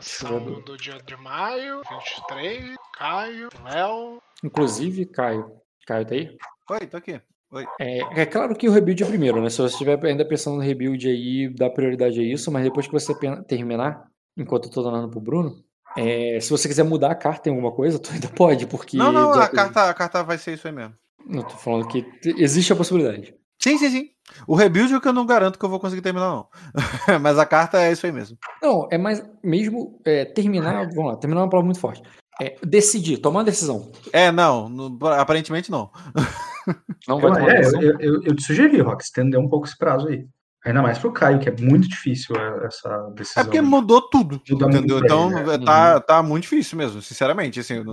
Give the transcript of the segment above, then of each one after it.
Sessão do dia de maio, 23, Caio, Léo... Inclusive, Caio. Caio tá aí? Oi, tô aqui. Oi. É claro que o rebuild é primeiro, né? Se você estiver ainda pensando no rebuild aí, dá prioridade a isso, mas depois que você terminar, enquanto eu tô donando pro Bruno, se você quiser mudar a carta em alguma coisa, tu ainda pode, porque... Não, a carta vai ser isso aí mesmo. Eu tô falando que existe a possibilidade. Sim. O rebuild é o que eu não garanto que eu vou conseguir terminar, não. Mas a carta é isso aí mesmo. Não, é mais... Mesmo terminar... Vamos lá, terminar é uma palavra muito forte. Decidir, tomar uma decisão. Não, aparentemente não. Não vai tomar decisão. Eu te sugeri, Rock, estender um pouco esse prazo aí. Ainda mais pro Caio, que é muito difícil essa decisão. É porque mudou tudo, entendeu? Então ele, né? Tá muito difícil mesmo, sinceramente. Assim,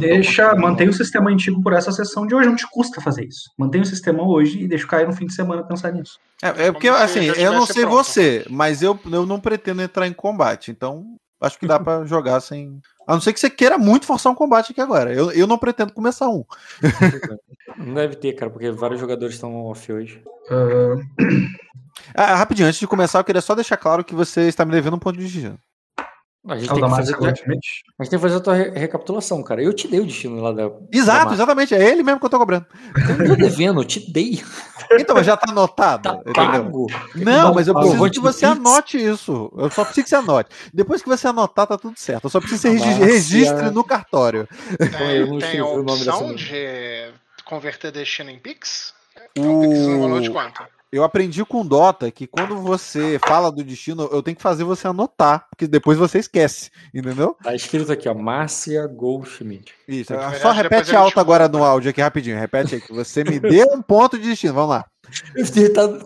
mantém o sistema antigo por essa sessão de hoje, não te custa fazer isso. Mantém o sistema hoje e deixa o Caio no fim de semana pensar nisso. É porque, assim, eu não sei você, mas eu não pretendo entrar em combate, então acho que dá pra jogar sem... A não ser que você queira muito forçar um combate aqui agora. Eu não pretendo começar um. Não deve ter, cara, porque vários jogadores estão off hoje. Rapidinho, antes de começar, eu queria só deixar claro que você está me devendo um ponto de destino. A gente tem que fazer a tua recapitulação, cara. Eu te dei o destino lá da... Exato, exatamente. É ele mesmo que eu tô cobrando. Eu não tô devendo, eu te dei. Então, mas já tá anotado. Tá pago. Não, mas eu preciso que você anote isso. Eu só preciso que você anote. Depois que você anotar, tá tudo certo. Eu só preciso que você registre no cartório. Tem a opção de converter destino em Pix? Então, Pix no valor de quanto? Eu aprendi com o Dota que quando você fala do destino, eu tenho que fazer você anotar, porque depois você esquece, entendeu? Tá escrito aqui, ó, Márcia Goldschmidt. Isso, verdade, só repete alto agora no áudio aqui rapidinho, repete aí, que você me deu um ponto de destino, vamos lá.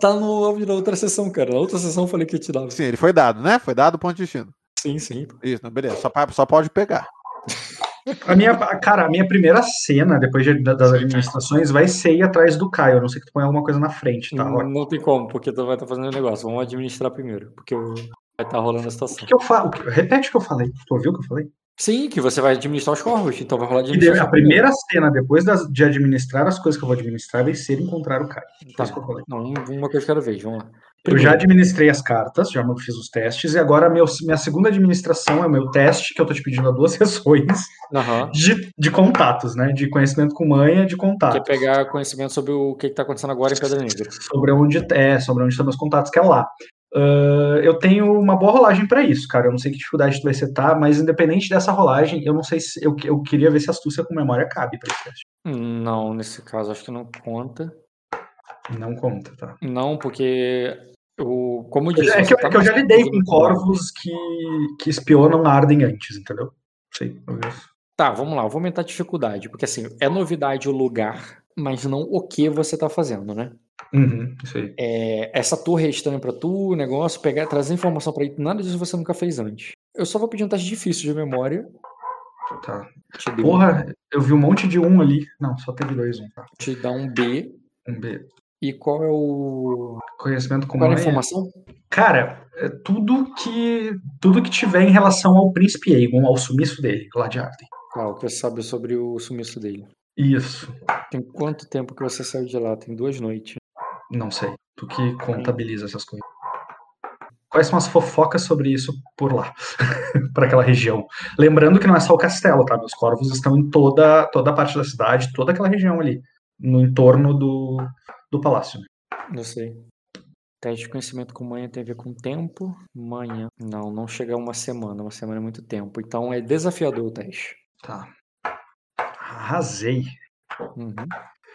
Tá no áudio da outra sessão, cara, na outra sessão eu falei que eu te dava. Sim, ele foi dado, né? Foi dado o ponto de destino. Sim. Isso, não, beleza, só pode pegar. A minha primeira cena, depois das administrações, vai ser ir atrás do Caio. A não ser que tu ponha alguma coisa na frente, tá? Não tem como, porque tu vai estar fazendo um negócio. Vamos administrar primeiro, porque vai estar rolando a situação. O que eu falo? Repete o que eu falei. Tu ouviu o que eu falei? Sim, que você vai administrar os corvos, então vai rolar administração. A primeira cena, depois de administrar as coisas que eu vou administrar, vai ser encontrar o Caio. Tá. Isso que eu falei. Não, uma coisa que eu quero ver, vamos lá. Primeiro. Eu já administrei as cartas, já fiz os testes, e agora minha segunda administração é o meu teste, que eu tô te pedindo há 2 sessões, uhum, de contatos, né? De conhecimento com manha, de contatos. Que é pegar conhecimento sobre o que tá acontecendo agora em Pedra Negra. Sobre onde estão meus contatos, que é lá. Eu tenho uma boa rolagem pra isso, cara. Eu não sei que dificuldade tu vai setar, mas independente dessa rolagem, eu não sei se... Eu queria ver se a astúcia com memória cabe pra esse teste. Não, nesse caso, acho que não conta. Não conta, tá? Não, porque como eu disse... É que eu já lidei com corvos que espionam a Arden antes, entendeu? Sim, talvez. Tá, vamos lá, eu vou aumentar a dificuldade, porque assim, é novidade o lugar, mas não o que você tá fazendo, né? Uhum, isso aí. Essa torre é estranha pra tu, o negócio, trazer informação pra ir, nada disso você nunca fez antes. Eu só vou pedir um teste difícil de memória. Tá. Porra, eu vi um monte de 1 ali. Não, só teve 2, tá? Te dá um B. Um B. E qual é o conhecimento comum? Qual é a informação? Cara, é tudo que tiver em relação ao príncipe Aegon, ao sumiço dele, lá de Arden. Ah, o que você sabe sobre o sumiço dele? Isso. Tem quanto tempo que você saiu de lá? Tem 2 noites. Não sei. Tu que contabiliza essas coisas. Quais são as fofocas sobre isso por lá? Para aquela região. Lembrando que não é só o castelo, tá? Meus corvos estão em toda a parte da cidade, toda aquela região ali. No entorno do palácio. Não sei. Teste de conhecimento com manha tem a ver com tempo. Manha. Não chega a uma semana. Uma semana é muito tempo. Então é desafiador o teste. Tá. Arrasei. Uhum.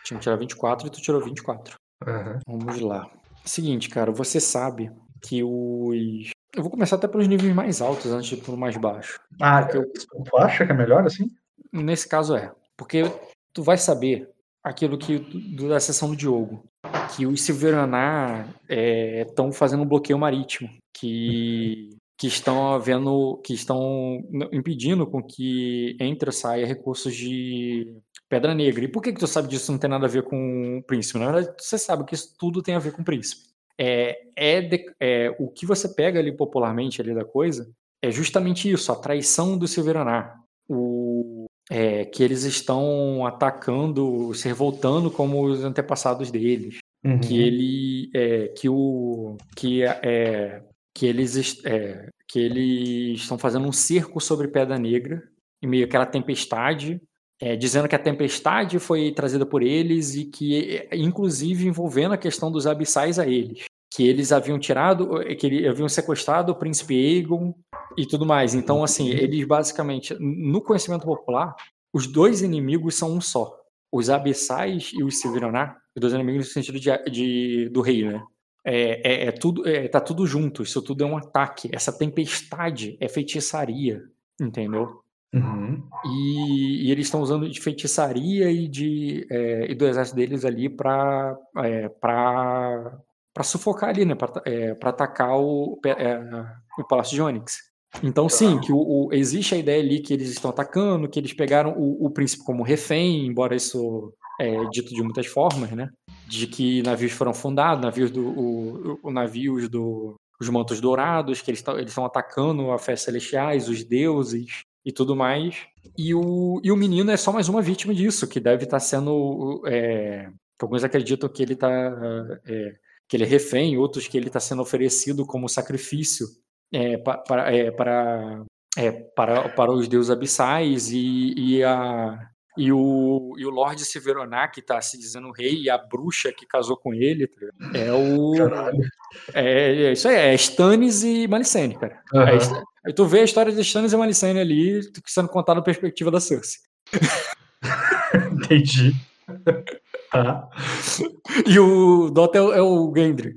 Tinha que tirar 24 e tu tirou 24. Uhum. Vamos lá. Seguinte, cara. Você sabe que os... Eu vou começar até pelos níveis mais altos antes de ir pro mais baixo. Tu acha que é melhor assim? Nesse caso é. Porque tu vai saber... Aquilo que da sessão do Diogo, que os Silveraná estão fazendo um bloqueio marítimo, que estão impedindo com que entre ou saia recursos de Pedra Negra. E por que tu sabe disso não tem nada a ver com o príncipe? Na verdade, você sabe que isso tudo tem a ver com o príncipe. O que você pega ali popularmente ali da coisa é justamente isso, a traição do Silveraná. Que eles estão atacando, se revoltando como os antepassados deles. Uhum. Que ele, que o, que, é, que eles, é, que eles estão fazendo um cerco sobre Pedra Negra, em meio àquela tempestade, dizendo que a tempestade foi trazida por eles e que, inclusive, envolvendo a questão dos abissais a eles, que eles haviam tirado, que eles haviam sequestrado o príncipe Aegon e tudo mais. Então, assim, eles basicamente, no conhecimento popular, os dois inimigos são um só. Os abissais e os Silveraná, os dois inimigos no sentido do rei, né? Tá tudo junto, isso tudo é um ataque. Essa tempestade é feitiçaria, entendeu? Uhum. E eles estão usando de feitiçaria e do exército deles ali para sufocar ali, né? Para atacar o Palácio de Ônix. Então, sim, que existe a ideia ali que eles estão atacando, que eles pegaram o príncipe como refém, embora isso é dito de muitas formas, né? De que navios foram fundados, os mantos dourados, que eles estão atacando a fé celestiais, os deuses e tudo mais. E o menino é só mais uma vítima disso, que deve estar sendo... alguns acreditam que ele que ele é refém, outros que ele está sendo oferecido como sacrifício para os deuses abissais e o Lorde Silveraná, que está se dizendo rei, e a bruxa que casou com ele, isso aí, é Stannis e Malicene, cara. Uhum. Aí tu vê a história de Stannis e Malicene ali sendo contada na perspectiva da Cersei. Entendi. Tá. E o Dota é o Gendry.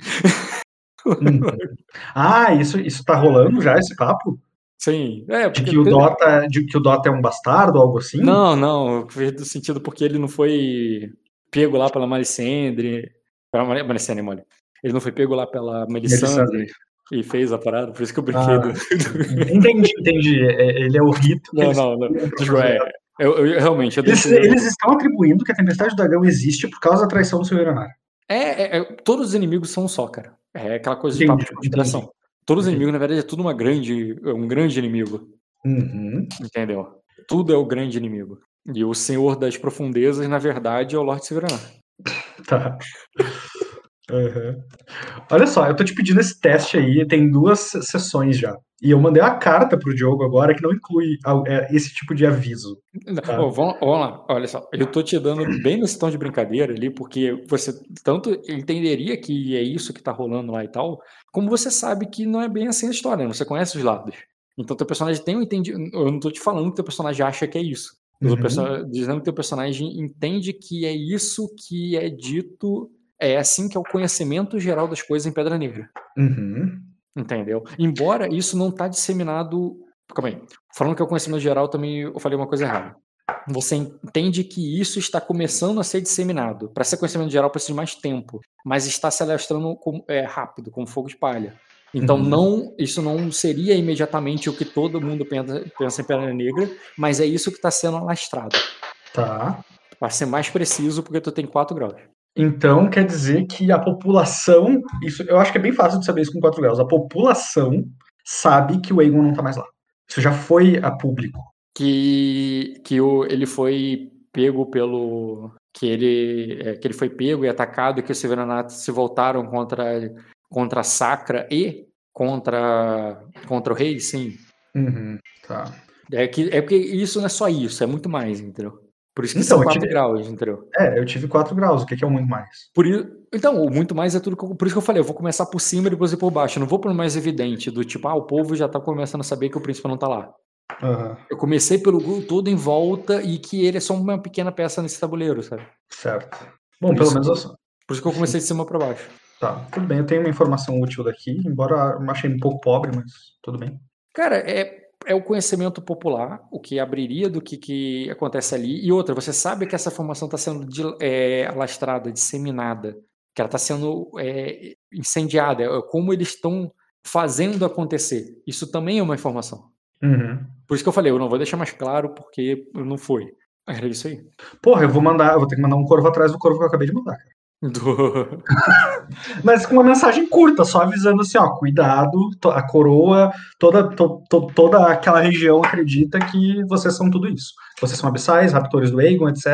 Ah, isso tá rolando já, esse papo? Sim. De que o Dota é um bastardo, algo assim? Não, fez do sentido porque ele não foi pego lá pela Melisandre. Ele não foi pego lá pela Melisandre e fez a parada, por isso que eu brinquei. Entendi. Ele é o rito. Realmente. Eles estão atribuindo que a Tempestade do Dragão existe por causa da traição do Silveraná. Todos os inimigos são um só, cara. É aquela coisa de conspiração. Todos os inimigos, na verdade, é tudo um grande inimigo. Uhum. Entendeu? Tudo é o grande inimigo. E o Senhor das Profundezas, na verdade, é o Lorde Silveraná. Tá. Uhum. Olha só, eu tô te pedindo esse teste aí, tem 2 sessões já. E eu mandei uma carta pro Diogo agora que não inclui esse tipo de aviso. Tá? Vamos lá, olha só, eu tô te dando bem nesse tom de brincadeira ali, porque você tanto entenderia que é isso que tá rolando lá e tal, como você sabe que não é bem assim a história, né? Você conhece os lados. Então teu personagem tem um entendimento. Eu não tô te falando que teu personagem acha que é isso. Eu tô dizendo que teu personagem entende que é isso que é dito. É assim que é o conhecimento geral das coisas em Pedra Negra. Uhum. Entendeu? Embora isso não tá disseminado... Calma aí. Falando que é o conhecimento geral, também eu falei uma coisa errada. Você entende que isso está começando a ser disseminado. Para ser conhecimento geral precisa de mais tempo. Mas está se alastrando rápido, como fogo de palha. Então, isso não seria imediatamente o que todo mundo pensa em Pedra Negra, mas é isso que está sendo alastrado. Tá. Para ser mais preciso, porque tu tem 4 graus. Então, quer dizer que a população... Isso, eu acho que é bem fácil de saber isso com 4 graus. A população sabe que o Aegon não tá mais lá. Isso já foi a público. Ele foi pego pelo... Que ele foi pego e atacado, que os Silveraná se voltaram contra a Sacra e contra o rei, sim. Uhum, tá. É porque isso não é só isso, é muito mais, entendeu? Por isso que são 4 graus, entendeu? Eu tive 4 graus, o que é o muito mais? Então, o muito mais é tudo... Por isso que eu falei, eu vou começar por cima e depois ir por baixo. Eu não vou pelo mais evidente, do tipo, o povo já tá começando a saber que o príncipe não tá lá. Uhum. Eu comecei pelo todo em volta e que ele é só uma pequena peça nesse tabuleiro, sabe? Certo. Bom, pelo menos assim. Por isso que eu comecei de cima pra baixo. Tá, tudo bem, eu tenho uma informação útil daqui, embora eu achei um pouco pobre, mas tudo bem. Cara, é o conhecimento popular, o que abriria do que acontece ali. E outra, você sabe que essa formação está sendo alastrada, disseminada, que ela está sendo incendiada. Como eles estão fazendo acontecer. Isso também é uma informação. Uhum. Por isso que eu falei, eu não vou deixar mais claro, porque não foi. Era isso aí. Porra, eu vou ter que mandar um corvo atrás do corvo que eu acabei de mandar. Mas com uma mensagem curta, só avisando assim, cuidado, a coroa, toda aquela região acredita que vocês são tudo isso. Vocês são abissais, raptores do Aegon, etc.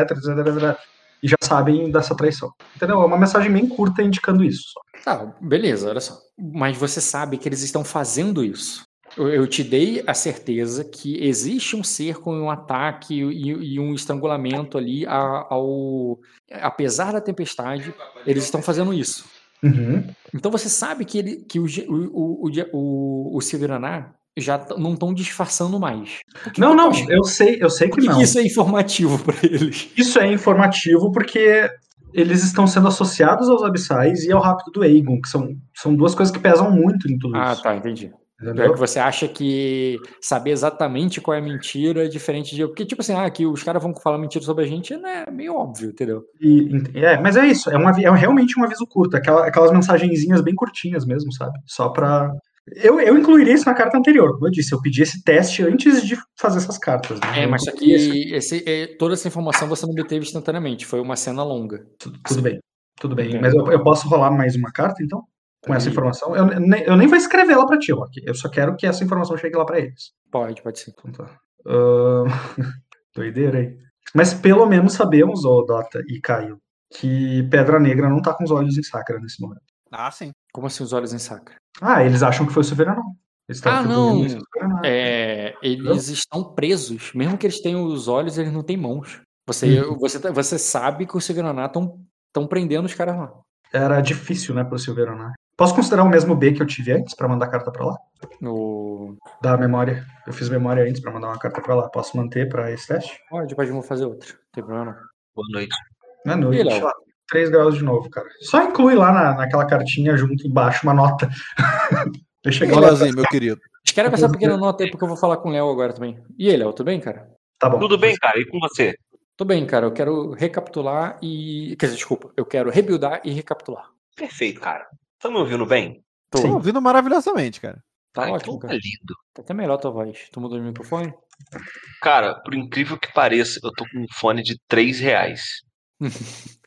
E já sabem dessa traição. Entendeu? É uma mensagem bem curta indicando isso. Tá, beleza, olha só. Mas você sabe que eles estão fazendo isso. Eu te dei a certeza que existe um cerco e um ataque e um estrangulamento ali, apesar da tempestade, eles estão fazendo isso. Uhum. Então você sabe que o Silveraná já não estão disfarçando mais. Não, eu sei que não. Isso é informativo para eles. Isso é informativo porque eles estão sendo associados aos abissais e ao rapto do Aegon, que são duas coisas que pesam muito em tudo isso. Ah, tá, entendi. É que você acha que saber exatamente qual é a mentira é diferente de... Porque, tipo assim, que os caras vão falar mentira sobre a gente, né? É meio óbvio, entendeu? Mas é isso. É realmente um aviso curto. Aquelas mensagenzinhas bem curtinhas mesmo, sabe? Só pra... Eu incluiria isso na carta anterior, como eu disse. Eu pedi esse teste antes de fazer essas cartas. Né? Mas só que toda essa informação você não obteve instantaneamente. Foi uma cena longa. Tudo bem. Mas eu posso rolar mais uma carta, então? Com essa informação, eu nem vou escrever ela pra ti, Rock. Eu só quero que essa informação chegue lá pra eles. Pode ser. Então, tá. Doideira aí. Mas pelo menos sabemos, Dota e Caio, que Pedra Negra não tá com os olhos em Sacra nesse momento. Ah, sim. Como assim os olhos em Sacra? Ah, eles acham que foi o Silveraná. Não. Eles estão presos. Mesmo que eles tenham os olhos, eles não têm mãos. Você sabe que o Silveraná estão prendendo os caras lá. Era difícil, né, pro Silveraná. Posso considerar o mesmo B que eu tive antes pra mandar carta pra lá? Da memória. Eu fiz memória antes pra mandar uma carta pra lá. Posso manter pra esse teste? Pode, vamos fazer outro. Não tem problema, não. Boa noite. Sei lá, 3 graus de novo, cara. Só inclui lá naquela cartinha junto embaixo uma nota. Deixa eu chegar lá. Olhazinho, meu querido. Espera essa pequena nota aí, porque eu vou falar com o Léo agora também. E aí, Léo, tudo bem, cara? Tá bom. Tudo bem, cara. E com você? Tô bem, cara. Eu quero recapitular e... Eu quero rebuildar e recapitular. Perfeito, cara. Tá me ouvindo bem? Tô ouvindo maravilhosamente, cara. Tá ótimo, cara. Tá lindo. Tá até melhor a tua voz. Tu mudou de microfone? Cara, por incrível que pareça, eu tô com um fone de R$3.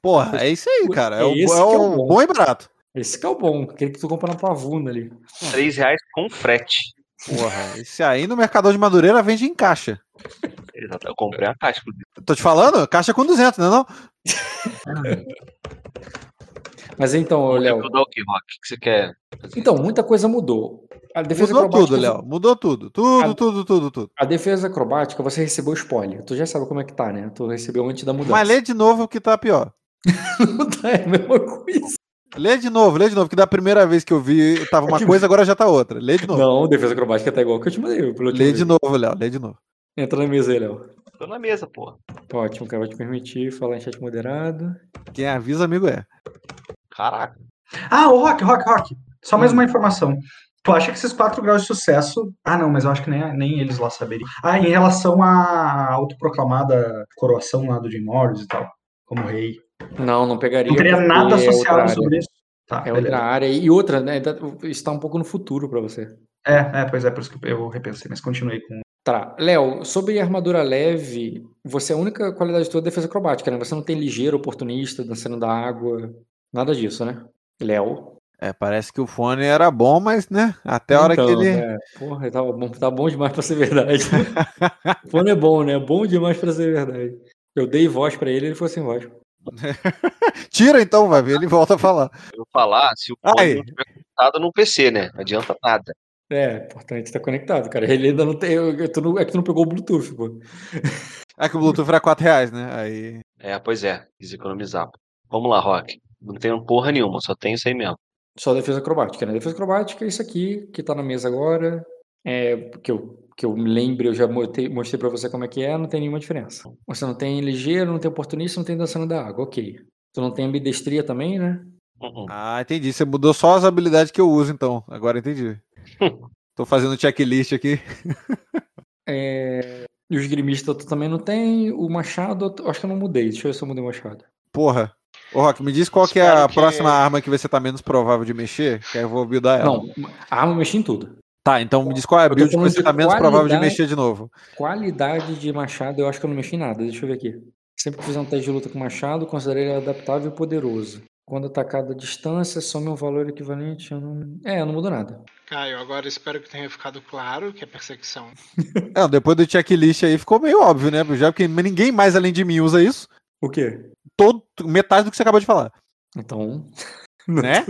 Porra, é isso aí, cara. É o bom e barato. Esse que é o bom. Aquele que tu compra na pavuna ali. R$3 com frete. Porra, esse aí no Mercador de Madureira vende em caixa. Eu comprei a caixa. Tô te falando? Caixa com 200, não é não? Mas então, Léo... Mudou o que, Rock? O que você quer fazer? Então, muita coisa mudou. A defesa acrobática... Mudou tudo, Léo. Mudou tudo. Tudo. A defesa acrobática, você recebeu spoiler. Tu já sabe como é que tá, né? Tu recebeu antes da mudança. Mas lê de novo o que tá pior. Não tá, é a mesma coisa. Lê de novo, que da primeira vez que eu vi tava uma coisa, agora já tá outra. Lê de novo. Não, defesa acrobática tá igual que eu te mandei. Lê de novo, Léo. Entra na mesa aí, Léo. Tô na mesa, porra. Ótimo, cara, vai te permitir falar em chat moderado. Quem avisa, amigo, é. Caraca. Rock. Só mais uma informação. Tu acha que esses 4 graus de sucesso... Ah, não, mas eu acho que nem eles lá saberiam. Ah, em relação à autoproclamada coroação lá do Jim Morris e tal, como rei. Não pegaria. Não teria nada associado sobre isso. Tá, é outra área. E outra, né, está um pouco no futuro pra você. Pois é, por isso que eu repensei, mas continuei com... Tá, Léo, sobre armadura leve, você a única qualidade tua é defesa acrobática, né? Você não tem ligeiro, oportunista, dançando da água, nada disso, né? Léo. Parece que o fone era bom, mas, né? Até a hora que ele... Porra, tá bom demais pra ser verdade. O fone é bom, né? Bom demais pra ser verdade. Eu dei voz pra ele, ele foi sem voz. Tira então, vai ver, ele volta a falar. Eu falar, se o fone não estiver conectado no PC, né? Não adianta nada. Importante estar conectado, cara. Ele ainda não tem. É que tu não pegou o Bluetooth, pô. É que o Bluetooth era R$4, né? Aí... pois é. Quis economizar. Vamos lá, Rock. Não tem porra nenhuma, só tem isso aí mesmo. Só defesa acrobática, né? Defesa acrobática é isso aqui que tá na mesa agora. Que eu me lembro, eu já mostrei pra você como é que é, não tem nenhuma diferença. Você não tem ligeiro, não tem oportunista, não tem dançando da água, ok. Tu não tem ambidestria também, né? Uhum. Ah, entendi. Você mudou só as habilidades que eu uso, então. Agora entendi. Tô fazendo checklist aqui. E os grimistas tu também não tem. O machado, acho que eu não mudei. Deixa eu ver se eu mudei o machado. Porra. Ô, Rock, me diz qual que é a próxima arma que você tá menos provável de mexer, que aí eu vou buildar ela. Não, a arma eu mexi em tudo. Tá, então me diz qual é a build que você tá menos provável de mexer de novo. Qualidade de machado, eu acho que eu não mexi em nada. Deixa eu ver aqui. Sempre que fizer um teste de luta com machado, considerei ele adaptável e poderoso. Quando atacado à distância, some um valor equivalente. Eu não mudo nada. Caio, agora espero que tenha ficado claro que é perseguição. Depois do checklist aí ficou meio óbvio, né? Já porque ninguém mais além de mim usa isso. O quê? Metade do que você acabou de falar. Então, Né?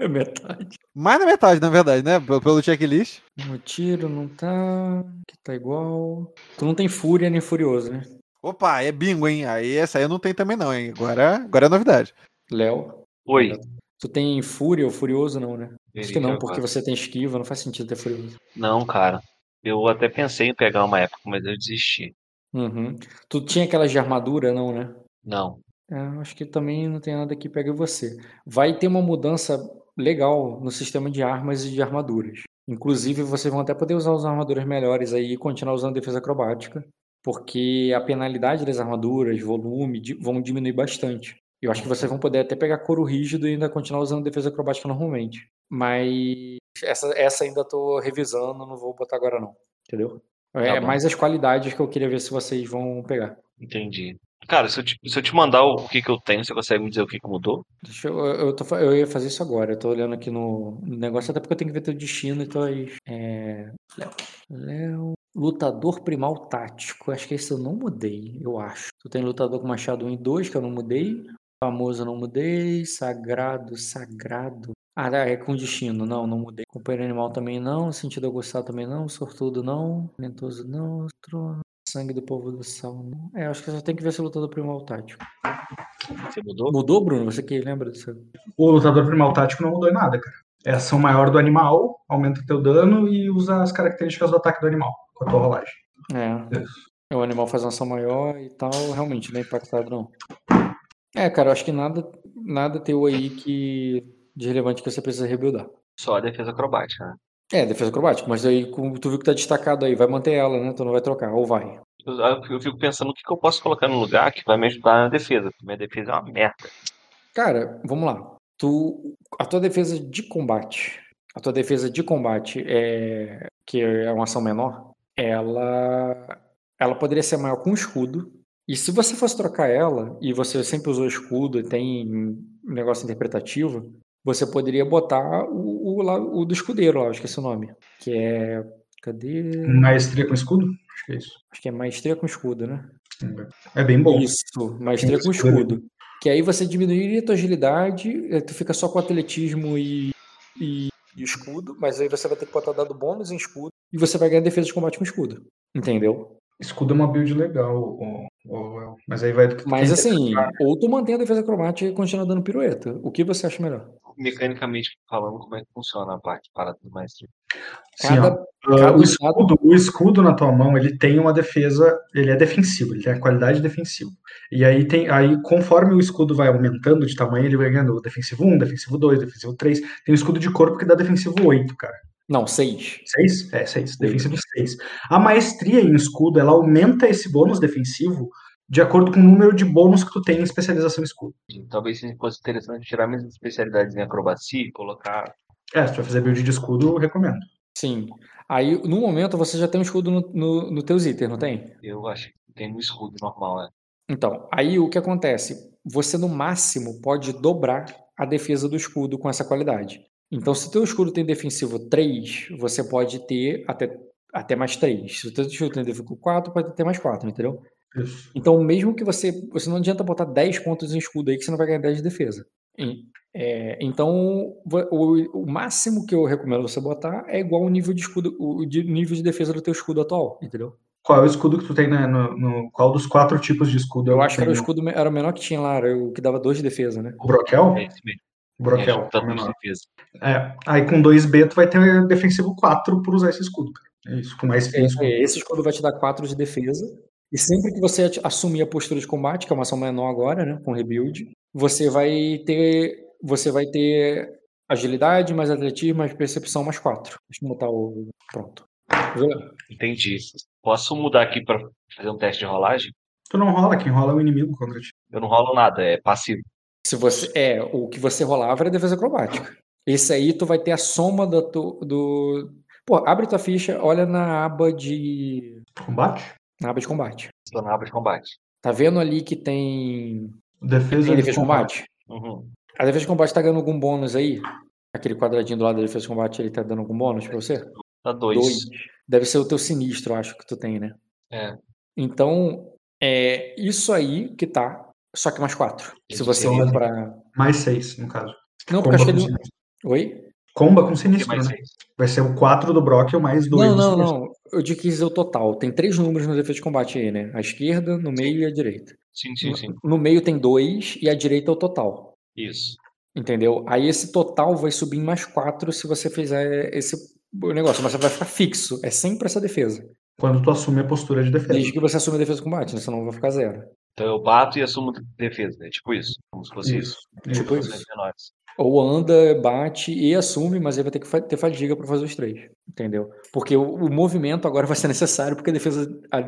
É metade. Mais da metade, na verdade, né? Pelo checklist. No tiro não tá. Que tá igual. Tu não tem fúria nem furioso, né? Opa, é bingo, hein? Aí essa aí eu não tenho também, não, hein? Agora é novidade. Léo. Oi. Tu tem fúria ou furioso, não, né? Acho que não, porque você tem esquiva, não faz sentido ter furioso. Não, cara. Eu até pensei em pegar uma época, mas eu desisti. Uhum. Tu tinha aquelas de armadura, não, né? Não. É, acho que também não tem nada que pegue você. Vai ter uma mudança legal no sistema de armas e de armaduras. Inclusive, vocês vão até poder usar as armaduras melhores aí e continuar usando defesa acrobática, porque a penalidade das armaduras, volume, vão diminuir bastante. Eu acho que vocês vão poder até pegar couro rígido e ainda continuar usando defesa acrobática normalmente. Mas essa ainda tô revisando, não vou botar agora não. Entendeu? É mais as qualidades que eu queria ver se vocês vão pegar. Entendi. Cara, se eu te mandar o que eu tenho, você consegue me dizer o que mudou? Deixa eu ia fazer isso agora. Eu tô olhando aqui no negócio, até porque eu tenho que ver teu destino. Então aí... Léo... Lutador primal tático. Acho que esse eu não mudei, eu acho. Tu tem lutador com machado 1 e 2, que eu não mudei. Famoso não mudei, sagrado. Ah, é com destino, não mudei. Companheiro animal também não, sentido aguçado também não, sortudo não, lentoso não, trono, sangue do povo do sal não. É, acho que só tem que ver se o lutador primal tático. Você mudou? Mudou, Bruno? Você que lembra disso? O lutador primal tático não mudou nada, cara. É ação maior do animal, aumenta o teu dano e usa as características do ataque do animal com a tua rolagem. É. O animal faz uma ação maior e tal, realmente não é impactado não. É, cara, eu acho que nada teu aí que de relevante que você precisa rebuildar. Só a defesa acrobática, né? É, defesa acrobática, mas aí tu viu que tá destacado aí, vai manter ela, né? Tu não vai trocar, ou vai. Eu fico pensando o que eu posso colocar no lugar que vai me ajudar na defesa, porque minha defesa é uma merda. Cara, vamos lá. A tua defesa de combate, que é uma ação menor, ela poderia ser maior com um escudo. E se você fosse trocar ela, e você sempre usou escudo e tem um negócio interpretativo, você poderia botar o do escudeiro lá, eu esqueci o nome. Que é... Cadê? Maestria com escudo? Acho que é isso. Acho que é maestria com escudo, né? É bem bom. Isso, maestria com escudo. Que aí você diminuiria a tua agilidade, tu fica só com atletismo e escudo, mas aí você vai ter que botar dado bônus em escudo, e você vai ganhar defesa de combate com escudo. Entendeu? Escudo é uma build legal, mas aí vai do que tu Mas tem assim, que... ou tu mantém a defesa acrobática e continua dando pirueta. O que você acha melhor? Mecanicamente falando, como é que funciona a parte parada do maestro? O escudo na tua mão, ele tem uma defesa, ele é defensivo, ele tem a qualidade defensiva. E aí, conforme o escudo vai aumentando de tamanho, ele vai ganhando defensivo 1, defensivo 2, defensivo 3. Tem um escudo de corpo que dá defensivo 8, cara. Não, 6. 6? É, 6. Defensivo 6. A maestria em escudo, ela aumenta esse bônus defensivo de acordo com o número de bônus que tu tem em especialização em escudo. Talvez fosse interessante tirar minhas especialidades em acrobacia e colocar... É, se tu vai fazer build de escudo, eu recomendo. Sim. Aí, no momento, você já tem um escudo no teus itens, não tem? Eu acho que tem um escudo normal, né? Então, aí o que acontece? Você, no máximo, pode dobrar a defesa do escudo com essa qualidade. Então, se o teu escudo tem defensivo 3, você pode ter até mais 3. Se o teu escudo tem defensivo 4, pode ter até mais 4, entendeu? Isso. Então, mesmo que você não adianta botar 10 pontos em escudo aí, que você não vai ganhar 10 de defesa. Então, o máximo que eu recomendo você botar é igual ao nível de escudo, o nível de defesa do teu escudo atual, entendeu? Qual é o escudo que tu tem, né? Qual dos 4 tipos de escudo? Eu acho que era o escudo era o menor que tinha lá, era o que dava 2 de defesa, né? O Broquel? É esse mesmo. Broquel. Aí com 2B tu vai ter defensivo 4 por usar esse escudo, cara. É isso, com mais escudo. Esse escudo vai te dar 4 de defesa. E sempre que você assumir a postura de combate, que é uma ação menor agora, né? Com rebuild, você vai ter agilidade, mais atletismo, mais percepção, mais 4. Deixa eu botar o. Pronto. Entendi. Posso mudar aqui pra fazer um teste de rolagem? Tu não rola, quem rola é o inimigo contra ti. Eu não rolo nada, é passivo. Se você, o que você rolava era defesa acrobática. Esse aí tu vai ter a soma do... Pô, abre tua ficha, olha na aba de... Combate? Na aba de combate. Estou na aba de combate. Tá vendo ali que tem... Defesa de combate. Uhum. A defesa de combate tá ganhando algum bônus aí? Aquele quadradinho do lado da defesa de combate, ele tá dando algum bônus pra você? Tá 2. Deve ser o teu sinistro, acho que tu tem, né? É. Então, é isso aí que tá... Só que mais 4. Se você olhar pra... Mais 6, no caso. Não, porque eu achei do... Oi? Comba com sinistro, né? Vai ser o 4 do Brock e o mais 2. Não. Eu digo que isso é o total. Tem 3 números no defesa de combate aí, né? A esquerda, no meio e a direita. Sim. No meio tem 2 e a direita é o total. Isso. Entendeu? Aí esse total vai subir em mais 4 se você fizer esse negócio. Mas você vai ficar fixo. É sempre essa defesa. Quando tu assume a postura de defesa. Desde que você assume a defesa de combate, né? Senão vai ficar 0. Então eu bato e assumo defesa, né? Tipo isso. Como se fosse isso. Tipo isso. Ou anda, bate e assume, mas ele vai ter que ter fadiga para fazer os 3, entendeu? Porque o movimento agora vai ser necessário, porque a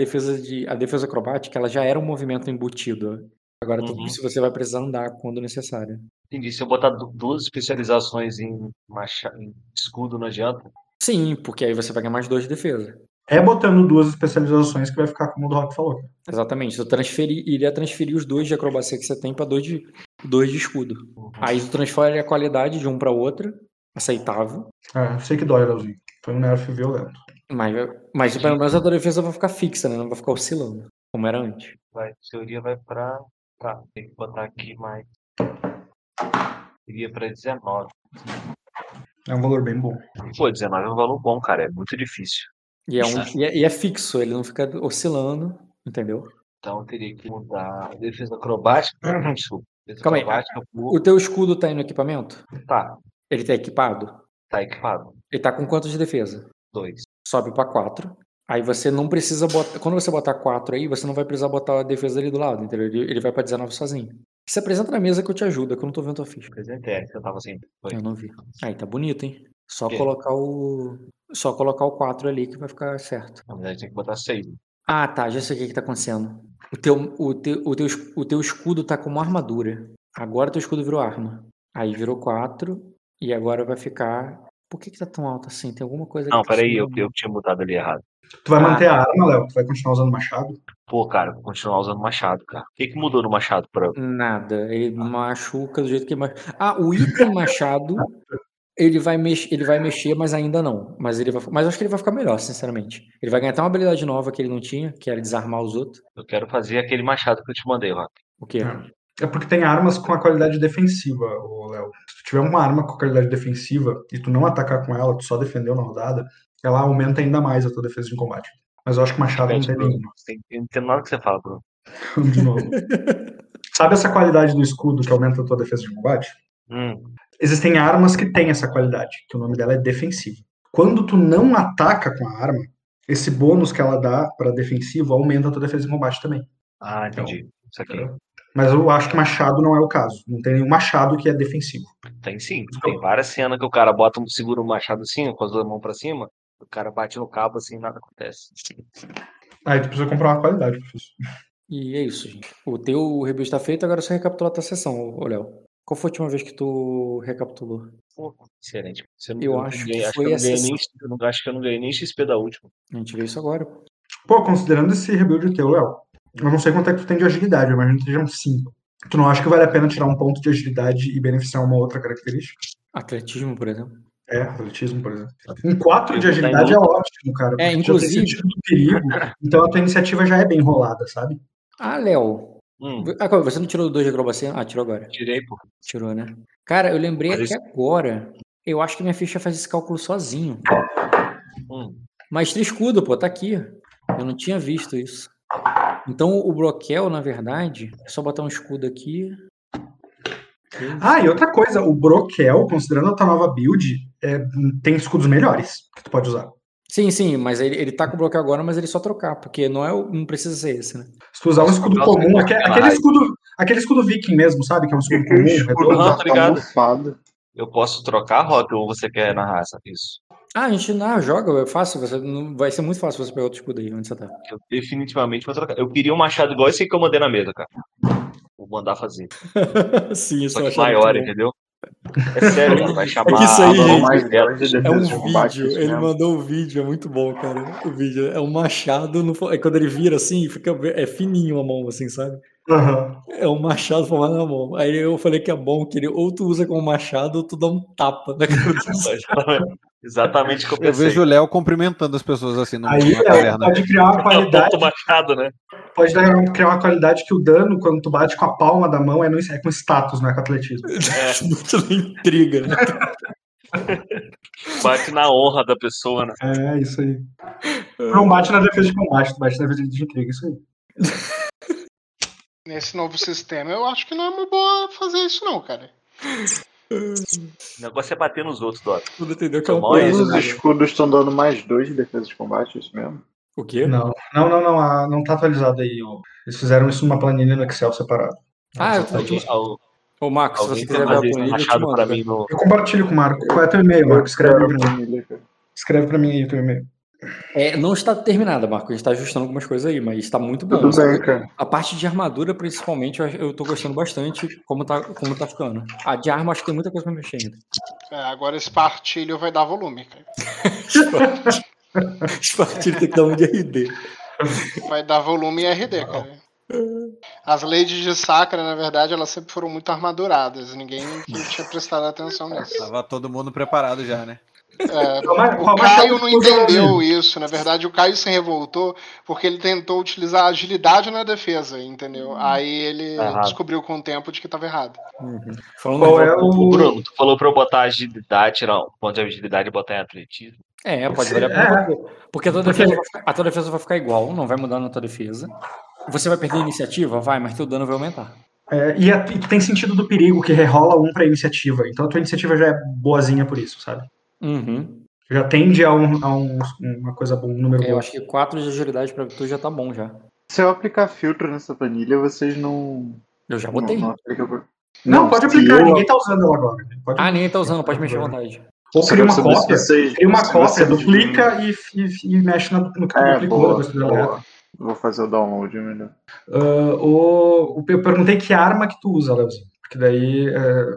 defesa acrobática, ela já era um movimento embutido. Agora tudo isso você vai precisar andar quando necessário. Entendi. Se eu botar 2 especializações em escudo, não adianta? Sim, porque aí você vai ganhar mais 2 de defesa. É botando 2 especializações que vai ficar como o do Rock falou. Exatamente. Iria transferir os 2 de acrobacia que você tem para 2 de escudo. Uhum. Aí tu transfere a qualidade de um para outra, aceitável. É, eu sei que dói, Leozinho. Foi um nerf violento. Mas pelo menos a tua defesa vai ficar fixa, né? Não vai ficar oscilando, como era antes. Vai, teoria vai pra... Tá, tem que botar aqui mais... Iria pra 19. É um valor bem bom. Pô, 19 é um valor bom, cara. É muito difícil. E é fixo, ele não fica oscilando, entendeu? Então eu teria que mudar a defesa acrobática. Calma aí, o teu escudo tá aí no equipamento? Tá. Ele tá equipado? Tá equipado. Ele tá com quantos de defesa? 2. Sobe pra 4. Aí você não precisa botar... Quando você botar 4 aí, você não vai precisar botar a defesa ali do lado, entendeu? Ele vai pra 19 sozinho. Se apresenta na mesa que eu te ajudo, que eu não tô vendo a tua ficha. Apresentei, que eu tava sem... Foi. Eu não vi. Aí tá bonito, hein? Só colocar o 4 ali que vai ficar certo. Na verdade tem que botar 6. Ah, tá. Já sei o que tá acontecendo. O teu escudo tá como armadura. Agora o teu escudo virou arma. Aí virou 4 e agora vai ficar... Por que tá tão alto assim? Tem alguma coisa... Não, peraí. Eu tinha mudado ali errado. Tu vai manter a arma, Léo? Tu vai continuar usando machado? Pô, cara, vou continuar usando machado, cara. O que mudou no machado pra... Nada. Ele machuca do jeito que... O item machado... Ele vai mexer, mas ainda não. Mas acho que ele vai ficar melhor, sinceramente. Ele vai ganhar até uma habilidade nova que ele não tinha, que era desarmar os outros. Eu quero fazer aquele machado que eu te mandei, Rock. O quê? É porque tem armas com a qualidade defensiva, Léo. Se tu tiver uma arma com a qualidade defensiva e tu não atacar com ela, tu só defendeu na rodada, ela aumenta ainda mais a tua defesa de combate. Mas eu acho que o machado não tem nenhuma. Não tem nada que você fala, Bruno. De novo. Sabe essa qualidade do escudo que aumenta a tua defesa de combate? Existem armas que têm essa qualidade, que o nome dela é defensiva. Quando tu não ataca com a arma, esse bônus que ela dá pra defensivo aumenta a tua defesa de combate também. Ah, entendi. Então, isso aqui. Entendeu? Mas eu acho que machado não é o caso. Não tem nenhum machado que é defensivo. Tem sim. Tem várias cenas que o cara bota segura um machado assim, com as duas mãos pra cima, o cara bate no cabo assim e nada acontece. Aí tu precisa comprar uma qualidade, professor. E é isso, gente. O teu review está feito, agora é só recapitular a tua sessão, Léo. Qual foi a última vez que tu recapitulou? Porra, excelente. Acho que eu não ganhei nem XP da última. A gente vê isso agora. Pô, considerando esse rebuild teu, Léo, eu não sei quanto é que tu tem de agilidade, eu imagino que seja um 5. Tu não acha que vale a pena tirar um ponto de agilidade e beneficiar uma outra característica? Atletismo, por exemplo. É, atletismo, por exemplo. Um 4 de agilidade é ótimo, cara. É, inclusive... Já tem sentido do perigo, então a tua iniciativa já é bem rolada, sabe? Ah, Léo... Você não tirou 2 de acrobacia? Ah, tirou agora. Tirei, pô. Tirou, né? Cara, eu lembrei agora. Eu acho que minha ficha faz esse cálculo sozinho. Mestre escudo, pô, tá aqui. Eu não tinha visto isso. Então o broquel, na verdade, é só botar um escudo aqui. E outra coisa, o broquel, considerando a tua nova build, tem escudos melhores que tu pode usar. Sim, mas ele tá com o bloqueio agora, mas ele só trocar, porque não precisa ser esse, né? Se tu usar um escudo comum, aquele escudo viking mesmo, sabe? Que é um escudo comum. Não, obrigado. Eu posso trocar a rota ou você quer na raça? Isso. A gente joga, é fácil. Vai ser muito fácil você pegar outro escudo aí, onde você tá. Eu definitivamente vou trocar. Eu queria um machado igual esse que eu mandei na mesa, cara. Vou mandar fazer. Sim, isso é maior, entendeu? É sério, cara, vai chamar isso aí, a mais dela. É um vídeo, ele mandou o vídeo, é muito bom, cara. O vídeo é um machado, quando ele vira assim, é fininho a mão, assim, sabe? Uhum. É um machado formado na mão. Aí eu falei que é bom que ele ou tu usa como machado ou tu dá um tapa na cabeça. Exatamente o que eu pensei. Eu vejo o Léo cumprimentando as pessoas assim, numa caverna. Pode criar uma qualidade. É um ponto machado, né? Pode criar uma qualidade que o dano, quando tu bate com a palma da mão, é com status, não é com atletismo. É. Muito intriga. Né? Bate na honra da pessoa, né? É, isso aí. Não bate na defesa de combate, tu bate na defesa de intriga, isso aí. Nesse novo sistema, eu acho que não é uma boa fazer isso não, cara. O negócio é bater nos outros, Dota. Os escudos estão dando mais 2 de defesa de combate, é isso mesmo? O quê? Não. Não tá atualizado aí. Eles fizeram isso numa planilha no Excel separado. Ah, eu tô... Ô, Marcos, se você quiser ver a planilha, eu compartilho com o Marcos. Qual é teu e-mail, Marcos? Escreve pra mim aí o teu e-mail. É, não está terminada, Marcos. A gente está ajustando algumas coisas aí, mas está muito bom. Tudo bem, cara. A parte de armadura, principalmente, eu tô gostando bastante como tá ficando. A de arma, acho que tem muita coisa pra mexer ainda. É, agora esse partilho vai dar volume, cara. Esse partilho tem que dar um de RD. Vai dar volume e RD, cara. As ladies de Sacra, na verdade, elas sempre foram muito armaduradas. Ninguém tinha prestado atenção nisso. Tava todo mundo preparado já, né? O Caio não entendeu isso. Na verdade, o Caio se revoltou porque ele tentou utilizar agilidade na defesa, entendeu? Aí ele descobriu com o tempo de que estava errado. O Bruno, tu falou pra eu botar agilidade, tirar um ponto de agilidade e botar em atletismo. É, pode variar porque a tua defesa vai ficar igual, não vai mudar na tua defesa. Você vai perder a iniciativa? Vai, mas teu dano vai aumentar. É, e tem sentido do perigo, que rerola 1 pra iniciativa. Então a tua iniciativa já é boazinha por isso, sabe? Uhum. Já tende a uma coisa boa, um número bom. Eu acho que 4 de agilidade pra tu já tá bom já. Se eu aplicar filtro nessa planilha, vocês não... Eu já botei. Não, pode aplicar, ninguém tá usando ela agora. Ninguém tá usando, pode mexer à vontade. Ou cria uma cópia, duplica e mexe no cara. Vou fazer o download melhor. Eu perguntei que arma que tu usa, Leozinho. Porque daí,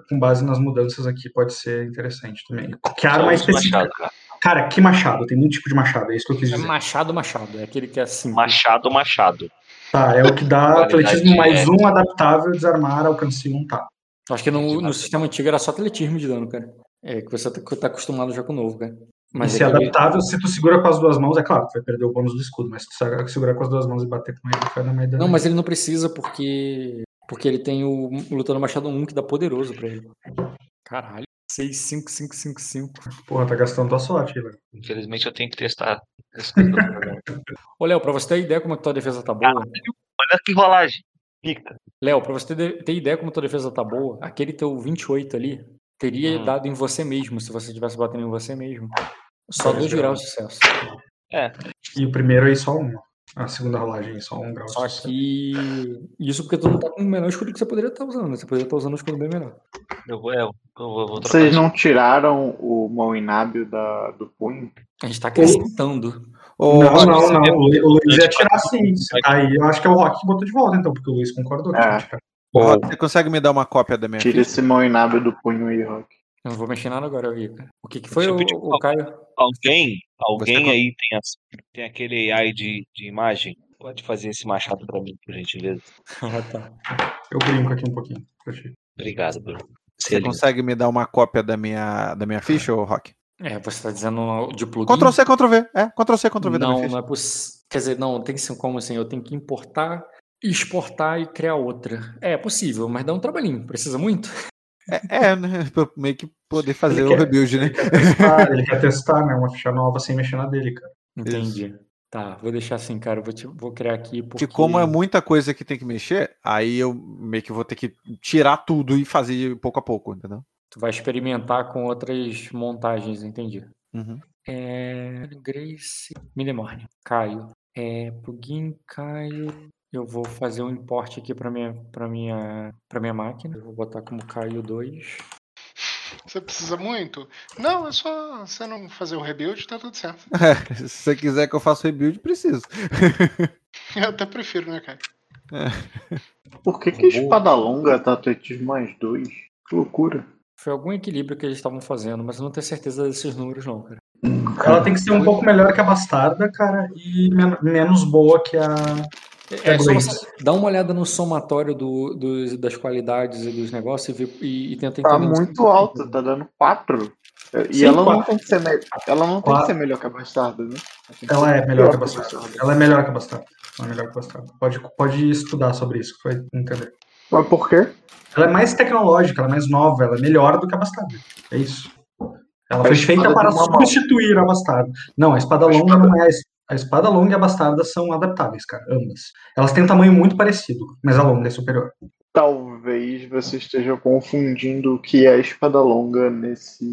com base nas mudanças aqui, pode ser interessante também. Que arma é específica? Machado, cara, que machado? Tem muito tipo de machado, é isso que eu quis dizer. É machado. É aquele que é assim. Machado. Tá, é o que dá atletismo mais 1, adaptável, desarmar, alcance 1, tá. Acho que no sistema antigo era só atletismo de dano, cara. É, que você tá acostumado já com o novo, cara. Mas se adaptável, se tu segura com as 2 mãos, é claro, tu vai perder o bônus do escudo, mas se tu segurar com as 2 mãos e bater com ele, vai dar mais dano. Não, mas ele não precisa porque ele tem o Lutando Machado 1 que dá poderoso pra ele. Caralho, 6, 5, 5, 5, 5. Porra, tá gastando tua sorte, velho. Infelizmente eu tenho que testar. Ô, Léo, pra você ter ideia como é que tua defesa tá boa... olha que rolagem. Léo, pra você ter ideia como tua defesa tá boa, aquele teu 28 ali teria dado em você mesmo, se você tivesse batendo em você mesmo. Só 2 graus de sucesso. É. E o primeiro aí só 1. A segunda rolagem aí só 1 grau de sucesso. Só que... Isso porque tu não tá com o menor escudo que você poderia estar usando. Você poderia estar usando um escudo bem menor. Eu vou trocar. Vocês não tiraram o mão inábil do punho? A gente tá acrescentando. Não. O Luiz ia tirar sim. Aí eu acho que é o Rock que botou de volta, então, porque o Luiz concordou que tinha que tirar. Você consegue me dar uma cópia da minha ficha? Tira esse mão inábil do punho aí, Rock. Eu não vou mexer nada agora, Igor. O que foi o Caio? Alguém aí tem aquele AI de imagem? Pode fazer esse machado pra mim, por gentileza. Tá. Eu brinco aqui um pouquinho. Obrigado, Bruno. Você consegue me dar uma cópia da minha ficha, ou Rock? É, você tá dizendo de plugin? Ctrl-C, Ctrl-V. É, Ctrl-C, Ctrl-V da minha ficha. Não, é possível. Quer dizer, não, tem que como assim? Eu tenho que importar... exportar e criar outra. É possível, mas dá um trabalhinho. Precisa muito? Né? Pra meio que poder fazer o rebuild, né? Ele quer testar, né? Uma ficha nova sem mexer na dele, cara. Entendi. Isso. Tá, vou deixar assim, cara. Vou criar aqui. Porque como é muita coisa que tem que mexer, aí eu meio que vou ter que tirar tudo e fazer pouco a pouco, entendeu? Tu vai experimentar com outras montagens, entendi. Uhum. Grace Milemorne. Caio. Plugin Caio... Eu vou fazer um import aqui pra minha máquina. Eu vou botar como Caio 2. Você precisa muito? Não, é só você não fazer o rebuild, tá tudo certo. Se você quiser que eu faça o rebuild, preciso. Eu até prefiro, né, Caio? Por que a espada longa tá atletismo mais 2? Que loucura. Foi algum equilíbrio que eles estavam fazendo, mas eu não tenho certeza desses números não, cara. Ela tem que ser um pouco melhor que a bastarda, cara, e menos boa que a... dá uma olhada no somatório das qualidades e dos negócios e tenta entender. Tá muito alto, tá dando 4. E ela não tem que ser melhor que a bastarda, né? Ela é melhor que a bastarda. Não é melhor postar. Pode estudar sobre isso, vai entender. Mas por quê? Ela é mais tecnológica, ela é mais nova, ela é melhor do que a Bastarda. É isso. Ela foi feita para substituir a Bastarda. Não, a espada longa não é a espada. A espada longa e a bastarda são adaptáveis, cara, ambas. Elas têm um tamanho muito parecido, mas a longa é superior. Talvez você esteja confundindo o que é a espada longa nessa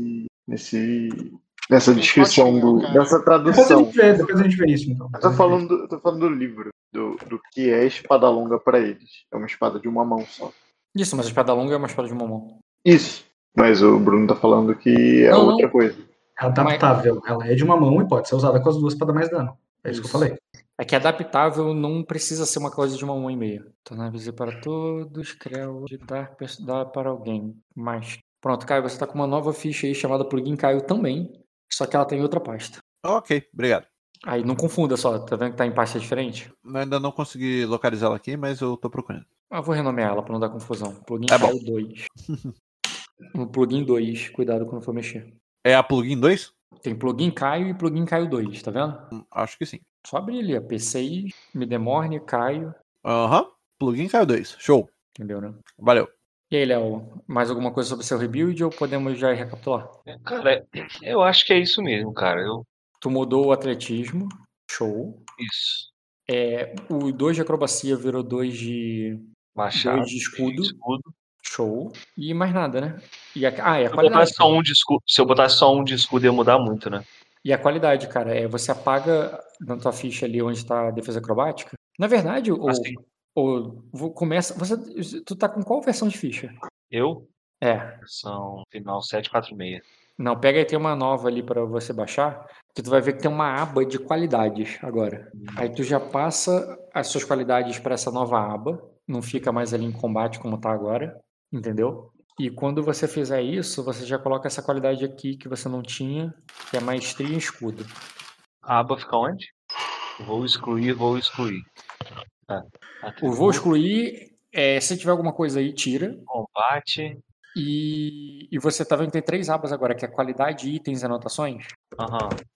descrição, nessa tradução. Depois a gente vê isso, então. Eu tô falando do livro, do que é espada longa pra eles. É uma espada de uma mão só. Isso, mas a espada longa é uma espada de uma mão. Isso, mas o Bruno tá falando que é outra coisa. É adaptável, ela é de uma mão e pode ser usada com as duas pra dar mais dano. É isso que eu falei. É que adaptável não precisa ser uma coisa de uma mão e meia. Tornar visível para todos, criar o digitar, dar para alguém. Mas, pronto, Caio, você tá com uma nova ficha aí chamada Plugin Caio também, só que ela tem outra pasta. Ok, obrigado. Aí, não confunda só, tá vendo que tá em pasta diferente? Eu ainda não consegui localizar ela aqui, mas eu tô procurando. Eu vou renomear ela pra não dar confusão. Plugin Caio 2. No Plugin 2, cuidado quando for mexer. É a plugin 2? Tem plugin Caio e plugin Caio 2, tá vendo? Acho que sim. Só abrir ali, PCI, Midemorne, Caio. Aham, plugin Caio 2, show. Entendeu, né? Valeu. E aí, Léo, mais alguma coisa sobre seu rebuild ou podemos já recapitular? Cara, eu acho que é isso mesmo, cara. Tu mudou o atletismo, show. Isso. O 2 de acrobacia virou 2 de... Machado. 2 de escudo. Show. E mais nada, né? E a qualidade. Se eu botasse só um de escudo, ia mudar muito, né? E a qualidade, cara, você apaga na tua ficha ali onde tá a defesa acrobática. Na verdade, começa. Tu tá com qual versão de ficha? Eu? É. Versão final 746. Não, pega aí, tem uma nova ali pra você baixar, que tu vai ver que tem uma aba de qualidades agora. Aí tu já passa as suas qualidades pra essa nova aba. Não fica mais ali em combate como tá agora. Entendeu? E quando você fizer isso, você já coloca essa qualidade aqui que você não tinha, que é maestria e escudo. A aba fica onde? Vou excluir. Ah, o vou excluir, se tiver alguma coisa aí, tira. Combate. E você tá vendo que tem 3 abas agora, que é qualidade, itens e anotações. Uhum.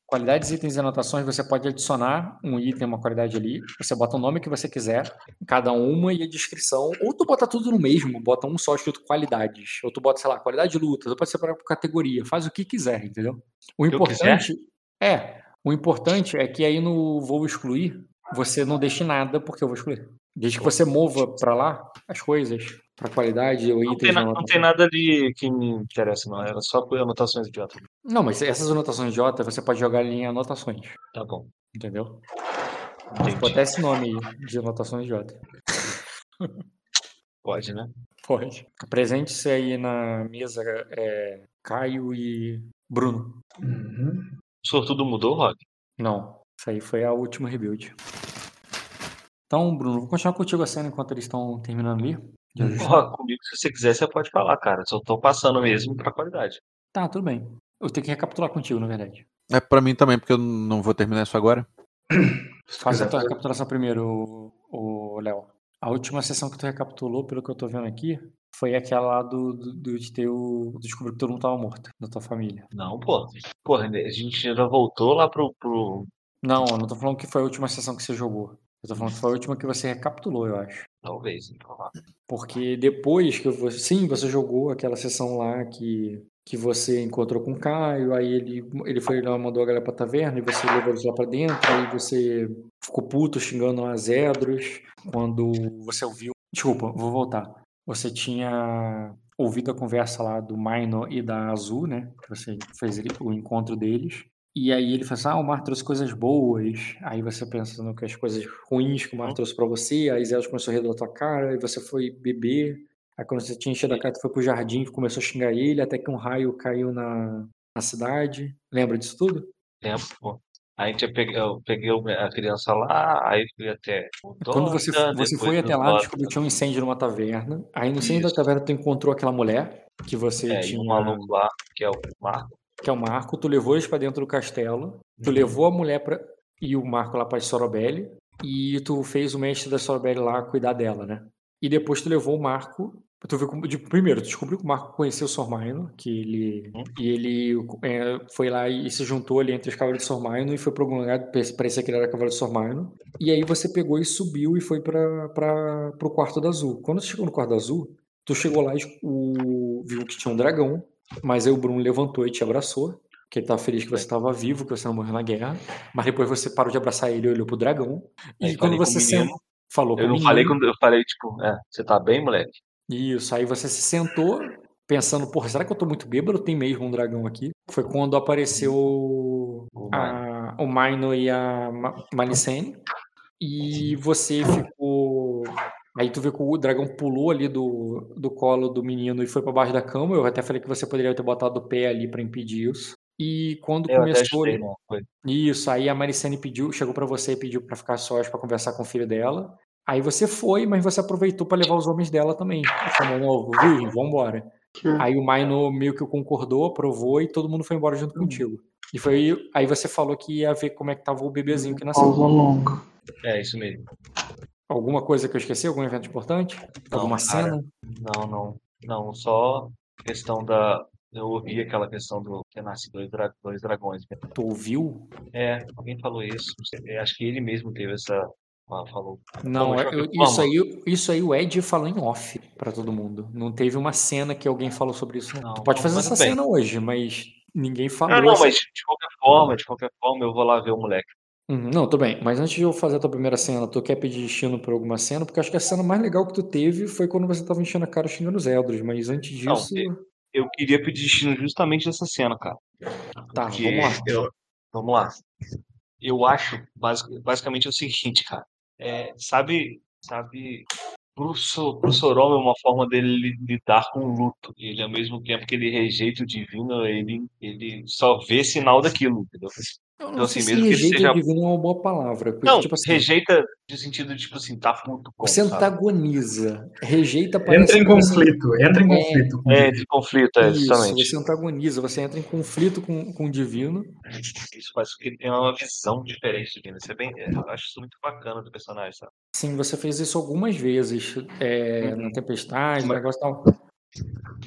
Qualidades, itens e anotações, você pode adicionar um item, uma qualidade ali. Você bota o nome que você quiser, cada uma e a descrição. Ou tu bota tudo no mesmo, bota um só escrito qualidades. Ou tu bota, sei lá, qualidade de luta. Ou pode separar por categoria. Faz o que quiser, entendeu? O importante é que aí no vou excluir, você não deixe nada porque eu vou excluir. Desde que você mova pra lá as coisas, pra qualidade ou itens... Não tem nada ali que me interessa, não. Era só por anotações idiota. Não, mas essas anotações idiota você pode jogar ali em anotações. Tá bom. Entendeu? Pode até esse nome aí, de anotações idiota. Pode, né? Pode. Apresente-se aí na mesa Caio e Bruno. Uhum. O sortudo mudou, Rock? Não. Isso aí foi a última rebuild. Então, Bruno, vou continuar contigo a cena enquanto eles estão terminando ali. Porra, comigo, se você quiser, você pode falar, cara. Só tô passando mesmo pra qualidade. Tá, tudo bem. Eu tenho que recapitular contigo, na verdade. É pra mim também, porque eu não vou terminar isso agora. Faça a tua recapitulação primeiro, Léo. A última sessão que tu recapitulou, pelo que eu tô vendo aqui, foi aquela lá de teu descobrir que todo mundo tava morto, da tua família. Não, pô. Porra, a gente já voltou lá pro... Não, eu não tô falando que foi a última sessão que você jogou. Eu tô falando que foi a última que você recapitulou, eu acho. Talvez, então. Porque depois que você... Sim, você jogou aquela sessão lá que você encontrou com o Caio, aí ele foi lá, mandou a galera pra taverna, e você levou eles lá pra dentro, aí você ficou puto xingando a Zedros, quando você ouviu... Desculpa, vou voltar. Você tinha ouvido a conversa lá do Maino e da Azul, né? Você fez o encontro deles. E aí ele fala assim, o Mar trouxe coisas boas. Aí você pensando que as coisas ruins que o Mar trouxe pra você, aí elas começou a rir da tua cara, aí você foi beber. Aí quando você tinha enchido a cara, tu foi pro jardim, começou a xingar ele, até que um raio caiu na cidade. Lembra disso tudo? Lembro, pô. Aí eu peguei a criança lá, aí fui até o Dota. Quando você foi até lá, descobriu que tinha um incêndio numa taverna. Aí no incêndio da taverna tu encontrou aquela mulher que você tinha... um maluco lá, que é o Marcos. Que é o Marco, tu levou eles pra dentro do castelo, tu levou a mulher e o Marco lá pra Sorobelli, e tu fez o mestre da Sorobelli lá cuidar dela, né? E depois tu levou o Marco Primeiro, tu descobriu que o Marco conheceu o Sormaino, que ele, e ele foi lá e se juntou ali entre os cavalos de Sormaino e foi para algum lugar, parecia que ele era cavalo de Sormaino. E aí você pegou e subiu e foi para o quarto da Azul. Quando você chegou no quarto da Azul, tu chegou lá e viu que tinha um dragão, mas aí o Bruno levantou e te abraçou, que ele estava feliz que você estava vivo, que você não morreu na guerra. Mas depois você parou de abraçar ele e olhou pro dragão. E quando você falou eu não falei quando eu falei, tipo, você tá bem, moleque? Isso, aí você se sentou pensando, porra, será que eu tô muito bêbado? Tem mesmo um dragão aqui? Foi quando apareceu o Maino e a Malicene. E você ficou... Aí tu vê que o dragão pulou ali do colo do menino e foi pra baixo da cama. Eu até falei que você poderia ter botado o pé ali pra impedir isso. E quando começou... Achei, né? Isso, aí a Malicene chegou pra você e pediu pra ficar sós pra conversar com o filho dela. Aí você foi, mas você aproveitou pra levar os homens dela também. Chamou novo, virgem, vambora. Aí o Maino meio que concordou, aprovou e todo mundo foi embora junto contigo. E foi aí você falou que ia ver como é que tava o bebezinho que nasceu. Longa. É, isso mesmo. Alguma coisa que eu esqueci? Algum evento importante? Não, alguma cena? Não, só questão da... Eu ouvi aquela questão do que nasce dois dragões. Tu ouviu? É, alguém falou isso. Acho que ele mesmo teve essa... falou. Não, isso aí o Ed falou em off pra todo mundo. Não teve uma cena que alguém falou sobre isso. Não. Tu pode fazer essa cena hoje, mas ninguém falou. Não, mas de qualquer forma eu vou lá ver o moleque. Não, tudo bem. Mas antes de eu fazer a tua primeira cena, tu quer pedir destino pra alguma cena? Porque acho que a cena mais legal que tu teve foi quando você tava enchendo a cara xingando os Zedros, mas antes disso... Não, eu queria pedir destino justamente dessa cena, cara. Tá, porque... Vamos lá. Eu acho, basicamente é o seguinte, cara. Sabe, pro Soromo é uma forma dele lidar com o luto. Ele, ao mesmo tempo que ele rejeita o divino, ele só vê sinal daquilo, entendeu? Eu não sei assim, mesmo se rejeita que seja... o divino é uma boa palavra. Porque, não, tipo assim, rejeita no sentido de, tipo assim, tá muito com. Você antagoniza. Rejeita para entra em conflito. Entra em conflito, exatamente. Você antagoniza, você entra em conflito com o divino. Isso faz com que ele tenha uma visão diferente do divino. Eu acho isso muito bacana do personagem, sabe? Sim, você fez isso algumas vezes. Na Tempestade, no negócio tal.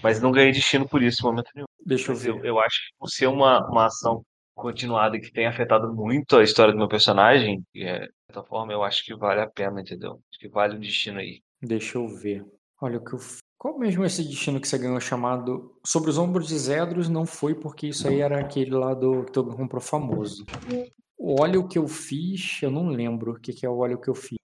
Mas não ganhei destino por isso em momento nenhum. Deixa eu ver. Eu acho que por ser uma ação continuada que tem afetado muito a história do meu personagem, de certa forma eu acho que vale a pena, entendeu? Acho que vale o destino aí. Deixa eu ver. Olha, qual mesmo é esse destino que você ganhou chamado Sobre os Ombros de Zedros? Não foi porque isso aí era aquele lá do que tu comprou famoso. Olha o que eu fiz, eu não lembro o que é o Olha o que eu fiz.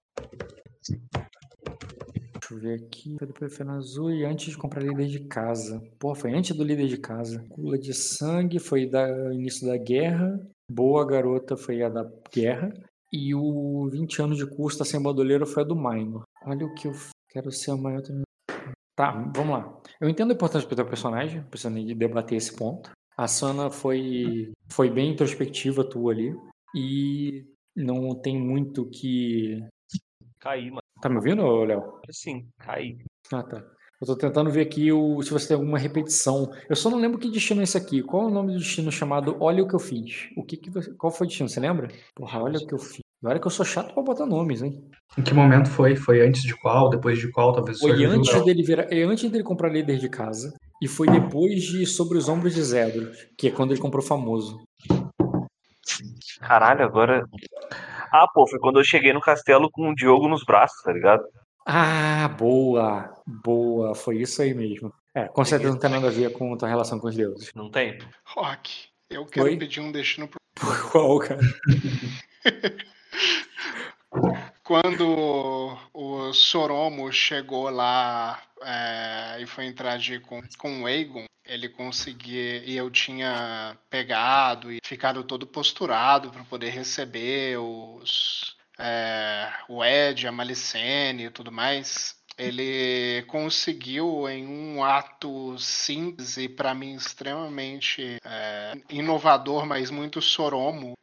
Deixa eu ver aqui. Foi do Prefeito Azul e antes de comprar líder de casa. Pô, foi antes do líder de casa. Gula de sangue foi do início da guerra. Boa garota foi a da guerra. E o 20 anos de curso da sem bandoleiro foi a do Maino. Olha o que eu quero ser a maior... Tá, vamos lá. Eu entendo a importância do teu personagem. Precisando de debater esse ponto. A Sana foi bem introspectiva tua ali. E não tem muito que... Cair, mano. Tá me ouvindo, Léo? Sim, caí. Ah, tá. Eu tô tentando ver aqui se você tem alguma repetição. Eu só não lembro que destino é esse aqui. Qual é o nome do destino chamado Olha o que eu fiz? Qual foi o destino, você lembra? Porra, olha o que eu fiz. Agora que eu sou chato pra botar nomes, hein? Em que momento foi? Foi antes de qual? Depois de qual? Talvez foi antes dele comprar líder de casa. E foi depois de Sobre os Ombros de Zedros, que é quando ele comprou famoso. Caralho, agora... Ah, pô, foi quando eu cheguei no castelo com o Diogo nos braços, tá ligado? Ah, boa, foi isso aí mesmo. Com certeza não tem nada a ver com a tua relação com os deuses. Não tem? Rock, eu quero pedir um destino pro... Por qual, cara? Quando o Soromo chegou lá e foi interagir com o Aegon, ele conseguia, e eu tinha pegado e ficado todo posturado para poder receber o Ed, a Malicene e tudo mais. Ele conseguiu, em um ato simples e para mim extremamente inovador, mas muito Soromo,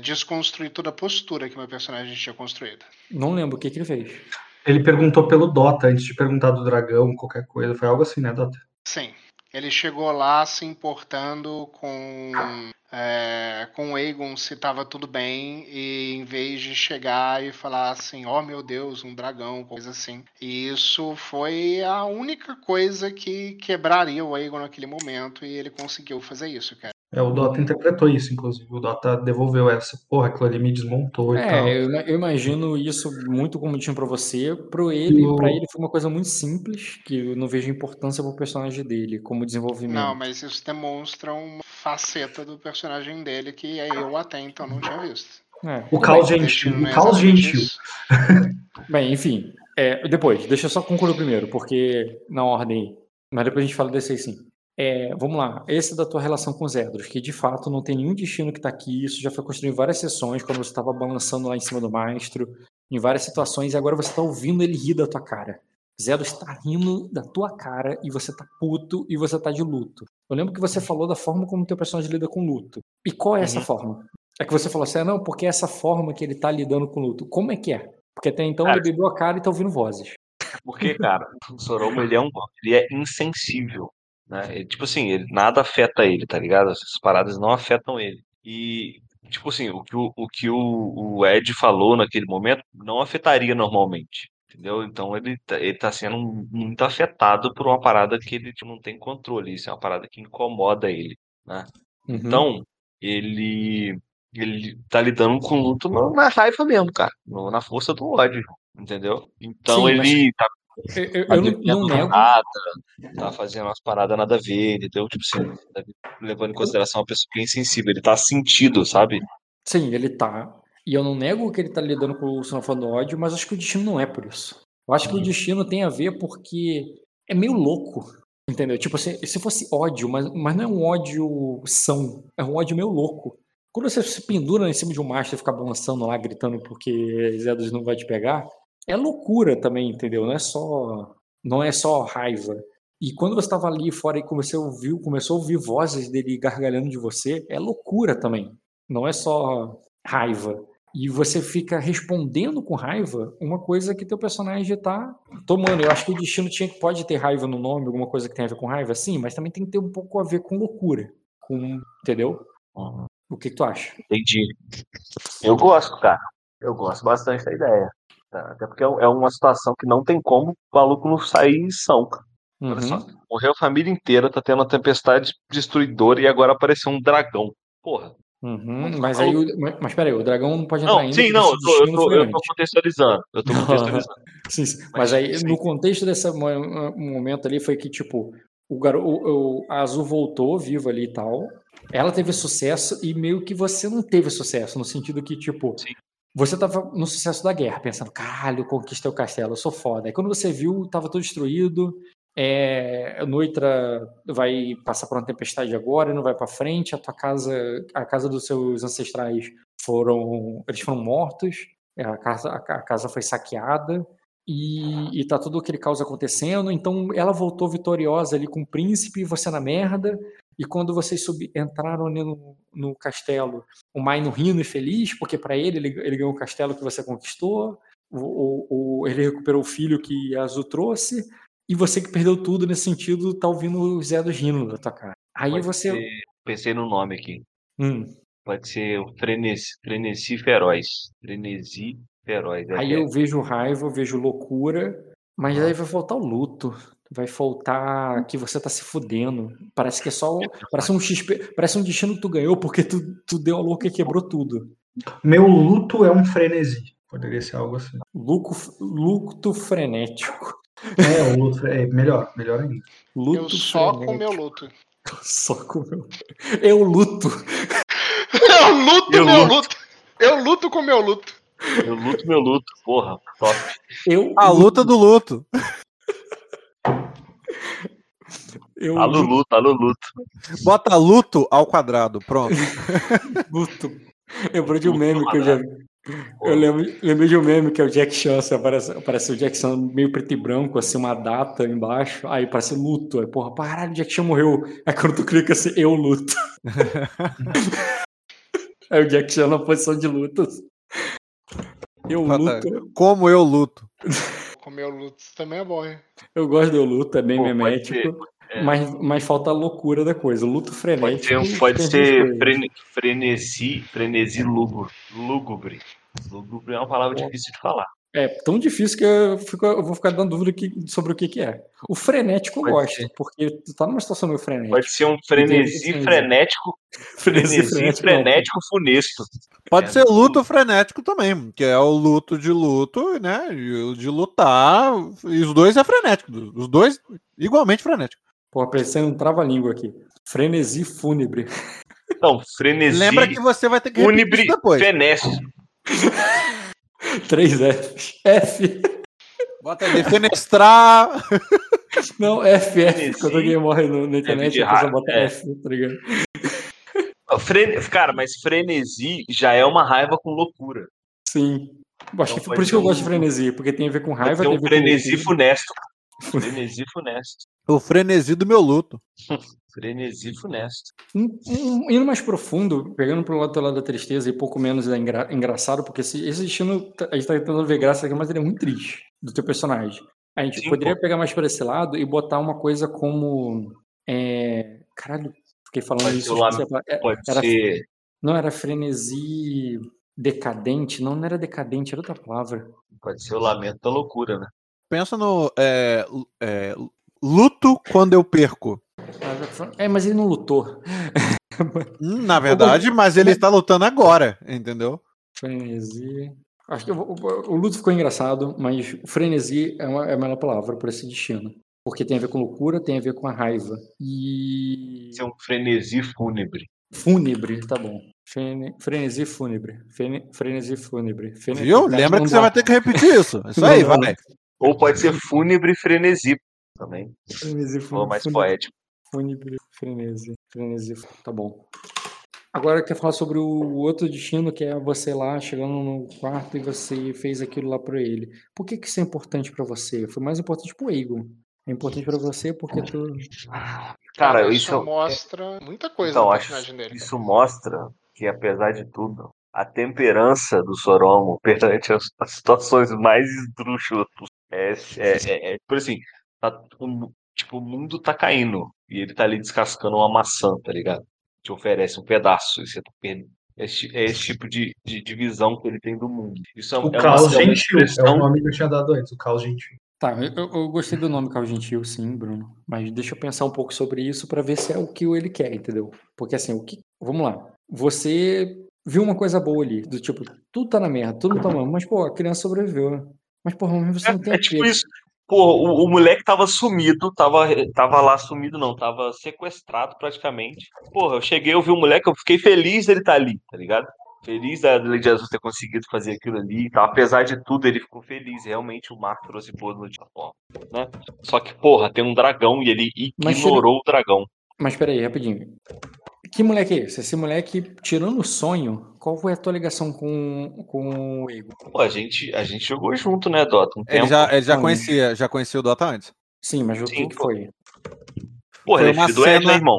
desconstruir toda a postura que meu personagem tinha construído. Não lembro o que ele fez. Ele perguntou pelo Dota, antes de perguntar do dragão, qualquer coisa. Foi algo assim, né, Dota? Sim. Ele chegou lá se importando com com o Aegon se estava tudo bem, e em vez de chegar e falar assim, oh meu Deus, um dragão, coisa assim. E isso foi a única coisa que quebraria o Aegon naquele momento, e ele conseguiu fazer isso, cara. O Dota interpretou isso, inclusive. O Dota devolveu essa, porra, aquilo ali me desmontou e tal. Eu imagino isso muito como tinha pra você. Pra ele foi uma coisa muito simples, que eu não vejo importância pro personagem dele, como desenvolvimento. Não, mas isso demonstra uma faceta do personagem dele que eu até então não tinha visto. O caos gentil. Bem, enfim. Depois, deixa eu só concluir primeiro, porque na ordem. Mas depois a gente fala desse aí sim. Vamos lá, esse da tua relação com os Zedros, que de fato não tem nenhum destino que está aqui, isso já foi construído em várias sessões, quando você estava balançando lá em cima do maestro, em várias situações, e agora você está ouvindo ele rir da tua cara. Zedros está rindo da tua cara, e você está puto, e você está de luto. Eu lembro que você falou da forma como teu personagem lida com luto. E qual é essa forma? É que você falou assim, não, porque é essa forma que ele está lidando com luto. Como é que é? Porque até então ele bebeu a cara e está ouvindo vozes. Porque, cara, o Soromo ele é insensível. Né? Tipo assim, nada afeta ele, tá ligado? Essas paradas não afetam ele. E, tipo assim, o que o Ed falou naquele momento não afetaria normalmente, entendeu? Então ele tá sendo muito afetado por uma parada que ele não tem controle. Isso é uma parada que incomoda ele, né? Uhum. Então, ele tá lidando com o luto na raiva mesmo, cara. Na força do ódio, entendeu? Então sim, ele tá... Eu não nego. Tá fazendo umas paradas nada a ver, entendeu? Tipo assim, levando em consideração uma pessoa que é insensível, ele tá sentido, sabe? Sim, ele tá. E eu não nego que ele tá lidando com o sinofone do ódio, mas acho que o destino não é por isso. Eu acho que o destino tem a ver porque é meio louco, entendeu? Tipo assim, se fosse ódio, mas não é um ódio são, é um ódio meio louco. Quando você se pendura em cima de um mastro e fica balançando lá, gritando porque Zedros não vai te pegar. É loucura também, entendeu? Não é só raiva. E quando você estava ali fora e começou a ouvir vozes dele gargalhando de você, é loucura também. Não é só raiva. E você fica respondendo com raiva uma coisa que teu personagem está tomando. Eu acho que o destino pode ter raiva no nome, alguma coisa que tem a ver com raiva, sim, mas também tem que ter um pouco a ver com loucura. Entendeu? Uhum. O que tu acha? Entendi. Eu gosto, cara. Eu gosto bastante da ideia. Até porque é uma situação que não tem como o maluco não sair são. Uhum. Olha só, morreu a família inteira, tá tendo uma tempestade destruidora e agora apareceu um dragão. Porra. Uhum, mas aí, mas peraí, o dragão não pode entrar ainda. Sim, não, eu tô contextualizando. Sim, sim. Mas aí, sim. No contexto desse momento ali, foi que, tipo, a Azul voltou viva ali e tal. Ela teve sucesso e meio que você não teve sucesso, no sentido que, tipo... Sim. Você tava no sucesso da guerra, pensando, caralho, eu conquistei o castelo, eu sou foda. Aí quando você viu, tava tudo destruído, Noitra vai passar por uma tempestade agora, não vai pra frente, a tua casa, a casa dos seus ancestrais eles foram mortos, a casa foi saqueada, e tá tudo aquele caos acontecendo, então ela voltou vitoriosa ali com o príncipe, você na merda. E quando vocês entraram ali no castelo, o Maino rindo e feliz, porque para ele ganhou o castelo que você conquistou, ele recuperou o filho que a Azul trouxe, e você que perdeu tudo nesse sentido, tá ouvindo o Zedros rindo da tua cara. Aí pode você... Pensei no nome aqui. Pode ser o Frenesi Feroz. Frenesi Feroz. Aí eu vejo raiva, eu vejo loucura, mas aí vai faltar o luto. Vai faltar que você tá se fudendo. Parece que é só... Parece um XP, parece um destino que tu ganhou porque tu deu a louca e quebrou tudo. Meu luto é um frenesi. Poderia ser algo assim. Luto frenético. O luto é melhor ainda. Luto eu só frenético. Com meu luto. Só com meu luto. Eu luto. Eu luto meu luto. Eu luto com meu luto. Eu luto meu luto. Porra, top. A luta do luto. Luto. Bota luto ao quadrado, pronto. Luto. Lembrei de um meme que eu já vi. Eu lembrei de um meme que é o Jack Chan, aparece o Jack Chan meio preto e branco, assim, uma data embaixo, aí parece luto. Aí, porra, caralho, o Jack Chan morreu. Aí quando tu clica assim, eu luto. Aí o Jack Chan na posição de luto. Eu luto. Como eu luto. Como eu luto, isso também é bom, hein? Eu gosto do luto, é bem memético. Mas falta a loucura da coisa, luto frenético. Pode ser frenesi lúgubre. Lúgubre é uma palavra difícil de falar. É tão difícil que eu vou ficar dando dúvida sobre o que é. O frenético eu gosto, porque tu tá numa situação meio frenética. Pode ser um frenesi frenético, frenesi frenético funesto. Pode ser luto frenético também, que é o luto de luto, né? De lutar. E os dois é frenético. Os dois igualmente frenético. Pô, aparecendo um trava-língua aqui. Frenesi fúnebre. Não, frenesi. Lembra que você vai ter que repetir depois. Fúnebre, 3F. F. Bota ali, fenestrar. Não, FF. Quando alguém morre na internet, a pessoa bota F, tá ligado? Cara, mas frenesi já é uma raiva com loucura. Sim. Acho que por isso que eu gosto de frenesi, porque tem a ver com raiva. Tem um frenesi funesto. Frenesi funesto. O frenesi do meu luto. Frenesi funesto. Indo mais profundo, pegando pro lado do lado da tristeza e pouco menos é engraçado, porque esse destino, a gente tá tentando ver graça aqui, mas ele é muito triste do teu personagem. A gente poderia pegar mais por esse lado e botar uma coisa como... Caralho, fiquei falando isso. Não, era frenesi decadente. Não era decadente, era outra palavra. Pode ser o lamento da loucura, né? Pensa no... luto quando eu perco. Mas ele não lutou. Na verdade, mas ele está lutando agora, entendeu? Frenesi. Acho que o luto ficou engraçado, mas frenesi é a melhor palavra para esse destino. Porque tem a ver com loucura, tem a ver com a raiva. E... é um frenesi fúnebre. Fúnebre, tá bom. Frenesi fúnebre. Frenesi fúnebre. Viu? Lembra que você vai ter que repetir isso. Isso aí, vai. Ou pode ser fúnebre frenesi. Também. Ou mais poético. Frenesi. Tá bom. Agora eu quero falar sobre o outro destino, que é você lá chegando no quarto e você fez aquilo lá pra ele. Por que isso é importante pra você? Foi mais importante pro Aegon. É importante pra você porque tu... Cara, isso mostra muita coisa na personagem dele. Isso mostra que, apesar de tudo, a temperança do Soromo perante as situações mais esdrúxulas por assim... Tipo, o mundo tá caindo e ele tá ali descascando uma maçã, tá ligado? Te oferece um pedaço e você tá perdendo. Esse tipo de visão que ele tem do mundo. Isso é o caos gentil. É o nome que eu tinha dado antes, o caos gentil. Tá, eu gostei do nome caos gentil, sim, Bruno. Mas deixa eu pensar um pouco sobre isso pra ver se é o que ele quer, entendeu? Porque assim, vamos lá. Você viu uma coisa boa ali, do tipo, tudo tá na merda, tudo tá mal, mas pô, a criança sobreviveu, né? Mas pô, você não tem tipo isso. Pô, o moleque tava sumido, tava sequestrado praticamente. Porra, eu cheguei, eu vi o moleque, eu fiquei feliz dele estar ali, tá ligado? Feliz da Lei de Azul ter conseguido fazer aquilo ali e tal. Apesar de tudo, ele ficou feliz. Realmente o Marco trouxe boa no dia, né? Só que, porra, tem um dragão e ele ignorou o dragão. Mas peraí, rapidinho. Que moleque é esse? Esse moleque, tirando o sonho, qual foi a tua ligação com o Igor? Pô, a gente jogou junto, né, Dota? Ele já conhecia o Dota antes? Sim, mas o que foi? Porra,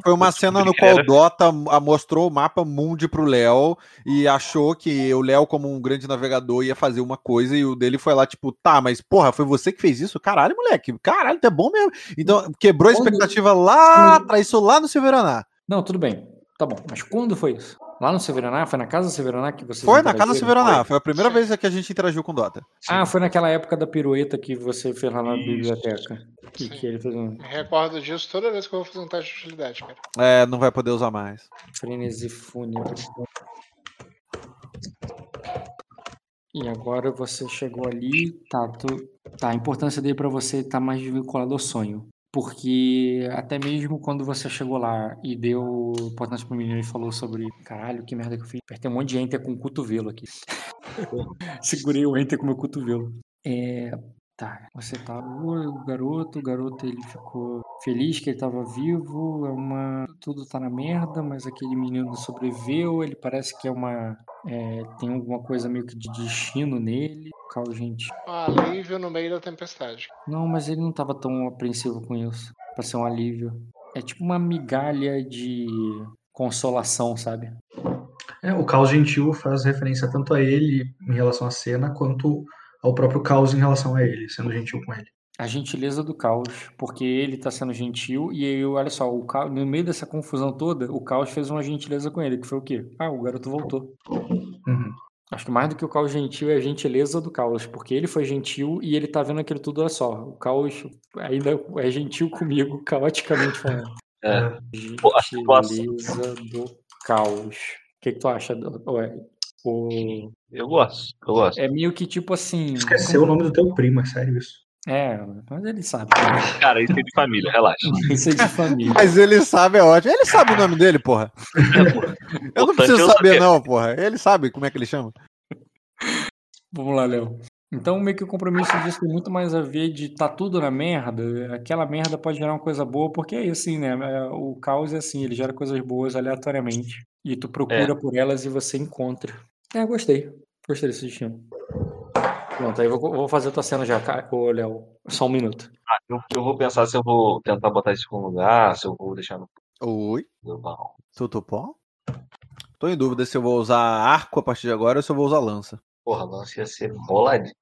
foi uma cena no qual o Dota mostrou o mapa mundi pro Léo e achou que o Léo, como um grande navegador, ia fazer uma coisa e o dele foi lá, tipo, tá, mas porra, foi você que fez isso? Caralho, moleque, caralho, tá bom mesmo. Então, quebrou a expectativa lá atrás, isso lá no Silveraná. Não, tudo bem. Tá bom, mas quando foi isso? Lá no Silveraná? Foi na casa do Silveraná que você... Foi na casa do Silveraná, foi a primeira vez que a gente interagiu com Dota. Sim. Ah, foi naquela época da pirueta que você fez lá na biblioteca. Que ele fez um... Me recordo disso toda vez que eu vou fazer um teste de utilidade, cara. É, não vai poder usar mais. Frenesi fúnebre. E agora você chegou ali, a importância dele pra você tá mais vinculado ao sonho. Porque até mesmo quando você chegou lá e deu importância pro menino e falou sobre, caralho, que merda que eu fiz. Apertei um monte de enter com o cotovelo aqui. Segurei o enter com o meu cotovelo. Você tava... O garoto, ele ficou feliz que ele tava vivo. Tudo tá na merda, mas aquele menino sobreviveu. Ele parece que tem alguma coisa meio que de destino nele. Calma, gente. Um alívio no meio da tempestade. Não, mas ele não tava tão apreensivo com isso. Pra ser um alívio. É tipo uma migalha de consolação, sabe? O caos gentil faz referência tanto a ele em relação à cena, quanto ao próprio caos em relação a ele, sendo gentil com ele. A gentileza do caos, porque ele tá sendo gentil e eu, olha só, o caos, no meio dessa confusão toda, o caos fez uma gentileza com ele, que foi o quê? Ah, o garoto voltou. Uhum. Acho que mais do que o caos gentil é a gentileza do caos, porque ele foi gentil e ele tá vendo aquilo tudo, olha só, o caos ainda é gentil comigo, caoticamente falando. É. Gentileza do caos. O que tu acha, Ué? Eu gosto. É meio que tipo assim... Esqueceu o nome do teu primo, é sério isso? É, mas ele sabe. Cara, isso é de família, relaxa. Isso é de família. Mas ele sabe, é ótimo. Ele sabe o nome dele, porra. Eu não preciso saber não, porra. Ele sabe como é que ele chama. Vamos lá, Léo. Então meio que o compromisso disso tem muito mais a ver de tá tudo na merda. Aquela merda pode gerar uma coisa boa, porque é assim, né? O caos é assim, ele gera coisas boas aleatoriamente. E tu procura por elas e você encontra. É, gostei. Gostei desse destino. Pronto, aí vou fazer a tua cena já, ô Léo, só um minuto. Ah, eu vou pensar se eu vou tentar botar isso em algum lugar, se eu vou deixar no... Oi? Tudo bom? Tô em dúvida se eu vou usar arco a partir de agora ou se eu vou usar lança. Porra, lança ia ser roladinho.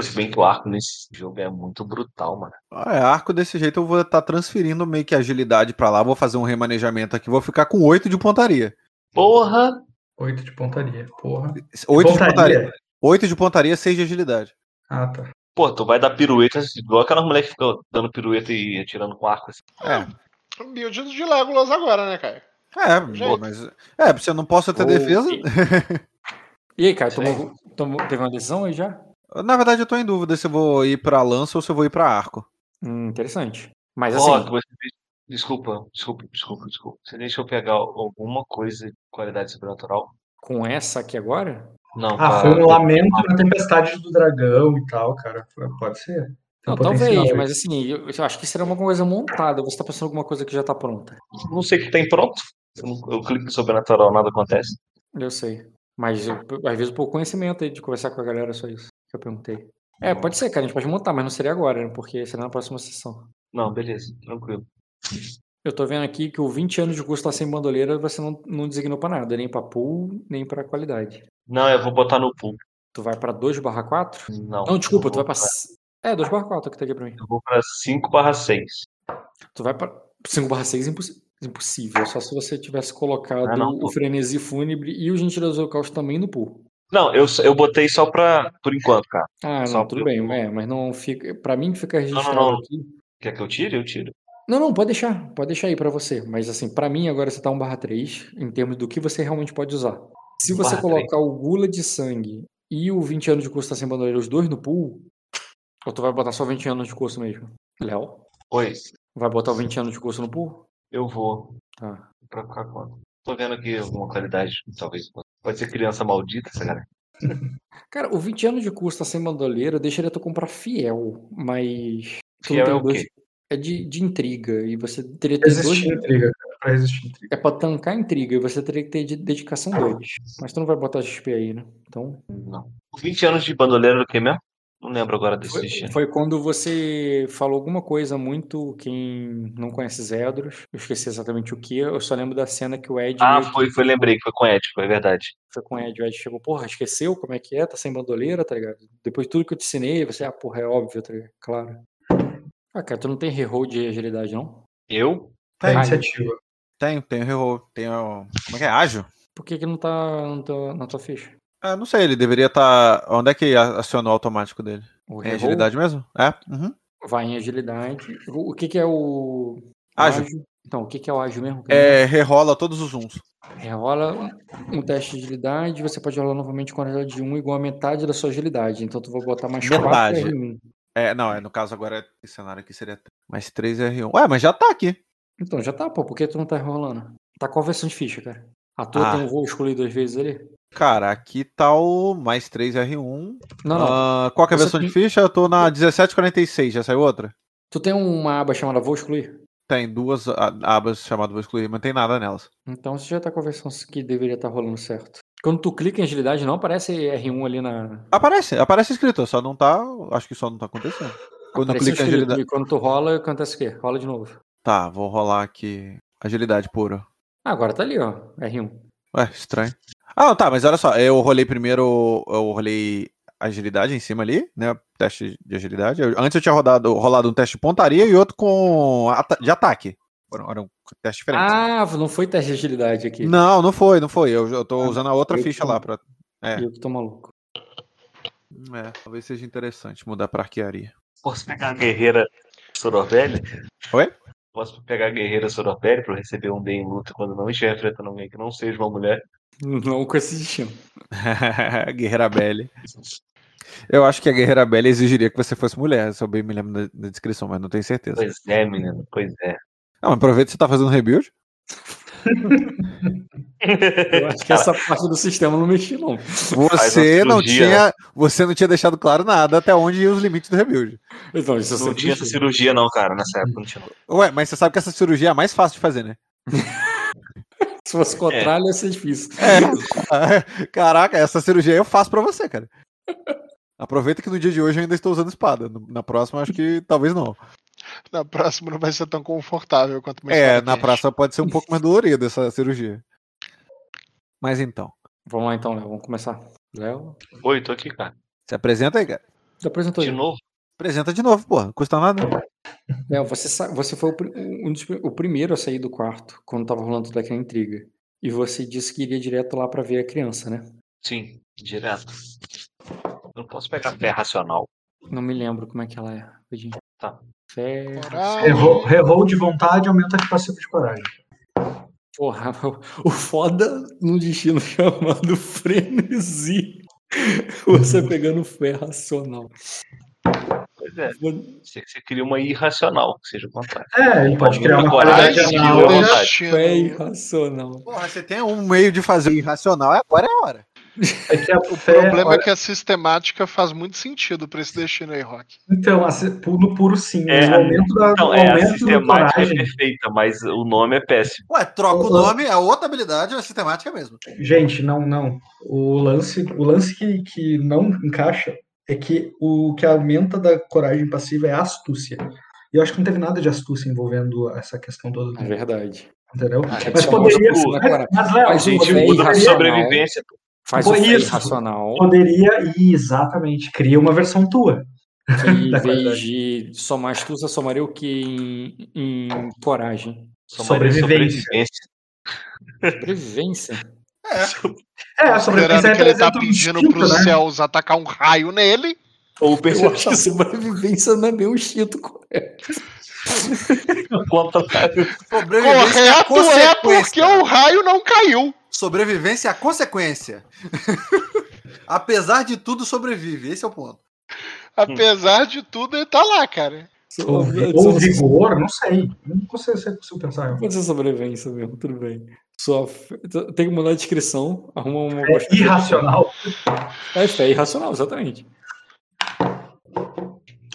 Se bem que o arco nesse jogo é muito brutal, mano. Arco desse jeito eu vou estar transferindo meio que agilidade pra lá, vou fazer um remanejamento aqui, vou ficar com 8 de pontaria. Porra! 8 de pontaria, porra. 8 de pontaria. 8 de pontaria, 6 de agilidade. Ah, tá. Pô, tu vai dar pirueta, igual aquelas mulheres que ficam dando pirueta e atirando com arco assim. É. Build de Legolas agora, né, Caio? Mas... porque eu não posso ter defesa. E aí, Caio, teve uma decisão aí já? Na verdade, eu tô em dúvida se eu vou ir pra lança ou se eu vou ir pra arco. Interessante. Mas assim... Desculpa. Você deixou eu pegar alguma coisa de qualidade sobrenatural? Com essa aqui agora? Não, foi um lamento na tempestade do dragão e tal, cara. Pode ser. Não, talvez, mas assim, eu acho que será uma coisa montada. Você tá pensando em alguma coisa que já tá pronta? Não sei o que tem pronto. Eu clico no sobrenatural, nada acontece. Eu sei. Mas às vezes por conhecimento aí de conversar com a galera, só isso que eu perguntei. Pode ser, cara. A gente pode montar, mas não seria agora, né? Porque será na próxima sessão. Não, beleza. Tranquilo. Eu tô vendo aqui que o 20 anos de curso tá sem bandoleira, você não designou pra nada, nem pra pool, nem pra qualidade. Não, eu vou botar no pool. Tu vai pra 2/4? Não. Não, desculpa, tu vai pra... 2/4 que tá aqui pra mim. Eu vou pra 5/6. Tu vai pra... 5/6 é impossível, só se você tivesse colocado o frenesi fúnebre e o gentileza do caos também no pool. Não, eu botei só pra... por enquanto, cara. Só não, tudo bem, mas não fica... pra mim fica registrado não. Aqui. Quer que eu tire? Eu tiro. Não, pode deixar aí pra você. Mas assim, pra mim agora você tá 1/3 em termos do que você realmente pode usar. Se você colocar o gula de sangue e o 20 anos de curso tá sem bandoleira, os dois no pool, ou tu vai botar só 20 anos de curso mesmo? Léo? Oi. Vai botar o 20 anos de curso no pool? Eu vou. Tá. Pra ficar quanto? Tô vendo aqui alguma qualidade, talvez. Pode ser criança maldita, essa galera. Cara, o 20 anos de curso tá sem bandoleira, deixa ele tu comprar fiel, mas... Fiel é o quê? É de intriga, e você teria que ter intriga, cara. Pra resistir intriga. É pra tancar intriga, e você teria que ter dedicação 2. Mas tu não vai botar XP aí, né? Então... Não. 20 anos de bandoleira do que mesmo? Não lembro agora desse destino. Foi quando você falou alguma coisa muito... Quem não conhece Zedros, eu esqueci exatamente o que, eu só lembro da cena que o Ed... lembrei que foi com o Ed, foi verdade. Foi com o Ed chegou, porra, esqueceu como é que é, tá sem bandoleira, tá ligado? Depois de tudo que eu te ensinei, você, porra, é óbvio, tá ligado? Claro. Cara, tu não tem reroll de agilidade, não? Eu? Tem iniciativa. Tenho reroll. Tenho... Como é que é? Ágil? Por que que não tá na tua ficha? Não sei, ele deveria estar... Onde é que acionou o automático dele? É agilidade mesmo? É? Uhum. Vai em agilidade. O que que é o... Ágil. Então, o que que é o ágil mesmo? Rerola todos os uns. Rerola um teste de agilidade, você pode rolar novamente com a agilidade de 1 igual a metade da sua agilidade. Então tu vai botar mais 4 R1. No caso agora, esse cenário aqui seria mais 3R1. Ué, mas já tá aqui. Então, já tá, pô. Por que tu não tá enrolando? Tá com a versão de ficha, cara. A tua tem um voo escolhido 2 vezes ali? Cara, aqui tá o mais 3R1. Não. Qual que é a versão de ficha? Eu tô na 1746. Já saiu outra? Tu tem uma aba chamada voo excluir? Tem 2 abas chamadas voo excluir, mas não tem nada nelas. Então você já tá com a versão que deveria estar rolando certo. Quando tu clica em agilidade, não aparece R1 ali na... Aparece escrito, só não tá... Acho que só não tá acontecendo. Quando aparece tu clica em agilidade... E quando tu rola, acontece o quê? Rola de novo. Tá, vou rolar aqui. Agilidade pura. Agora tá ali, ó. R1. Ué, estranho. Tá, mas olha só. Eu rolei primeiro... Eu rolei agilidade em cima ali, né? Teste de agilidade. Antes eu tinha rolado um teste de pontaria e outro com de ataque. Era um teste diferente. Ah, não foi teste de agilidade aqui. Não foi. Eu tô usando a outra ficha lá. Eu que tô maluco. É, talvez seja interessante mudar pra arquearia. Posso pegar a guerreira Sorobelli? Oi? Posso pegar a guerreira Sorobelli pra eu receber um D em luta quando não estiver enfrentando alguém que não seja uma mulher? Não com esse destino. Guerreira Belli. Eu acho que a Guerreira Belli exigiria que você fosse mulher. Se eu bem me lembro da descrição, mas não tenho certeza. Pois é, menino, pois é. Ah, mas aproveita que você tá fazendo rebuild. Eu acho que essa parte do sistema não mexi, não. Você não tinha deixado claro nada até onde iam os limites do rebuild. Então, isso não tinha essa cirurgia, não, cara, nessa época não tinha. Ué, mas você sabe que essa cirurgia é a mais fácil de fazer, né? Se fosse contrário, ia ser difícil. É. Caraca, essa cirurgia eu faço pra você, cara. Aproveita que no dia de hoje eu ainda estou usando espada. Na próxima, acho que talvez não. Na próxima não vai ser tão confortável quanto uma espada. É, na próxima pode ser um pouco mais dolorida essa cirurgia. Mas então. Vamos lá então, Léo. Vamos começar. Léo? Oi, tô aqui, cara. Se apresenta aí, cara. Você apresentou de novo? Apresenta de novo, porra. Não custa nada. Léo, você foi o primeiro a sair do quarto quando tava rolando toda aquela intriga. E você disse que iria direto lá pra ver a criança, né? Sim, direto. Eu não posso pegar fé racional. Não me lembro como é que ela é. Tá. Fé... Revou de vontade, aumenta a passiva de coragem. Porra, o foda no destino chamado frenesi. Você pegando fé racional. Pois é. Você cria uma irracional, que seja o contrário. É, ele pode criar uma coragem irracional. Fé irracional. Porra, você tem um meio de fazer irracional, agora é a hora. É que o problema é que a sistemática faz muito sentido para esse destino aí, Rock. Então, no puro sim. É, a sistemática é perfeita, mas o nome é péssimo. Ué, troca o nome, a outra habilidade é a sistemática mesmo. Gente, não. O lance que não encaixa é que o que aumenta da coragem passiva é a astúcia. E eu acho que não teve nada de astúcia envolvendo essa questão toda. É verdade. Entendeu? Mas poderia ser. Mas, gente, muda a sobrevivência, pô. Faz o isso racional. Poderia ir, exatamente. Cria uma versão tua. Que em vez de somar astúcia, somaria o que em coragem? Sobrevivência? É a sobrevivência. Que ele tá pedindo pro céus atacar um raio nele. Ou eu acho que sobrevivência não é meu instinto correto. Correto é porque o raio não caiu. Sobrevivência é a consequência. Apesar de tudo, sobrevive. Esse é o ponto. Apesar de tudo, ele tá lá, cara. Ou vigor, não sei. Não consigo pensar. Pode ser sobrevivência mesmo, tudo bem. Tem que mudar a descrição. Arruma uma é irracional. É fé irracional, exatamente.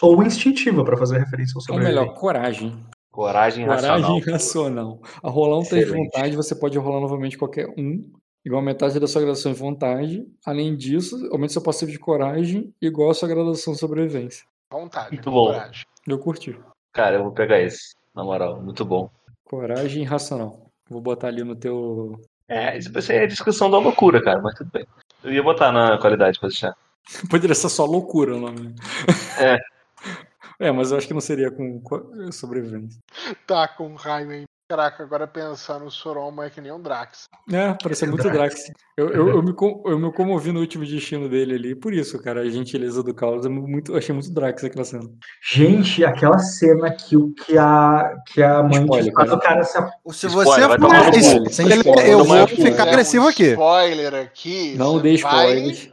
Ou instintiva, pra fazer referência ao sobrevivente. Ou melhor, coragem. Coragem racional. Coragem racional. A rolar um teste de vontade, você pode rolar novamente qualquer um, igual a metade da sua graduação de vontade. Além disso, aumenta seu passivo de coragem, igual a sua graduação de sobrevivência. Vontade. Muito bom. Coragem. Eu curti. Cara, eu vou pegar esse. Na moral, muito bom. Coragem racional. Vou botar ali no teu... Isso é a descrição da loucura, cara, mas tudo bem. Eu ia botar na qualidade pra deixar. Poderia ser só loucura o nome. É. Mas eu acho que não seria com sobrevivência. Tá, com raio aí. Caraca, agora pensar no Soromo é que nem um Drax. Parece muito Drax. Eu me comovi no último destino dele ali. Por isso, cara, a gentileza do Caos. Eu achei muito Drax aquela cena. Gente, aquela cena que a mãe faz o cara se... Se você for... Eu vou ficar agressivo aqui. Spoiler aqui. Não dê spoilers.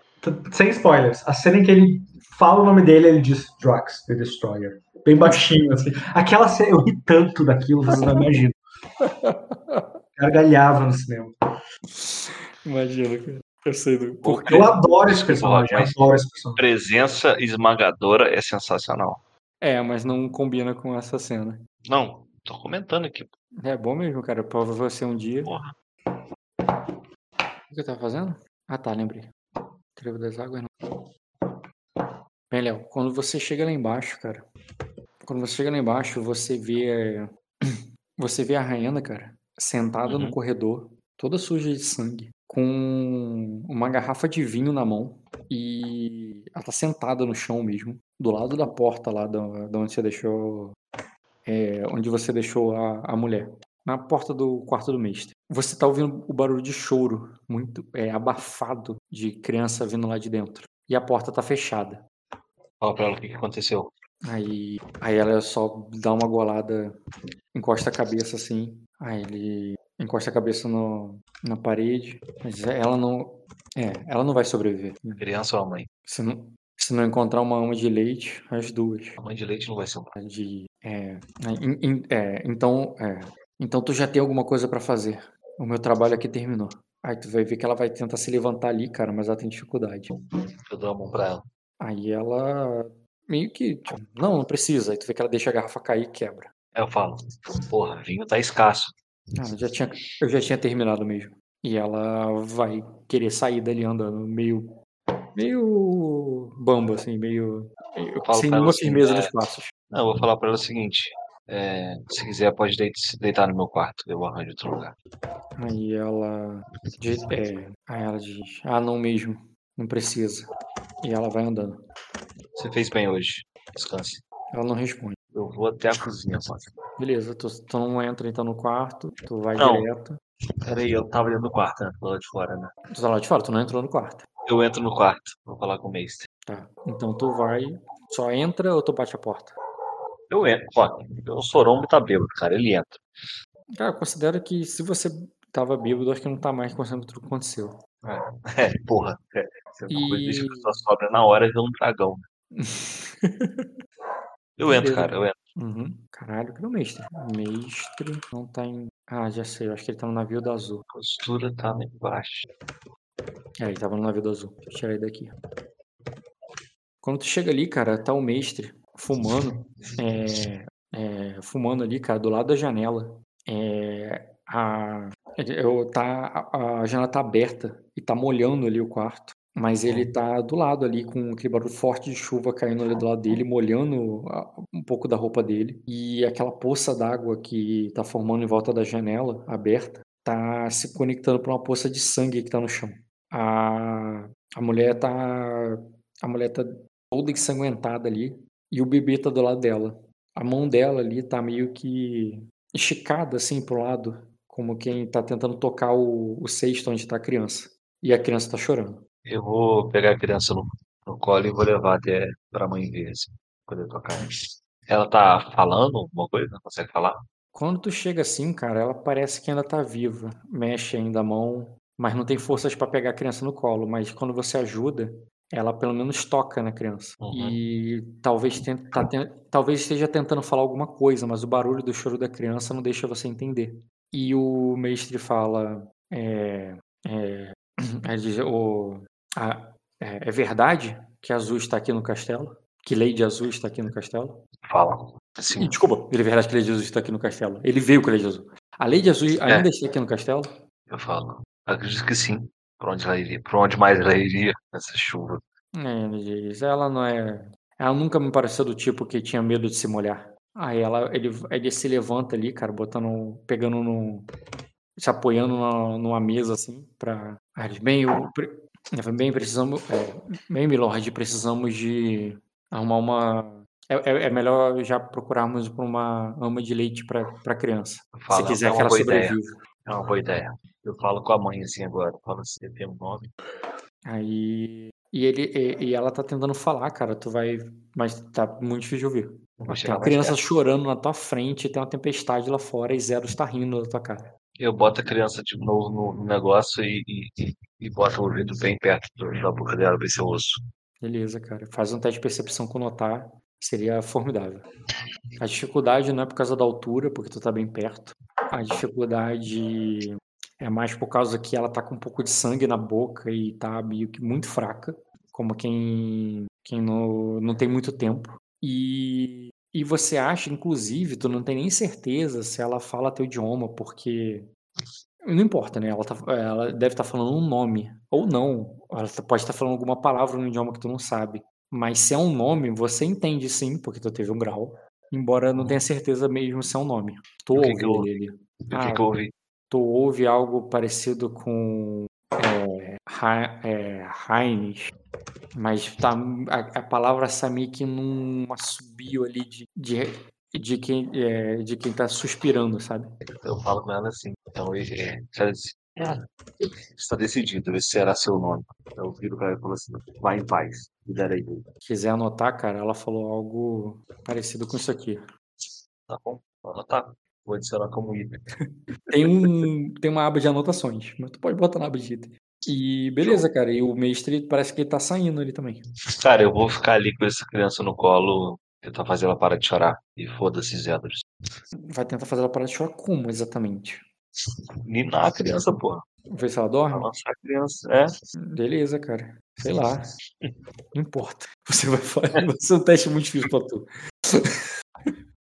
Sem spoilers. A cena em que ele... Fala o nome dele, ele diz Drax, The Destroyer. Bem baixinho, assim. Aquela cena, eu ri tanto daquilo, vocês não imaginam. Gargalhava no cinema. Imagina, cara. Eu sei do... Porque eu adoro esse personagem. Presença esmagadora é sensacional. Mas não combina com essa cena. Não, tô comentando aqui. É bom mesmo, cara. Pra você um dia. Porra. O que eu tava fazendo? Ah, tá, lembrei. Trevo das águas não. Bem, Léo, quando você chega lá embaixo, cara, você vê a Rainha, cara, sentada no corredor, toda suja de sangue, com uma garrafa de vinho na mão e ela tá sentada no chão mesmo, do lado da porta lá da onde você deixou, a mulher. Na porta do quarto do mestre. Você tá ouvindo o barulho de choro, muito abafado, de criança vindo lá de dentro. E a porta tá fechada. Fala pra ela o que aconteceu. Aí ela só dá uma golada, encosta a cabeça assim. Aí ele encosta a cabeça na parede. Mas ela não vai sobreviver. Criança ou a mãe? Se não encontrar uma ama de leite, as duas. A mãe de leite não vai ser uma. Então tu já tem alguma coisa pra fazer. O meu trabalho aqui terminou. Aí tu vai ver que ela vai tentar se levantar ali, cara, mas ela tem dificuldade. Eu dou a mão pra ela. Aí ela meio que, tipo, não precisa. Aí tu vê que ela deixa a garrafa cair e quebra. Aí eu falo, porra, vinho tá escasso. Eu já tinha terminado mesmo. E ela vai querer sair dali andando meio bamba, assim, meio sem nenhuma firmeza nos passos. Não, eu vou falar pra ela o seguinte... se quiser pode se deitar no meu quarto, eu arranjo outro lugar. Aí ela diz, não mesmo, não precisa. E ela vai andando. Você fez bem hoje, descanse. Ela não responde. Eu vou até a cozinha, pode. Beleza, tu não entra então no quarto, tu vai não. Direto. Peraí, eu tava dentro do quarto, né? Tô lá de fora, né? Tu tá lá de fora, tu não entrou no quarto. Eu entro no quarto, vou falar com o mestre. Tá, então tu vai, só entra ou tu bate a porta? Eu entro, ó, o Soromo tá bêbado, cara, ele entra. Cara, eu considero que se você tava bêbado, acho que não tá mais considerando tudo que aconteceu. Porra. Deixa que só sobra na hora e vê um dragão. Eu entro, cara, eu entro. Uhum. Caralho, que é o mestre? Mestre não tá em... Ah, já sei, eu acho que ele tá no navio da Azul. A postura tá lá embaixo. Ele tava no navio da Azul. Deixa eu tirar ele daqui. Quando tu chega ali, cara, tá o mestre... fumando ali, cara, do lado da janela. A janela tá aberta e tá molhando ali o quarto, mas ele tá do lado ali com aquele barulho forte de chuva caindo ali do lado dele, molhando um pouco da roupa dele, e aquela poça d'água que tá formando em volta da janela aberta, tá se conectando pra uma poça de sangue que tá no chão. A mulher tá toda ensanguentada ali. E o bebê tá do lado dela. A mão dela ali tá meio que esticada assim pro lado, como quem tá tentando tocar o cesto onde tá a criança. E a criança tá chorando. Eu vou pegar a criança no colo e vou levar até pra mãe ver, assim, quando eu tocar. Ela tá falando alguma coisa? Não consegue falar? Quando tu chega assim, cara, ela parece que ainda tá viva. Mexe ainda a mão, mas não tem forças pra pegar a criança no colo. Mas quando você ajuda... Ela pelo menos toca na criança. Uhum. E talvez esteja tentando falar alguma coisa, mas o barulho do choro da criança não deixa você entender. E o mestre fala... É verdade que Azul está aqui no castelo? Que Lady Azul está aqui no castelo? Fala. Sim. E, desculpa, é verdade que Lady Azul está aqui no castelo. Ele veio com a Lady Azul. A Lady Azul ainda está aqui no castelo? Eu falo. Acredito que sim. Pra onde ela iria? Pra onde mais ela iria nessa chuva? Ela não é... Ela nunca me pareceu do tipo que tinha medo de se molhar. Aí ele se levanta ali, cara, pegando no... Se apoiando numa mesa, assim, pra... Milord, precisamos de arrumar uma... É melhor já procurarmos por uma ama de leite pra criança. Se quiser que ela sobreviva. É uma boa ideia. Eu falo com a mãe assim agora, falo assim, tem um nome. Aí. E ela tá tentando falar, cara. Tu vai. Mas tá muito difícil de ouvir. Tem uma criança chorando na tua frente, tem uma tempestade lá fora e Zedros tá rindo da tua cara. Eu boto a criança de novo no negócio e boto o ouvido bem perto da boca dela, ver se eu ouço. Beleza, cara. Faz um teste de percepção com notar. Seria formidável. A dificuldade não é por causa da altura, porque tu tá bem perto. A dificuldade. É mais por causa que ela tá com um pouco de sangue na boca e tá meio que muito fraca, como quem não tem muito tempo. E você acha, inclusive, tu não tem nem certeza se ela fala teu idioma, porque não importa, né? Ela deve estar falando um nome, ou não. Ela pode estar falando alguma palavra no idioma que tu não sabe. Mas se é um nome, você entende sim, porque tu teve um grau, embora não tenha certeza mesmo se é um nome. Tu ouve ele. Tu ouve algo parecido com Heinz, mas tá, a palavra Samik não subiu ali de quem tá suspirando, sabe? Eu falo com ela assim, então está decidido, esse será seu nome. Então eu viro pra ela e falo assim, vai em paz, cuidarei dele. Se quiser anotar, cara, ela falou algo parecido com isso aqui. Tá bom, vou anotar. Vou adicionar como item. Tem uma aba de anotações, mas tu pode botar na aba de item. E beleza, cara, e o mestre parece que ele tá saindo ali também. Cara, eu vou ficar ali com essa criança no colo, tentar fazer ela parar de chorar. E foda-se, Zedros. Vai tentar fazer ela parar de chorar como, exatamente? Ninar a criança, porra. Vamos ver se ela dorme? Nossa, a criança, é. Beleza, cara. Sei lá. Não importa. Você vai fazer um teste muito difícil pra tu.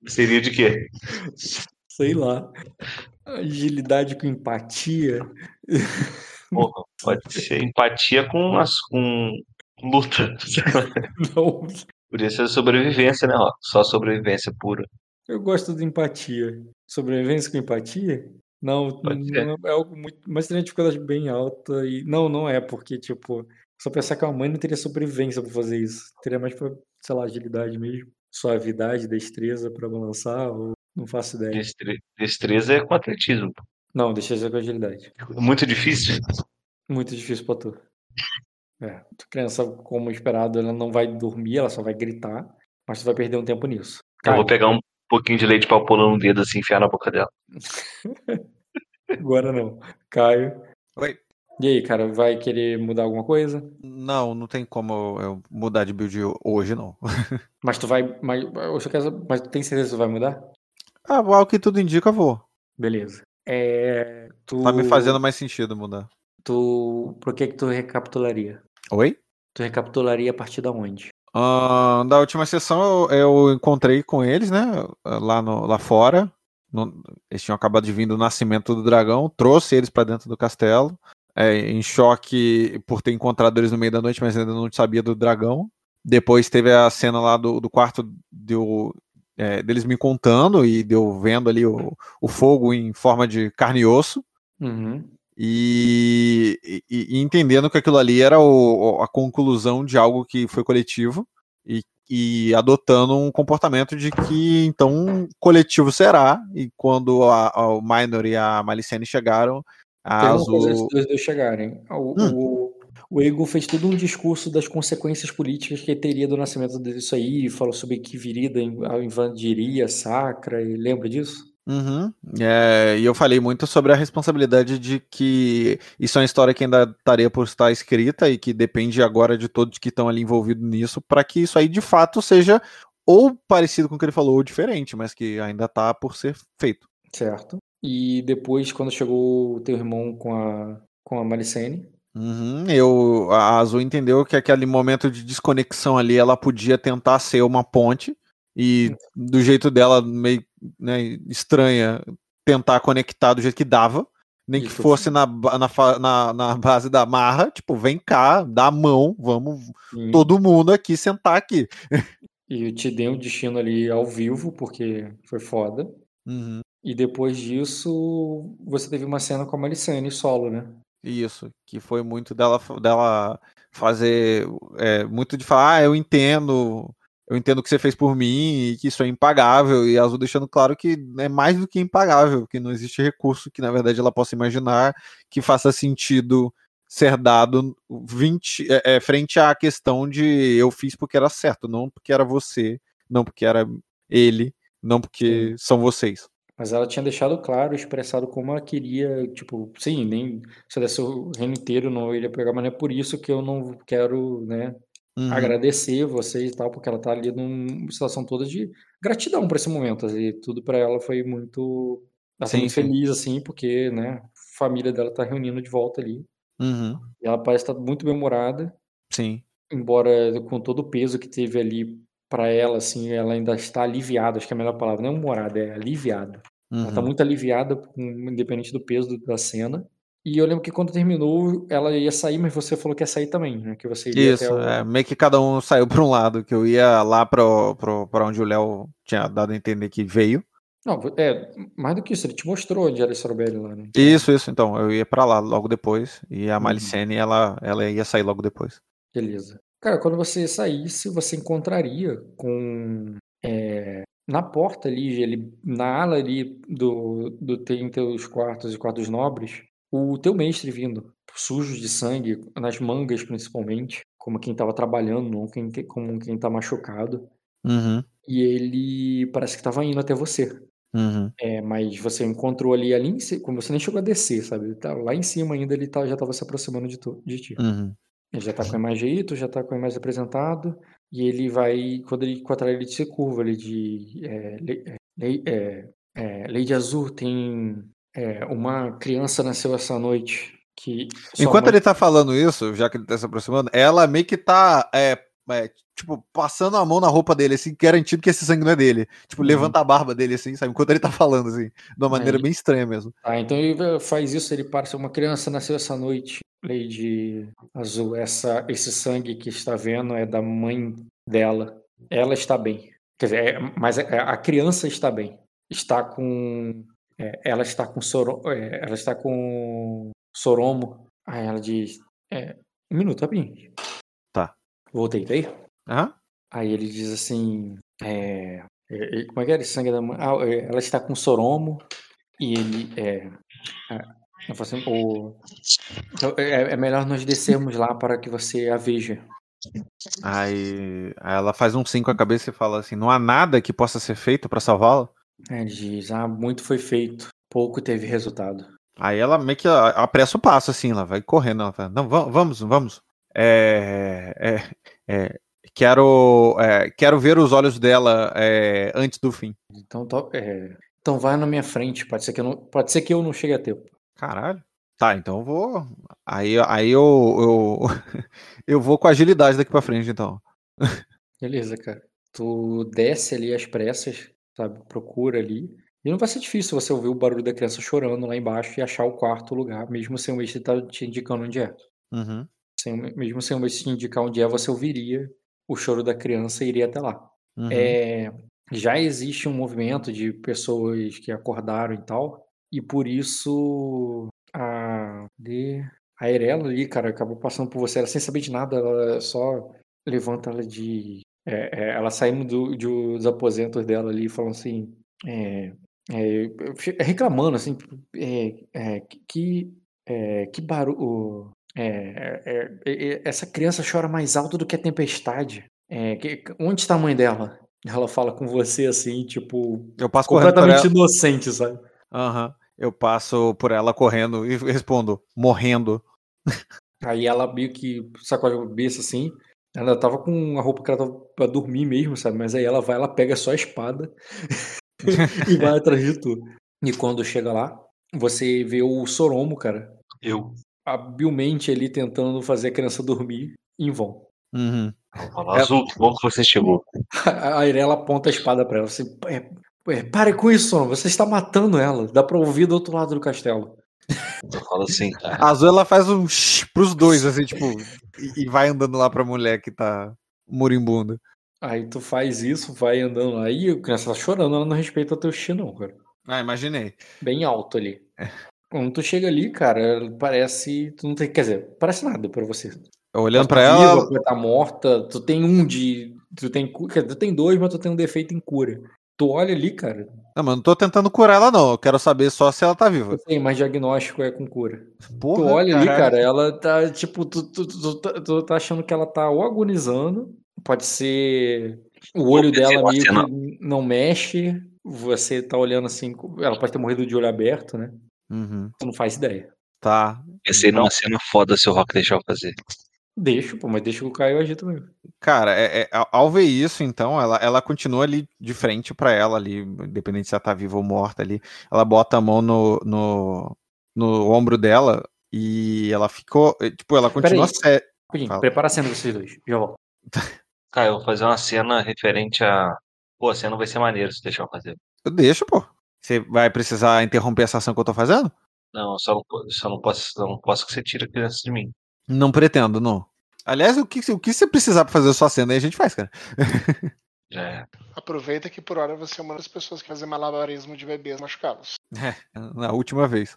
Seria de quê? Sei lá. Agilidade com empatia. Porra, pode ser empatia com luta. Não. Podia ser sobrevivência, né, Rock? Só sobrevivência pura. Eu gosto de empatia. Sobrevivência com empatia? Não, não é algo muito. Mas teria uma dificuldade bem alta. E... Não é, porque, tipo, só pensar que a mãe não teria sobrevivência pra fazer isso. Teria mais pra, sei lá, agilidade mesmo. Suavidade, destreza pra balançar, ou não faço ideia. Destreza é com atletismo. Não, destreza é com agilidade. Muito difícil? Muito difícil pra tu. É, tu criança, como esperado, ela não vai dormir, ela só vai gritar, mas tu vai perder um tempo nisso. Cara, eu vou pegar um pouquinho de leite pra pôr no dedo assim, enfiar na boca dela. Agora não. Caio. Oi. E aí, cara, vai querer mudar alguma coisa? Não tem como eu mudar de build hoje, não. Mas tu vai... Mas tu tem certeza que tu vai mudar? Ah, ao que tudo indica, eu vou. Beleza. Tá me fazendo mais sentido mudar. Por que tu recapitularia? Oi? Tu recapitularia a partir da onde? Da última sessão eu encontrei com eles, né? Lá fora. Eles tinham acabado de vir do nascimento do dragão. Trouxe eles pra dentro do castelo. Em choque por ter encontrado eles no meio da noite, mas ainda não sabia do dragão. Depois teve a cena lá do quarto deles me contando e deu vendo ali o fogo em forma de carne e osso. Uhum. E entendendo que aquilo ali era a conclusão de algo que foi coletivo e adotando um comportamento de que então coletivo será. E quando o Minor e a Malicene chegaram, antes dos dois chegarem. O Aegon fez todo um discurso das consequências políticas que teria do nascimento disso aí, falou sobre que virida invadiria Sacra, e lembra disso? Uhum. E eu falei muito sobre a responsabilidade de que isso é uma história que ainda estaria por estar escrita e que depende agora de todos que estão ali envolvidos nisso, para que isso aí de fato seja ou parecido com o que ele falou ou diferente, mas que ainda está por ser feito. Certo. E depois, quando chegou o teu irmão com a Malicene... Uhum, a Azul entendeu que aquele momento de desconexão ali, ela podia tentar ser uma ponte, e do jeito dela, meio, né, estranha, tentar conectar do jeito que dava, nem isso, que fosse na base da marra, tipo, vem cá, dá a mão, vamos, sim, todo mundo aqui, sentar aqui. E eu te dei um destino ali ao vivo, porque foi foda. Uhum. E depois disso, você teve uma cena com a Malicene solo, né? Isso, que foi muito dela fazer... muito de falar, eu entendo o que você fez por mim e que isso é impagável. E a Azul deixando claro que é mais do que impagável, que não existe recurso que, na verdade, ela possa imaginar que faça sentido ser dado frente à questão de eu fiz porque era certo, não porque era você, não porque era ele, não porque são vocês. Mas ela tinha deixado claro, expressado como ela queria, tipo, sim, nem se eu desse o reino inteiro não iria pegar, mas não é por isso que eu não quero, né, agradecer vocês e tal, porque ela tá ali numa situação toda de gratidão pra esse momento, assim, tudo pra ela foi muito, ela tá muito feliz, assim, porque, né, a família dela tá reunindo de volta ali, e ela parece estar muito bem-humorada, sim, embora com todo o peso que teve ali pra ela, assim, ela ainda está aliviada, acho que é a melhor palavra, não é humorada, é aliviada. Ela tá muito aliviada, independente do peso da cena. E eu lembro que quando terminou, ela ia sair, mas você falou que ia sair também, né? Que você iria isso, meio que cada um saiu para um lado, que eu ia lá para onde o Léo tinha dado a entender que veio, Não, é, mais do que isso, ele te mostrou onde era Sorobelli lá, né? Isso, então, eu ia pra lá logo depois, e a Malicene, ela ia sair logo depois. Beleza. Cara, quando você saísse, você encontraria com... na porta ali, na ala ali do teus quartos e quartos nobres, o teu mestre vindo, sujo de sangue, nas mangas principalmente, como quem tava trabalhando, não como quem tá machucado. Uhum. E ele parece que tava indo até você. Uhum. Mas você encontrou ali em cima, como você nem chegou a descer, sabe? Ele tá lá em cima ainda, já tava se aproximando de ti. Uhum. Ele já tá com a imagem aí, tu já tá com a imagem apresentada. E ele vai, quando ele encontrar ele se curva ali de Lei de Azul, tem uma criança nasceu essa noite que... Enquanto ele tá falando isso, já que ele tá se aproximando, ela meio que tá passando a mão na roupa dele, assim, garantindo que esse sangue não é dele. Tipo, levanta a barba dele, assim, sabe? Enquanto ele tá falando, assim, de uma maneira bem estranha mesmo. Ah, então ele faz isso, ele parece uma criança nasceu essa noite. Lady Azul, esse sangue que está vendo é da mãe dela. Ela está bem. Quer dizer, mas a criança está bem. Ela está com Soromo. Aí ela diz... um minuto, rapidinho. Tá. Voltei, tá aí? Aham. Aí ele diz assim... como é que era esse sangue da mãe? Ah, ela está com Soromo. E ele... Eu falo assim, é melhor nós descermos lá para que você a veja. Aí ela faz um sim com a cabeça e fala assim, não há nada que possa ser feito para salvá-la? Diz, muito foi feito, pouco teve resultado. Aí ela meio que apressa o passo, assim, ela vai correndo, ela fala, não, vamos. Quero ver os olhos dela antes do fim. Então, então vai na minha frente, pode ser que eu não chegue a tempo. Caralho. Tá, então eu vou... Aí eu vou com agilidade daqui pra frente, então. Beleza, cara. Tu desce ali às pressas, sabe? Procura ali. E não vai ser difícil você ouvir o barulho da criança chorando lá embaixo e achar o quarto lugar, mesmo sem o mestre estar te indicando onde é. Uhum. Mesmo sem o mestre te indicar onde é, você ouviria o choro da criança e iria até lá. Uhum. Já existe um movimento de pessoas que acordaram e tal... E por isso a Erela ali, cara, acabou passando por você. Ela sem saber de nada, ela só levanta ela de... ela saindo dos aposentos dela ali, falando assim... reclamando, assim... que barulho... essa criança chora mais alto do que a tempestade. Onde está a mãe dela? Ela fala com você assim, tipo... Eu passo completamente inocente, sabe? Aham, eu passo por ela correndo e respondo, morrendo. Aí ela meio que sacode a cabeça assim, ela tava com a roupa que ela tava pra dormir mesmo, sabe? Mas aí ela pega só a espada e vai atrás de tudo. E quando chega lá, você vê o Soromo, cara. Eu. Habilmente ali tentando fazer a criança dormir em vão. Uhum. Azul, bom que você chegou. A Irela aponta a espada pra ela, assim... pare com isso, Soromo. Você está matando ela. Dá pra ouvir do outro lado do castelo. Eu falo assim, cara. A Azul, ela faz um shh pros dois, assim, tipo, e vai andando lá pra mulher que tá moribunda. Aí tu faz isso, vai andando lá. E a criança tá chorando, ela não respeita o teu xixi, não, cara. Ah, imaginei. Bem alto ali. Quando tu chega ali, cara, parece... Tu não tem... Quer dizer, parece nada pra você. Olhando pra ela... Tu tá morta, tu tem um de... Tu tem dois, mas tu tem um defeito em cura. Tu olha ali, cara. Não, mas não tô tentando curar ela, não. Eu quero saber só se ela tá viva. Sim, mas diagnóstico é com cura. Porra, tu olha caralho. Ali, cara, ela tá, tipo, tu tá achando que ela tá ou agonizando, pode ser o olho dela meio que não mexe, você tá olhando assim, ela pode ter morrido de olho aberto, né? Uhum. Tu não faz ideia. Tá. Pensei numa cena foda se o Rock deixar eu fazer. Deixa, pô, mas deixa o Caio agir também. Cara, ao ver isso, então, ela continua ali de frente pra ela ali, independente se ela tá viva ou morta ali, ela bota a mão no ombro dela e ela ficou, tipo, ela continua... Prepara a cena vocês dois, já volto. Cara, eu vou fazer uma cena referente a... Pô, a cena vai ser maneiro se deixar eu fazer. Eu deixo, pô. Você vai precisar interromper essa ação que eu tô fazendo? Não, eu só não posso que você tire a criança de mim. Não pretendo, não. Aliás, o que você precisar pra fazer a sua cena aí, a gente faz, cara. Já é. Aproveita que por hora você é uma das pessoas que fazem malabarismo de bebês machucados. É, na última vez.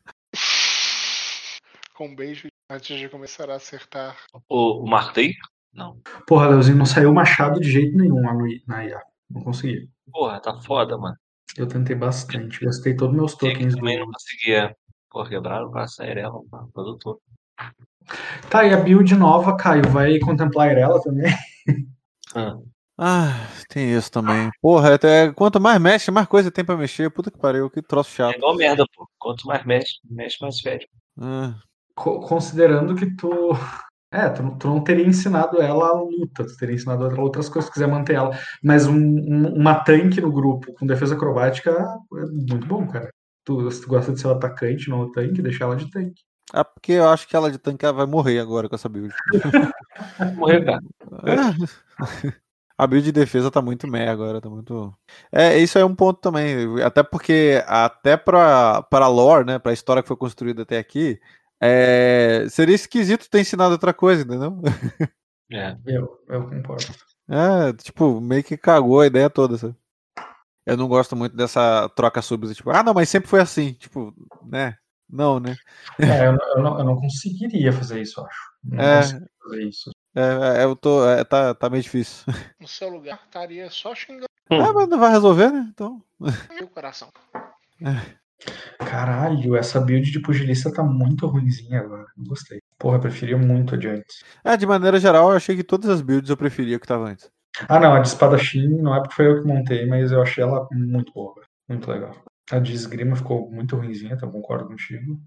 Com um beijo antes de começar a acertar. O Marco tá aí? Não. Porra, Leozinho, não saiu machado de jeito nenhum na IA. Não consegui. Porra, tá foda, mano. Eu tentei bastante. Gastei todos meus tokens. Eu também não conseguia. Porra, quebraram o braço da Irela, mano. Todo todo. Tá, e a build nova, Caio, vai contemplar a Irela também? Ah, tem isso também. Porra, até quanto mais mexe, mais coisa tem pra mexer. Puta que pariu, que troço chato. É igual merda, pô. Quanto mais mexe, mais velho. Considerando que tu... tu não teria ensinado ela a luta, tu teria ensinado ela outras coisas, se quiser manter ela. Mas uma tanque no grupo com defesa acrobática é muito bom, cara. Se tu gosta de ser um atacante, não um tanque, deixa ela de tanque. Ah, porque eu acho que ela de tanque ela vai morrer agora com essa build. Morrer, cara. A build de defesa tá muito meia agora, tá muito... Isso é um ponto também, até pra lore, né, pra história que foi construída até aqui, seria esquisito ter ensinado outra coisa, entendeu? Eu concordo. Meio que cagou a ideia toda, sabe? Eu não gosto muito dessa troca súbita, não, mas sempre foi assim, né? Não, né? Eu não conseguiria fazer isso, eu acho. Não consigo fazer isso. Tá meio difícil. No seu lugar, estaria só xingando. Mas não vai resolver, né? Então... Meu coração. Caralho, essa build de pugilista tá muito ruimzinha agora. Não gostei. Porra, eu preferia muito a de antes. De maneira geral, eu achei que todas as builds eu preferia que tava antes. Não, a de espadachim não é porque foi eu que montei, mas eu achei ela muito boa, velho. Muito legal. A de esgrima ficou muito ruimzinha, então concordo contigo.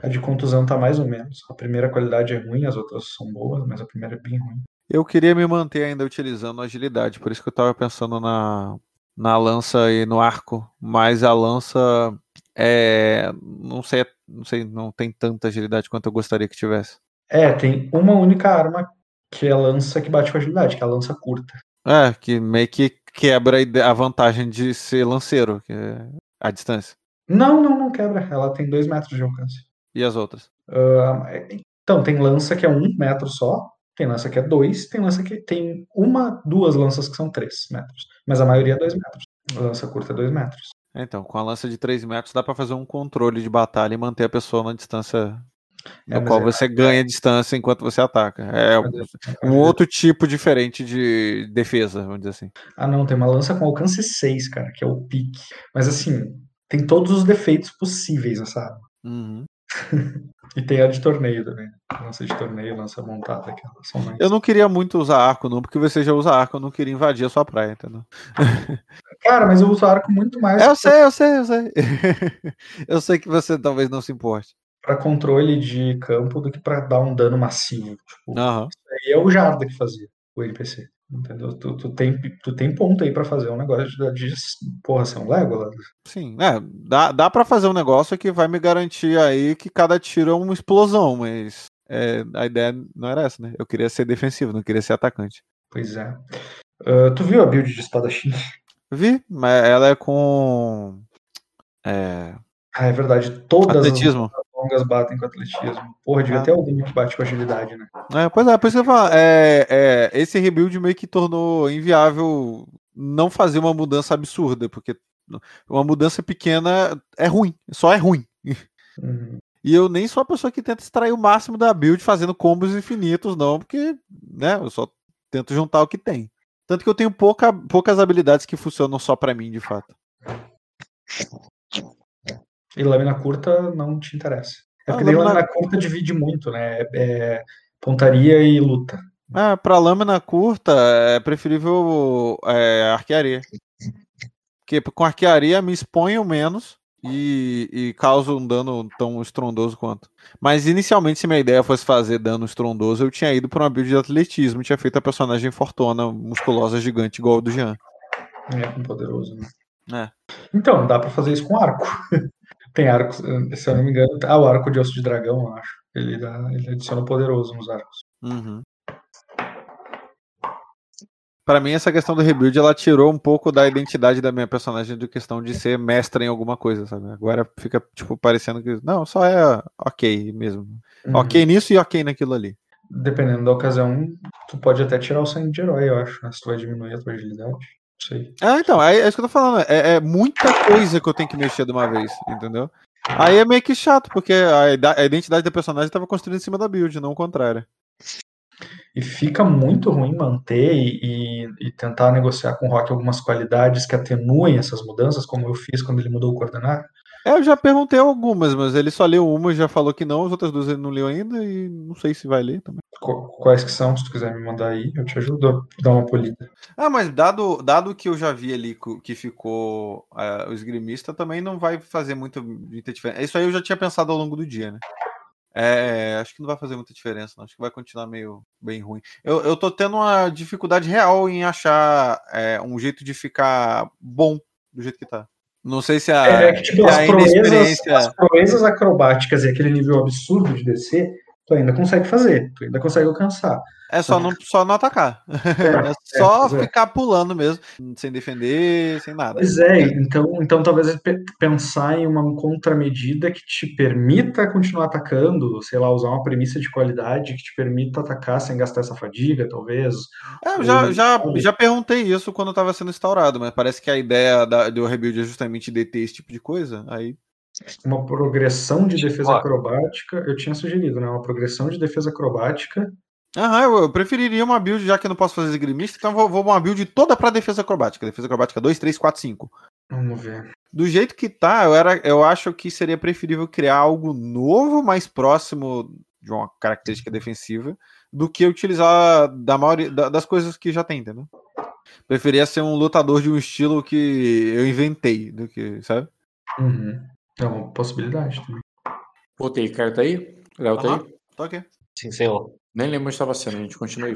A de contusão tá mais ou menos. A primeira qualidade é ruim, as outras são boas, mas a primeira é bem ruim. Eu queria me manter ainda utilizando a agilidade, por isso que eu tava pensando na lança e no arco, mas a lança... Não sei, não tem tanta agilidade quanto eu gostaria que tivesse. Tem uma única arma que é a lança que bate com agilidade, que é a lança curta. Que meio que quebra a vantagem de ser lanceiro, que é a distância. Não quebra. Ela tem 2 metros de alcance. E as outras? Então, tem lança que é 1 metro só, tem lança que é 2, tem lança que tem duas lanças que são 3 metros. Mas a maioria é 2 metros. A lança curta é 2 metros. Então, com a lança de 3 metros dá pra fazer um controle de batalha e manter a pessoa na distância na qual você ganha distância enquanto você ataca. Um outro tipo diferente de defesa, vamos dizer assim. Não, tem uma lança com alcance 6, cara, que é o pique. Mas assim, tem todos os defeitos possíveis nessa arma. Uhum. E tem a de torneio também. Lança de torneio, lança montada. Eu não queria muito usar arco, não, porque você já usa arco, eu não queria invadir a sua praia, entendeu? Cara, mas eu uso arco muito mais. Eu sei. Eu sei que você talvez não se importe. Pra controle de campo do que pra dar um dano massivo. Isso aí é o Jarda que fazia, o NPC. Entendeu? Tu tem ponto aí pra fazer um negócio de ser um Legolas. Sim, dá pra fazer um negócio que vai me garantir aí que cada tiro é uma explosão, mas a ideia não era essa, né? Eu queria ser defensivo, não queria ser atacante. Pois é. Tu viu a build de espadachim? Vi, mas ela é com... é verdade, todas atletismo. As longas batem com atletismo. Porra, devia ter alguém que bate com agilidade, né? Por isso que eu falo, esse rebuild meio que tornou inviável não fazer uma mudança absurda, porque uma mudança pequena é ruim, só é ruim. Uhum. E eu nem sou a pessoa que tenta extrair o máximo da build fazendo combos infinitos, não, porque eu só tento juntar o que tem. Tanto que eu tenho poucas habilidades que funcionam só pra mim, de fato. E lâmina curta não te interessa. Porque lâmina curta divide muito, né? Pontaria e luta. Pra lâmina curta é preferível arquearia. Porque com arquearia me exponho menos e causo um dano tão estrondoso quanto. Mas inicialmente, se minha ideia fosse fazer dano estrondoso, eu tinha ido pra uma build de atletismo e tinha feito a personagem fortona, musculosa, gigante, igual a do Jean. Poderoso, né? Então, dá pra fazer isso com arco. Tem arcos, se eu não me engano, o arco de osso de dragão, eu acho. Ele adiciona poderoso nos arcos. Uhum. Pra mim, essa questão do rebuild, ela tirou um pouco da identidade da minha personagem de questão de ser mestra em alguma coisa, sabe? Agora fica, parecendo que... Não, só é ok mesmo. Uhum. Ok nisso e ok naquilo ali. Dependendo da ocasião, tu pode até tirar o sangue de herói, eu acho, né? Se tu vai diminuir a tua agilidade. sei. Ah, então, é isso que eu tô falando. É muita coisa que eu tenho que mexer de uma vez, entendeu? Aí é meio que chato, porque a identidade da personagem tava construída em cima da build, não o contrário. E fica muito ruim manter e tentar negociar com o Rock algumas qualidades que atenuem essas mudanças, como eu fiz quando ele mudou o coordenário. É, eu já perguntei algumas, mas ele só leu uma e já falou que não, as outras duas ele não leu ainda e não sei se vai ler também. Quais que são, se tu quiser me mandar aí, eu te ajudo a dar uma polida. Ah, mas dado que eu já vi ali que ficou o esgrimista, também não vai fazer muita diferença. Isso aí eu já tinha pensado ao longo do dia, né? É, acho que não vai fazer muita diferença, não. Acho que vai continuar meio bem ruim. Eu tô tendo uma dificuldade real em achar um jeito de ficar bom do jeito que tá. Não sei se a, tipo, a inexperiência... As proezas acrobáticas e aquele nível absurdo de descer, tu ainda consegue fazer, tu ainda consegue alcançar. É só não atacar. É só ficar pulando mesmo, sem defender, sem nada. Pois é, então talvez pensar em uma contramedida que te permita continuar atacando, sei lá, usar uma premissa de qualidade que te permita atacar sem gastar essa fadiga, talvez. É, eu já perguntei isso quando estava sendo instaurado, mas parece que a ideia do rebuild é justamente deter esse tipo de coisa, aí... Uma progressão de defesa acrobática, eu tinha sugerido, né? Uma progressão de defesa acrobática. Aham, eu preferiria uma build, já que eu não posso fazer esgrimista, então vou uma build toda pra defesa acrobática. Defesa acrobática 2, 3, 4, 5. Vamos ver. Do jeito que tá, eu acho que seria preferível criar algo novo, mais próximo de uma característica defensiva, do que utilizar da maioria das coisas que já tem, entendeu? Preferia ser um lutador de um estilo que eu inventei, do que, sabe? Uhum. É uma possibilidade também. Voltei, cara, tá aí? Léo, tá aí? Tô aqui. Sim, senhor. Nem lembro onde estava sendo, a gente continua aí.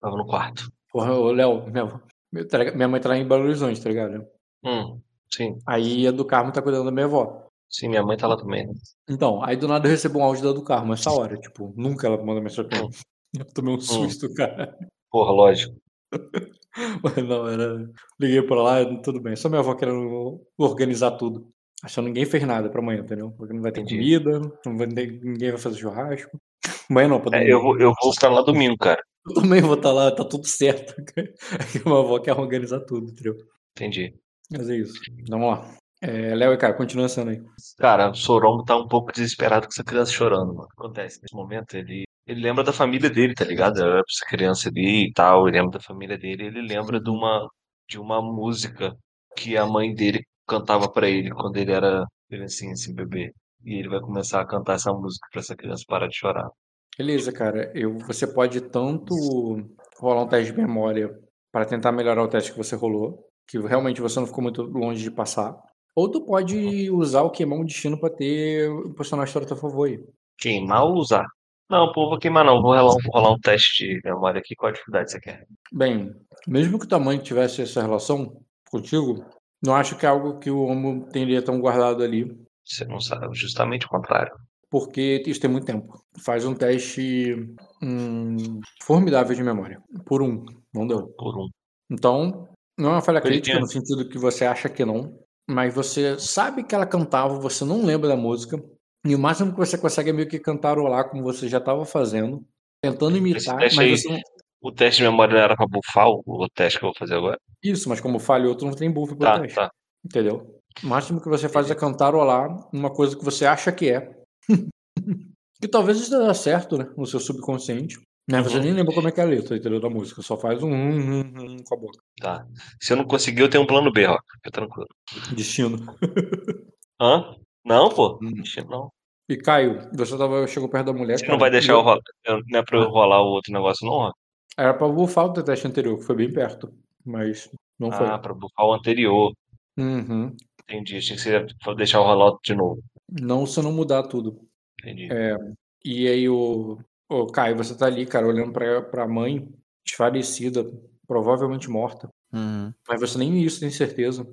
Tava no quarto. Porra, ô, Léo, minha mãe tá lá em Belo Horizonte, tá ligado, né? Sim. Aí a do Carmo tá cuidando da minha avó. Sim, minha mãe tá lá também. Então, aí do nada eu recebo um áudio da do Carmo, essa hora, tipo, nunca ela manda mensagem pra mim. Eu tomei um susto, cara. Porra, lógico. Mas não, era... Liguei pra lá, tudo bem. Só minha avó querendo organizar tudo. Achando que ninguém fez nada pra amanhã, entendeu? Porque não vai ter comida, ninguém vai fazer churrasco. Amanhã não, pra domingo. Eu vou estar lá domingo, cara. Eu também vou estar lá, tá tudo certo. A minha avó quer organizar tudo, entendeu? Entendi. Mas é isso. Vamos lá. Léo e cara, continua sendo aí. Cara, o Soromo tá um pouco desesperado com essa criança chorando, mano. O que acontece? Nesse momento, ele lembra da família dele, tá ligado? Essa criança ali e tal, ele lembra da família dele. Ele lembra de uma música que a mãe dele cantava pra ele quando ele era criancinha, assim, bebê. E ele vai começar a cantar essa música pra essa criança parar de chorar. Beleza, cara. Você pode tanto rolar um teste de memória pra tentar melhorar o teste que você rolou, que realmente você não ficou muito longe de passar, ou tu pode usar o queimar um destino pra ter o personagem história a teu favor aí. Queimar ou usar? Não, pô, vou queimar não. Vou rolar um teste de memória aqui. Qual a dificuldade você quer? Bem, mesmo que o tamanho tivesse essa relação contigo, não acho que é algo que o homo teria tão guardado ali. Você não sabe, justamente o contrário. Porque isso tem muito tempo. Faz um teste formidável de memória. Por um, não deu. Por um. Então, não é uma falha crítica no sentido que você acha que não, mas você sabe que ela cantava, você não lembra da música, e o máximo que você consegue é meio que cantarolar como você já estava fazendo, tentando imitar, mas você não... O teste de memória não era pra buffar o teste que eu vou fazer agora? Isso, mas como falho outro, não tem buff pro teste. Tá. Entendeu? O máximo que você faz é cantarolar uma coisa que você acha que é. Que talvez esteja certo, né? No seu subconsciente. Né? Você nem lembra como é que é a letra, entendeu? Da música. Só faz um com a boca. Tá. Se eu não conseguir, eu tenho um plano B, ó. Fica tranquilo. Destino. Hã? Não, pô. Destino não. E Caio, você chegou perto da mulher. Você cara, não vai deixar eu rolar. Não é pra eu rolar o outro negócio, não, ó. Era pra bufar o teste anterior, que foi bem perto, mas não foi. Ah, pra bufar o anterior. Uhum. Entendi, achei que você ia deixar o rolar de novo. Não, se não mudar tudo. Entendi. E aí, o Caio, você tá ali, cara, olhando pra mãe, desfalecida, provavelmente morta. Uhum. Mas você nem isso tem certeza.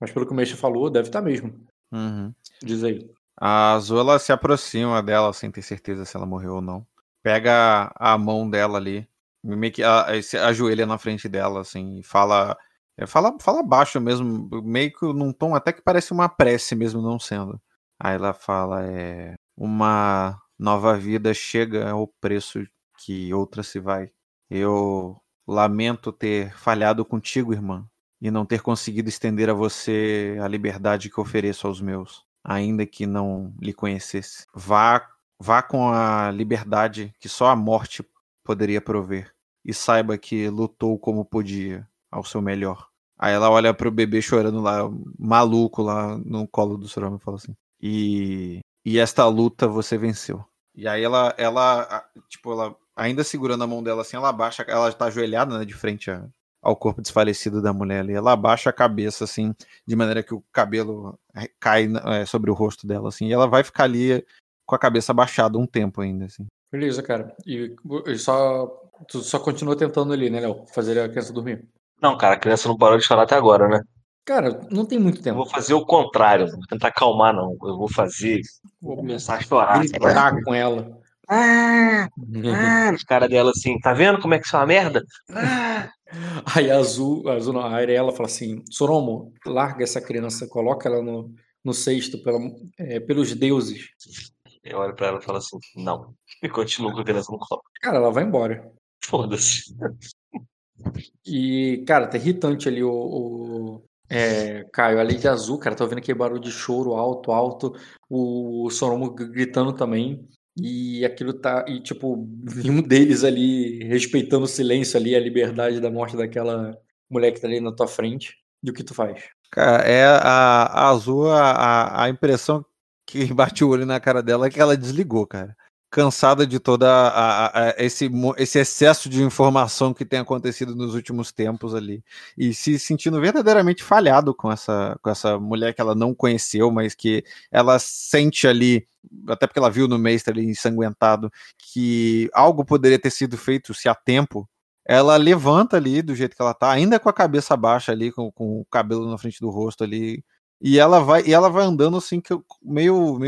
Mas pelo que o Mestre falou, deve estar mesmo. Uhum. Diz aí. A Azul, ela se aproxima dela, sem ter certeza se ela morreu ou não. Pega a mão dela ali. Meio que ajoelha na frente dela, assim, e fala baixo mesmo, meio que num tom até que parece uma prece mesmo, não sendo. Aí ela fala, uma nova vida chega ao preço que outra se vai. Eu lamento ter falhado contigo, irmã. e não ter conseguido estender a você a liberdade que ofereço aos meus, ainda que não lhe conhecesse. Vá com a liberdade que só a morte poderia prover, e saiba que lutou como podia, ao seu melhor. Aí ela olha pro bebê chorando lá, maluco, lá no colo do Soromo, e fala assim, e esta luta você venceu. E aí ela ainda segurando a mão dela assim, ela abaixa, ela tá ajoelhada, né, de frente ao corpo desfalecido da mulher ali, ela abaixa a cabeça assim, de maneira que o cabelo cai sobre o rosto dela assim, e ela vai ficar ali com a cabeça abaixada um tempo ainda assim. Beleza, cara, e tu só continua tentando ali, né, Léo, fazer a criança dormir? Não, cara, a criança não parou de chorar até agora, né? Cara, não tem muito tempo. Eu vou fazer o contrário, não vou tentar acalmar, não. Eu vou fazer... Vou começar a chorar. Gritar com ela. Os caras dela assim, tá vendo como é que isso é uma merda? Aí a Arela fala assim, Soromo, larga essa criança, coloca ela no cesto pelos deuses. Eu olho pra ela e falo assim, não. E continuo com a criança no colo. Cara, ela vai embora. Foda-se. E, cara, tá irritante ali Caio, ali de azul, cara, tô ouvindo aquele barulho de choro alto, o Soromo gritando também, e aquilo tá, e tipo, um deles ali respeitando o silêncio ali, a liberdade da morte daquela mulher que tá ali na tua frente, e o que tu faz? Cara, a azul, a impressão que bate o olho na cara dela é que ela desligou, cara. Cansada de toda esse excesso de informação que tem acontecido nos últimos tempos ali, e se sentindo verdadeiramente falhado com essa mulher que ela não conheceu, mas que ela sente ali, até porque ela viu no Mestre ali ensanguentado, que algo poderia ter sido feito se há tempo. Ela levanta ali do jeito que ela tá, ainda com a cabeça baixa ali, com o cabelo na frente do rosto ali, e ela vai andando assim, que meio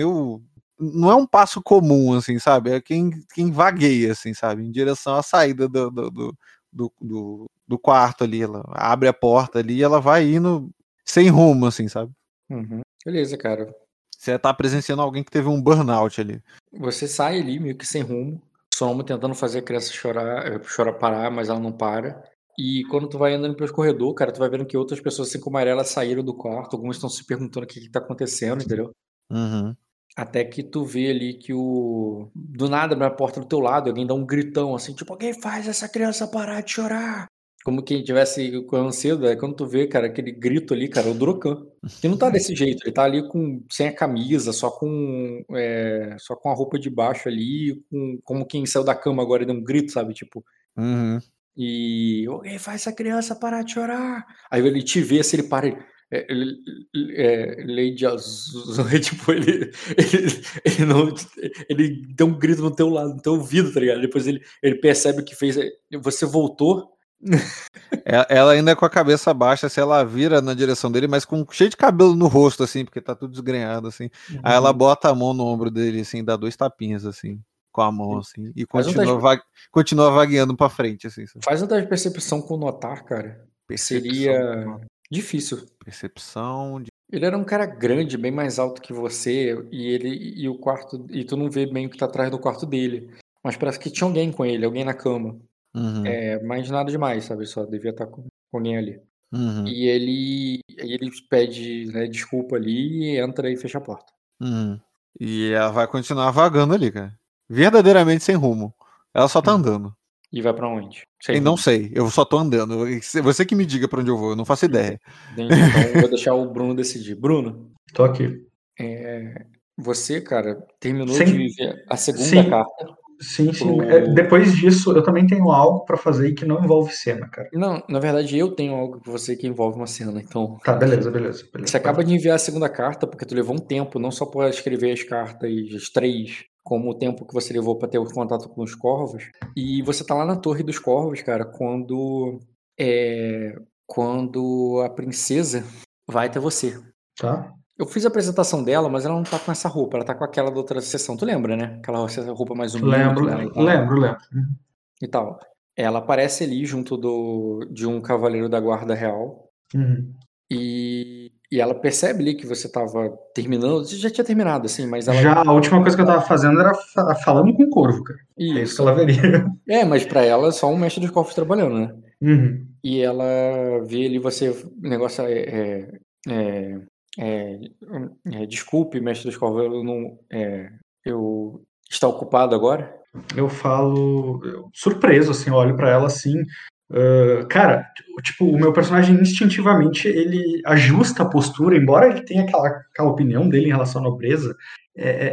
não é um passo comum, assim, sabe? É quem vagueia, assim, sabe? Em direção à saída do quarto ali. Ela abre a porta ali e ela vai indo sem rumo, assim, sabe? Uhum. Beleza, cara. Você tá presenciando alguém que teve um burnout ali. Você sai ali meio que sem rumo. Soromo tentando fazer a criança chorar parar, mas ela não para. E quando tu vai andando pelos corredores, cara, tu vai vendo que outras pessoas, assim como a Arela, saíram do quarto. Algumas estão se perguntando o que tá acontecendo, entendeu? Uhum. Até que tu vê ali que do nada abre a porta do teu lado, alguém dá um gritão assim, tipo, alguém faz essa criança parar de chorar. Como quem tivesse com ansiedade. Quando tu vê, cara, aquele grito ali, cara, o Drocan. Que não tá desse jeito, ele tá ali sem a camisa, só com a roupa de baixo ali, como quem saiu da cama agora e deu um grito, sabe? Tipo. Uhum. E alguém faz essa criança parar de chorar. Aí ele te vê, se ele para. Lady Azul, tipo, ele não, ele deu um grito no teu lado, no teu ouvido, tá ligado? Depois ele percebe o que fez, você voltou. Ela ainda é com a cabeça baixa, assim, ela vira na direção dele, mas cheio de cabelo no rosto, assim, porque tá tudo desgrenhado, assim. Uhum. Aí ela bota a mão no ombro dele, assim, dá 2 tapinhas, assim, com a mão, assim, e continua vagueando pra frente, assim. Faz uma percepção com notar, cara. Seria... Difícil. Percepção. Ele era um cara grande, bem mais alto que você, e o quarto. E tu não vê bem o que tá atrás do quarto dele. Mas parece que tinha alguém com ele, alguém na cama. Uhum. Mas nada demais, sabe? Só devia estar com alguém ali. Uhum. E ele pede, né, desculpa ali, e entra e fecha a porta. Uhum. E ela vai continuar vagando ali, cara. Verdadeiramente sem rumo. Ela só tá andando. E vai pra onde? Sei. Não sei, eu só tô andando. Você que me diga pra onde eu vou, eu não faço ideia. Então eu vou deixar o Bruno decidir. Bruno? Tô aqui. Você, cara, terminou de viver a segunda carta. Sim. Depois disso, eu também tenho algo pra fazer e que não envolve cena, cara. Não, na verdade, eu tenho algo pra você que envolve uma cena, então... Tá, beleza. Você acaba de enviar a segunda carta, porque tu levou um tempo, não só pra escrever as cartas, as 3... como o tempo que você levou para ter o contato com os Corvos, e você tá lá na Torre dos Corvos, cara, quando a princesa vai até você. Tá. Eu fiz a apresentação dela, mas ela não tá com essa roupa, ela tá com aquela da outra sessão, tu lembra, né? Aquela roupa mais humilde. Lembro. E tal. Ela aparece ali junto de um cavaleiro da guarda real, uhum. E ela percebe ali que você tava terminando, você já tinha terminado, assim, mas ela... Já, a última coisa que eu tava fazendo era falando com o corvo, cara. Isso. É isso que ela veria. Mas pra ela é só um mestre dos corvos trabalhando, né? Uhum. E ela vê ali você... O negócio desculpe, Mestre dos Corvos, eu está ocupado agora? Eu falo... surpreso, assim, eu olho pra ela assim... cara, tipo, o meu personagem instintivamente ele ajusta a postura, embora ele tenha aquela opinião dele em relação à nobreza.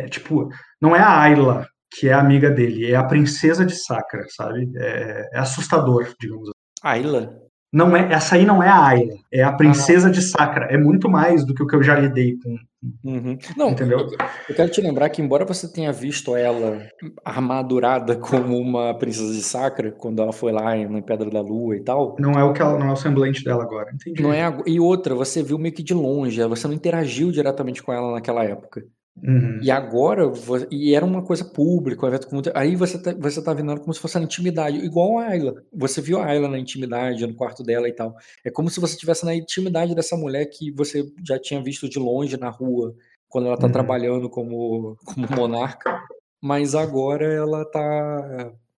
Tipo, não é a Ayla que é a amiga dele, é a princesa de Sacra, sabe? É assustador, digamos assim. Ayla? Não é, essa aí não é a Ayla, é a princesa de Sacra. É muito mais do que o que eu já lidei com. Uhum. Não, entendeu? Eu quero te lembrar que, embora você tenha visto ela armadurada como uma princesa de Sacra, quando ela foi lá na Pedra da Lua e tal, não é o semblante dela agora, entendi. Não é a... E outra, você viu meio que de longe, você não interagiu diretamente com ela naquela época. Uhum. E agora, e era uma coisa pública, um evento com muito... Aí você tá vendo ela como se fosse na intimidade, igual a Ayla. Você viu a Ayla na intimidade, no quarto dela e tal. É como se você estivesse na intimidade dessa mulher que você já tinha visto de longe na rua, quando ela tá trabalhando como monarca. Mas agora ela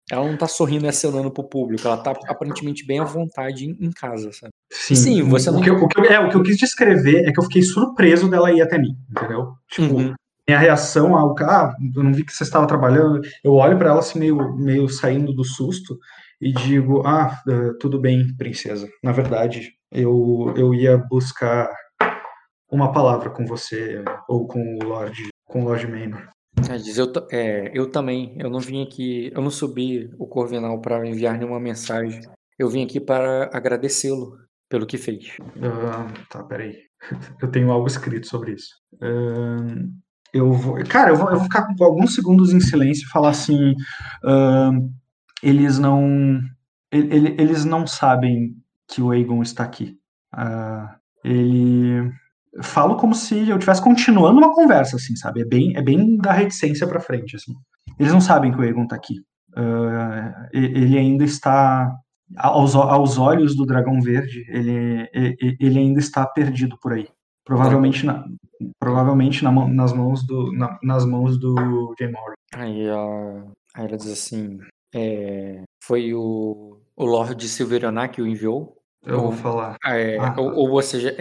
não tá sorrindo e acenando pro público, ela tá aparentemente bem à vontade em casa, sabe? Sim, você não... o que eu quis descrever é que eu fiquei surpreso dela ir até mim, entendeu? Tipo... Uhum. Minha reação ao cara, eu não vi que você estava trabalhando, eu olho para ela assim meio saindo do susto e digo, tudo bem, princesa. Na verdade, eu ia buscar uma palavra com você ou com o Lorde Maynor. Eu também, eu não vim aqui, eu não subi o Corvinal para enviar nenhuma mensagem. Eu vim aqui para agradecê-lo pelo que fez. Tá, peraí. Eu tenho algo escrito sobre isso. Eu vou ficar com alguns segundos em silêncio e falar assim, eles não sabem que o Aegon está aqui. Falo como se eu estivesse continuando uma conversa, assim, sabe? É bem da reticência pra frente, assim. Eles não sabem que o Aegon está aqui. Ele ainda está, aos olhos do Dragão Verde, ele ainda está perdido por aí. Provavelmente nas mãos do Jay Morgan. Aí ela diz assim, foi o Lorde Silveraná que o enviou? Eu vou falar. Ou seja,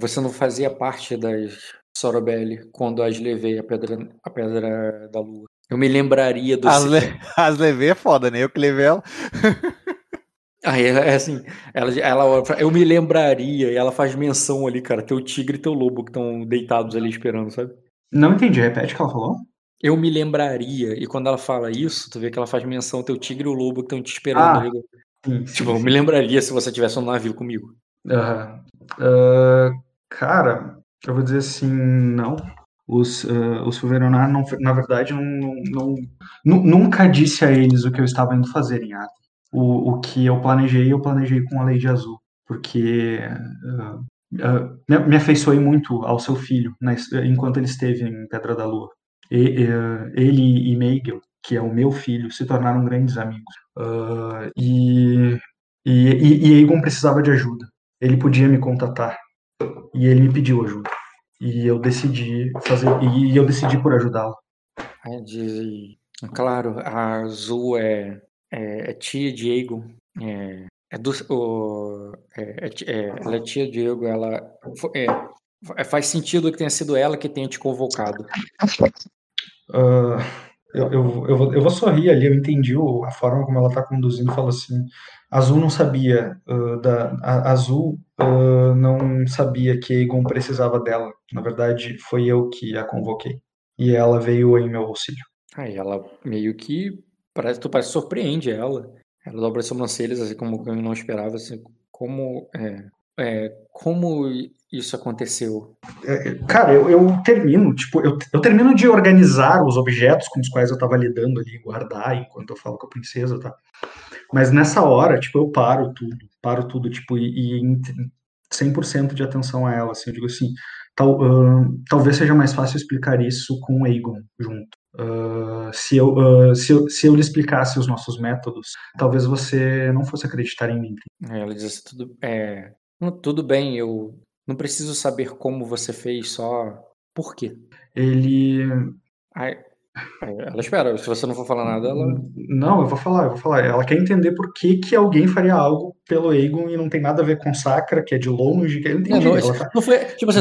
você não fazia parte das Sorobelli quando as levei a pedra da lua. Eu me lembraria do... As levei é foda, né? Eu que levei ela... Aí, assim, ela, eu me lembraria, e ela faz menção ali, cara, teu tigre e teu lobo que estão deitados ali esperando, sabe? Não entendi, repete o que ela falou? Eu me lembraria, e quando ela fala isso, tu vê que ela faz menção teu tigre e o lobo que estão te esperando ali. Sim. Eu me lembraria se você tivesse um navio comigo. Cara, eu vou dizer assim, não. O Silveraná, na verdade, nunca disse a eles o que eu estava indo fazer em Arden. O que eu planejei com a Lei de Azul, porque me afeiçoei muito ao seu filho, enquanto ele esteve em Pedra da Lua. Ele e Meigel, que é o meu filho, se tornaram grandes amigos. E Aegon precisava de ajuda. Ele podia me contatar, e ele me pediu ajuda. E eu decidi por ajudá-lo. Claro, a Azul é tia de Aegon. Ela é tia de Aegon. Faz sentido que tenha sido ela que tenha te convocado. Eu vou sorrir ali. Eu entendi a forma como ela está conduzindo. Fala assim: Azul não sabia. Azul não sabia que Aegon precisava dela. Na verdade, foi eu que a convoquei. E ela veio em meu auxílio. Aí ela meio que... Tu parece que surpreende ela. Ela dobra as sobrancelhas, assim, como eu não esperava. Assim, como isso aconteceu? Cara, eu termino. Tipo, eu termino de organizar os objetos com os quais eu tava lidando ali, guardar enquanto eu falo com a princesa, tá? Mas nessa hora, tipo, eu paro tudo, tipo, e 100% de atenção a ela, assim. Eu digo assim, talvez seja mais fácil explicar isso com o Aegon junto. Se eu lhe explicasse os nossos métodos, talvez você não fosse acreditar em mim. Ela diz assim, tudo bem, eu não preciso saber como você fez, só por quê. Ele... Ela espera, se você não for falar nada, ela... Não, eu vou falar. Ela quer entender por que alguém faria algo pelo Aegon e não tem nada a ver com Sacra, que é de longe, que eu entendi.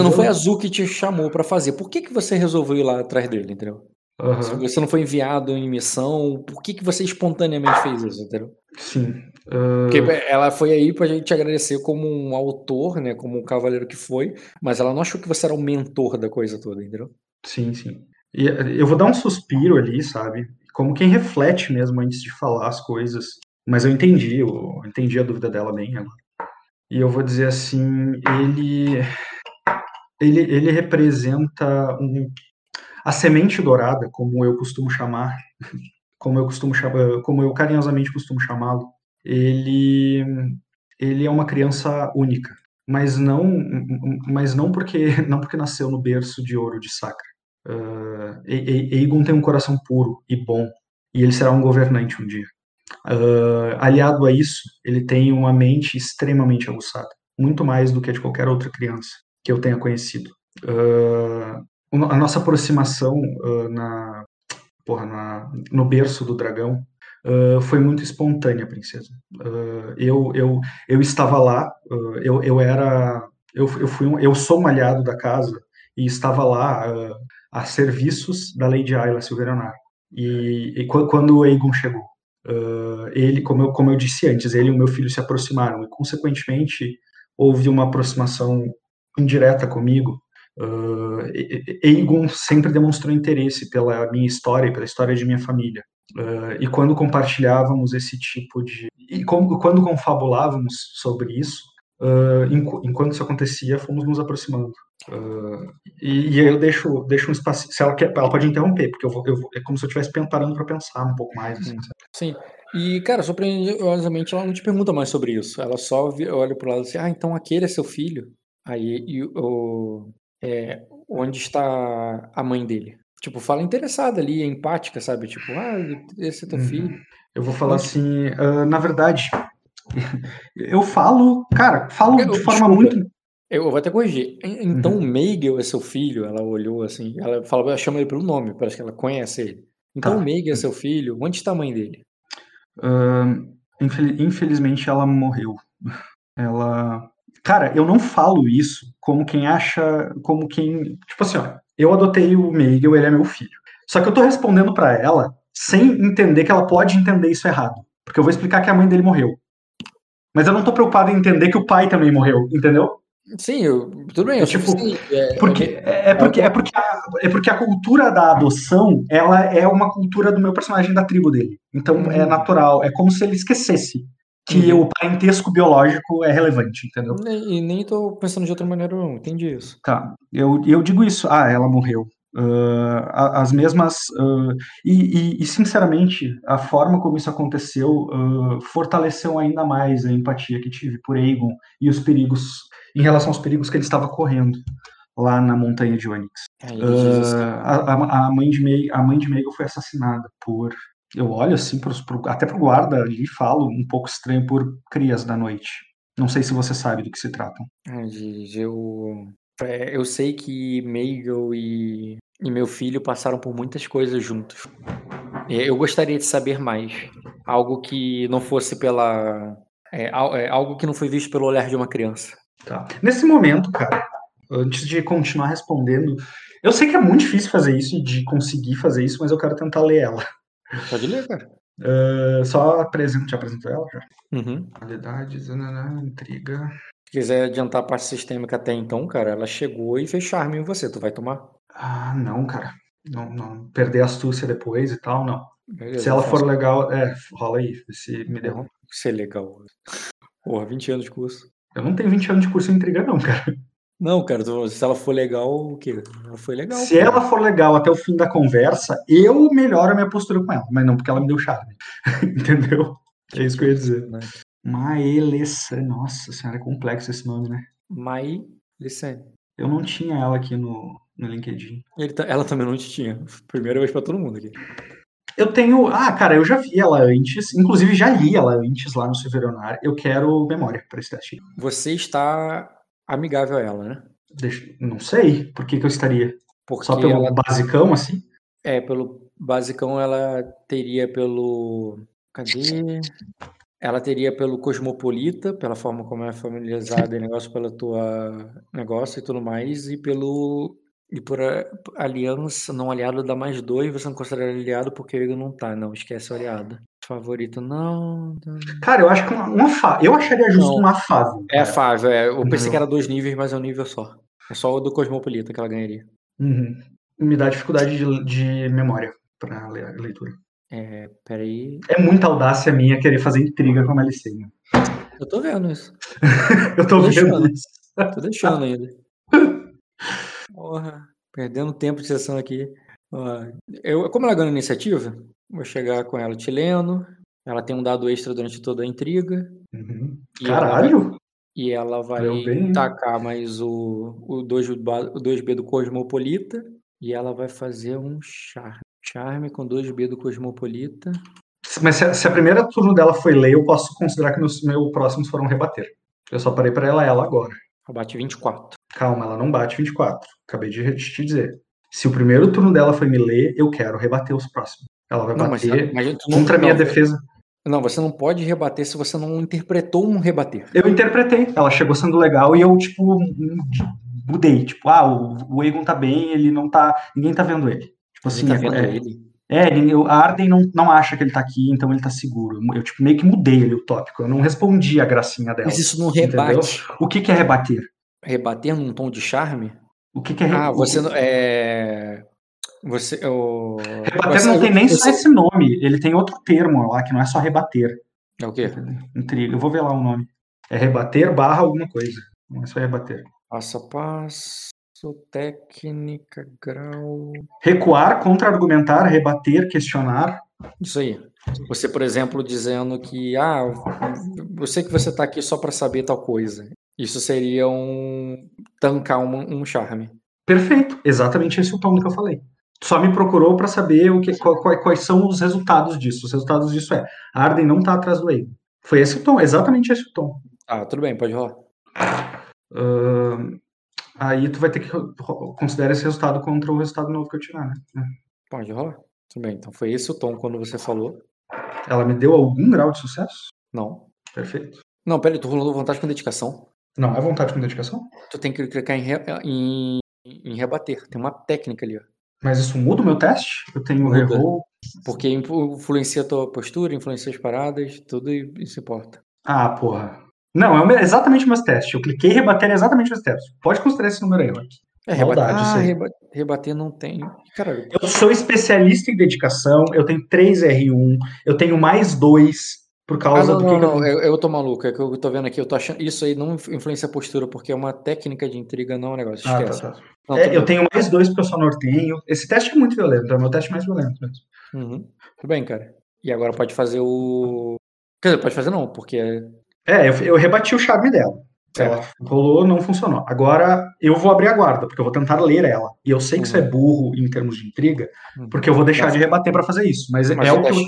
Não foi Azul que te chamou pra fazer. Por que você resolveu ir lá atrás dele, entendeu? Uhum. Se você não foi enviado em missão, por que você espontaneamente fez isso, entendeu? Sim. Porque ela foi aí pra gente te agradecer como um autor, né, como um cavaleiro que foi, mas ela não achou que você era o mentor da coisa toda, entendeu? Sim, sim. E eu vou dar um suspiro ali, sabe? Como quem reflete mesmo antes de falar as coisas. Mas eu entendi a dúvida dela bem agora. E eu vou dizer assim, ele representa a semente dourada, como eu carinhosamente costumo chamá-lo. Ele é uma criança única, mas não porque nasceu no berço de ouro de Sacra. Aegon tem um coração puro e bom, e ele será um governante um dia. Aliado a isso, ele tem uma mente extremamente aguçada, muito mais do que a de qualquer outra criança que eu tenha conhecido. A nossa aproximação no berço do dragão foi muito espontânea, princesa. Eu estava lá, eu sou um aliado da casa e estava lá a serviços da Lady Ayla Silveraná. E quando o Aegon chegou, ele, como eu disse antes, ele e o meu filho se aproximaram, e consequentemente houve uma aproximação indireta comigo. Aegon sempre demonstrou interesse pela minha história e pela história de minha família, e quando compartilhávamos esse tipo de... quando confabulávamos sobre isso, enquanto isso acontecia, fomos nos aproximando. E eu deixo um espaço. Se ela quer, ela pode interromper, porque é como se eu estivesse parando para pensar um pouco mais. Assim. Sim. E, cara, surpreendentemente, ela não te pergunta mais sobre isso. Ela só olha pro lado e diz: "Ah, então aquele é seu filho?" Aí, onde está a mãe dele? Tipo, fala interessada ali, empática, sabe? Tipo, ah, esse é teu filho. Eu vou falar assim, na verdade, eu falo, cara, de forma muito... Eu vou até corrigir. Então o Meigel é seu filho? Ela olhou assim, ela chama ele pelo nome, parece que ela conhece ele. Então o Meigel é seu filho? Onde está a mãe dele? Infelizmente ela morreu. Cara, eu não falo isso tipo assim, ó, eu adotei o Meigel, ele é meu filho. Só que eu tô respondendo pra ela sem entender que ela pode entender isso errado. Porque eu vou explicar que a mãe dele morreu. Mas eu não tô preocupado em entender que o pai também morreu, entendeu? Sim, tudo bem. Porque a cultura da adoção, ela é uma cultura do meu personagem, da tribo dele. Então é natural, é como se ele esquecesse que o parentesco biológico é relevante, entendeu? E nem tô pensando de outra maneira, não, entendi isso. Tá, eu digo isso, ela morreu. As mesmas... sinceramente, a forma como isso aconteceu fortaleceu ainda mais a empatia que tive por Aegon e os perigos, em relação aos perigos que ele estava correndo lá na montanha de Onyx. A mãe de Meigel foi assassinada por... Eu olho assim, até pro guarda ali, falo um pouco estranho, por crias da noite. Não sei se você sabe do que se tratam. Eu sei que Meigel e meu filho passaram por muitas coisas juntos. Eu gostaria de saber mais. Algo que não fosse algo que não foi visto pelo olhar de uma criança. Tá. Nesse momento, cara, antes de continuar respondendo, eu sei que é muito difícil fazer isso e de conseguir fazer isso, mas eu quero tentar ler ela. Pode ler, cara. Te apresento ela já. Qualidades, intriga. Se quiser adiantar a parte sistêmica até então, cara, ela chegou e fez charme em você. Tu vai tomar? Ah, não, cara. Não. Perder a astúcia depois e tal, não. Beleza, se ela for legal, rola aí. Se me derruba. Se é legal. Porra, 20 anos de curso. Eu não tenho 20 anos de curso em intriga, não, cara. Não, cara, se ela for legal, o quê? Ela foi legal. Se ela for legal até o fim da conversa, eu melhoro a minha postura com ela. Mas não, porque ela me deu charme. Entendeu? É isso que eu ia dizer. Né? Maelessa. Nossa senhora, é complexo esse nome, né? Maelessa. Eu não tinha ela aqui no LinkedIn. Ela também não te tinha. Primeira vez pra todo mundo aqui. Eu tenho... cara, eu já vi ela antes. Inclusive, já li ela antes lá no Silveronar. Eu quero memória pra esse teste. Você está... amigável a ela, né? Não sei por que eu estaria. Porque só pelo basicão, assim? É, pelo Basicão ela teria pelo... Cadê? Ela teria pelo cosmopolita, pela forma como é familiarizada e negócio, pela tua negócio e tudo mais, e pelo... E por aliança, não aliado dá mais 2, você não considera aliado porque ele não tá, não. Esquece o aliado. Favorito, não. Cara, eu acho que uma fase. Eu acharia justo uma fase. É a fase, é. Eu pensei que era 2 níveis, mas é um nível só. É só o do Cosmopolita que ela ganharia. Uhum. Me dá dificuldade de memória pra leitura. É, peraí. É muita audácia minha querer fazer intriga com a Malicene. Eu tô vendo isso. eu tô vendo isso. Tô deixando ainda. Porra, perdendo tempo de sessão aqui. Como ela ganha iniciativa, vou chegar com ela chileno. Ela tem um dado extra durante toda a intriga. Uhum. E caralho! Ela vai tacar mais o 2B do Cosmopolita. E ela vai fazer um charme. Charme com 2B do Cosmopolita. Mas se a primeira turno dela foi ler, eu posso considerar que meus próximos foram rebater. Eu só parei pra ela agora. Ela bate 24. Calma, ela não bate 24. Acabei de te dizer. Se o primeiro turno dela foi me ler, eu quero rebater os próximos. Ela vai bater contra a minha defesa. Não, você não pode rebater se você não interpretou um rebater. Eu interpretei. Ela chegou sendo legal e eu, tipo, mudei. Tipo, o Aegon tá bem, ele não tá... Ninguém tá vendo ele. Tipo assim, tá vendo ele. A Arden não acha que ele tá aqui, então ele tá seguro. Eu tipo, meio que mudei ali o tópico. Eu não respondi a gracinha dela. Mas isso não rebate. Entendeu? O que é rebater? Rebater num tom de charme? O que é rebater? Você não... Rebater você, não tem nem só esse nome. Ele tem outro termo lá, que não é só rebater. É o quê? Intriga. Eu vou ver lá o nome. É rebater / alguma coisa. Não é só rebater. Passo a passo. Técnica, grau... Recuar, contra-argumentar, rebater, questionar. Isso aí. Você, por exemplo, dizendo que eu sei que você está aqui só para saber tal coisa. Isso seria tancar um charme. Perfeito. Exatamente esse é o tom que eu falei. Só me procurou para saber quais são os resultados disso. Os resultados disso é a Arden não está atrás do Aegon. Foi esse o tom. Exatamente esse o tom. Ah, tudo bem. Pode rolar. Aí tu vai ter que considerar esse resultado contra o resultado novo que eu tirar, né? Pode rolar. Tudo bem, então foi esse o tom quando você falou. Ela me deu algum grau de sucesso? Não. Perfeito. Não, peraí, tu rolou vontade com dedicação. Não, é vontade com dedicação? Tu tem que clicar em rebater. Tem uma técnica ali, ó. Mas isso muda o meu teste? Eu tenho erro. Porque influencia a tua postura, influencia as paradas, tudo isso importa. Ah, porra. Não, é exatamente o meu teste. Eu cliquei e rebater exatamente os testes. Pode considerar esse número aí, Rock. É rebater. Rebater não tem. Caralho. Eu sou especialista em dedicação, eu tenho 3 R1, eu tenho mais 2 por causa do que. Não. Eu tô maluco. É que eu tô vendo aqui, eu tô achando. Isso aí não influencia a postura, porque é uma técnica de intriga, não é um negócio. Esquece. Tá. Não, eu tenho mais 2 porque eu só norteio. Esse teste é muito violento, é o meu teste mais violento mesmo. Uhum. Tudo bem, cara. E agora pode fazer o. Quer dizer, pode fazer não, porque. Eu rebati o charme dela. Certo. Ela rolou, não funcionou. Agora eu vou abrir a guarda, porque eu vou tentar ler ela. E eu sei que isso é burro em termos de intriga, porque eu vou deixar de rebater pra fazer isso. Mas o que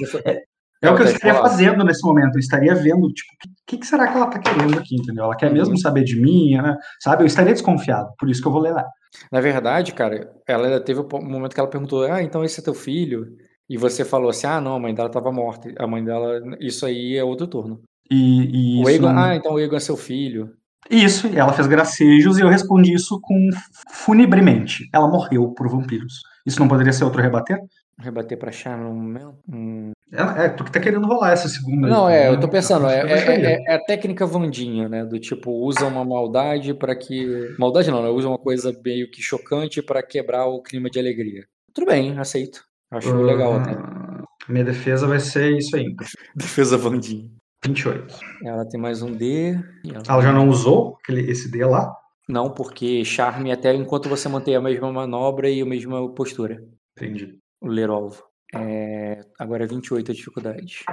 eu estaria fazendo nesse momento. Eu estaria vendo, tipo, o que será que ela tá querendo aqui, entendeu? Ela quer mesmo saber de mim, né? Sabe? Eu estaria desconfiado, por isso que eu vou ler lá. Na verdade, cara, ela teve um momento que ela perguntou, então esse é teu filho? E você falou assim, não, a mãe dela tava morta. A mãe dela, isso aí é outro turno. E o Aegon, então o Aegon é seu filho. Isso, ela fez gracejos e eu respondi isso com funebremente. Ela morreu por vampiros. Isso não poderia ser outro rebater? Rebater pra charme no momento? Tu que tá querendo rolar essa segunda. Não, aí, eu tô pensando, é a técnica Vandinha, né? Do tipo, usa uma maldade pra que... Maldade não, né? Usa uma coisa meio que chocante pra quebrar o clima de alegria. Tudo bem, aceito. Acho legal até. Minha defesa vai ser isso aí. Defesa Vandinha. 28. Ela tem mais um D. Ela já não usou esse D lá? Não, porque charme até enquanto você mantém a mesma manobra e a mesma postura. Entendi. O ler alvo. Agora é 28 a dificuldade.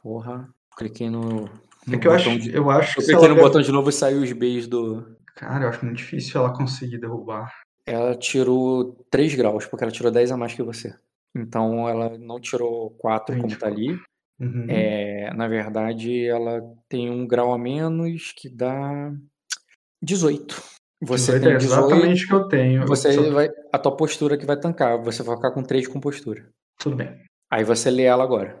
Porra. Cliquei no que eu botão. Eu cliquei no botão de novo e saiu os Bs do... Cara, eu acho muito difícil ela conseguir derrubar. Ela tirou 3 graus, porque ela tirou 10 a mais que você. Então ela não tirou 4 como tá ali. Uhum. Na verdade, ela tem um grau a menos que dá 18. Você tem 18, exatamente o que eu tenho. A tua postura que vai tancar. Você vai ficar com 3 com postura. Tudo bem. Aí você lê ela agora.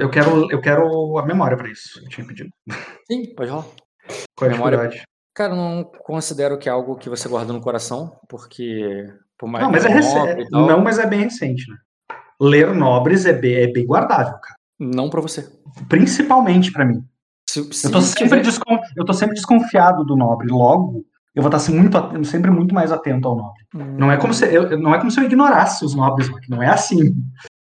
Eu quero a memória pra isso. Eu tinha pedido. Sim, pode rolar. Qual é a memória? Cara, não considero que é algo que você guarda no coração, porque... Por mais não, mas é recente. Não, mas é bem recente, né? Ler nobres é bem guardável, cara. Não pra você. Principalmente pra mim. Eu tô sempre desconfiado do nobre. Logo, eu vou estar sempre muito mais atento ao nobre. Não é como se eu ignorasse os nobres, não é assim.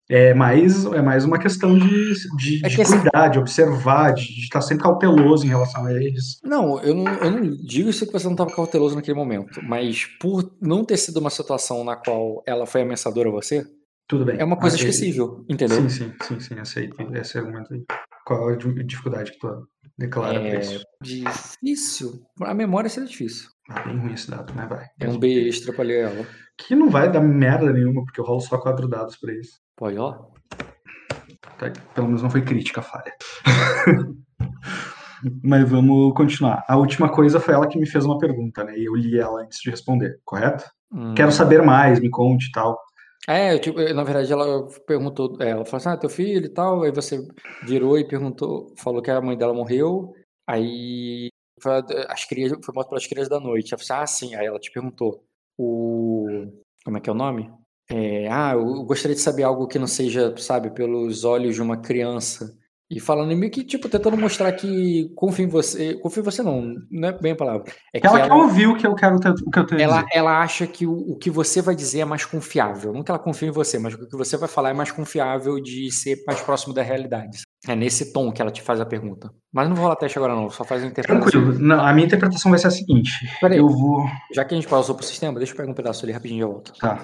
É mais uma questão de cuidar, assim, de observar, de estar sempre cauteloso em relação a eles. Não, eu não digo isso que você não estava cauteloso naquele momento, mas por não ter sido uma situação na qual ela foi ameaçadora a você, tudo bem. É uma coisa esquecível, entendeu? Sim, aceito esse argumento aí. Qual a dificuldade que tu declara pra isso? Difícil? A memória seria difícil. Ah, bem ruim esse dado, né? Vai. É um B extra pra ler ela. Que não vai dar merda nenhuma, porque eu rolo só 4 dados pra isso. Pode, ó. Pelo menos não foi crítica a falha. Mas vamos continuar. A última coisa foi ela que me fez uma pergunta, né? E eu li ela antes de responder, correto? Quero saber mais, me conte e tal. Na verdade ela perguntou, ela falou assim, teu filho e tal, aí você virou e perguntou, falou que a mãe dela morreu, aí foi morta pelas crias da noite, ela falou assim, sim, aí ela te perguntou, como é que é o nome? Eu gostaria de saber algo que não seja, sabe, pelos olhos de uma criança, e falando meio que, tipo, tentando mostrar que confio em você não é bem a palavra. É que ela quer ouvir o que eu quero dizer. Ela acha que o que você vai dizer é mais confiável. Não que ela confie em você, mas o que você vai falar é mais confiável de ser mais próximo da realidade. É nesse tom que ela te faz a pergunta. Mas não vou rolar teste agora não, só faz a interpretação. Tranquilo, não, a minha interpretação vai ser a seguinte. Peraí, já que a gente pausou pro sistema, deixa eu pegar um pedaço ali rapidinho e já volto. Tá,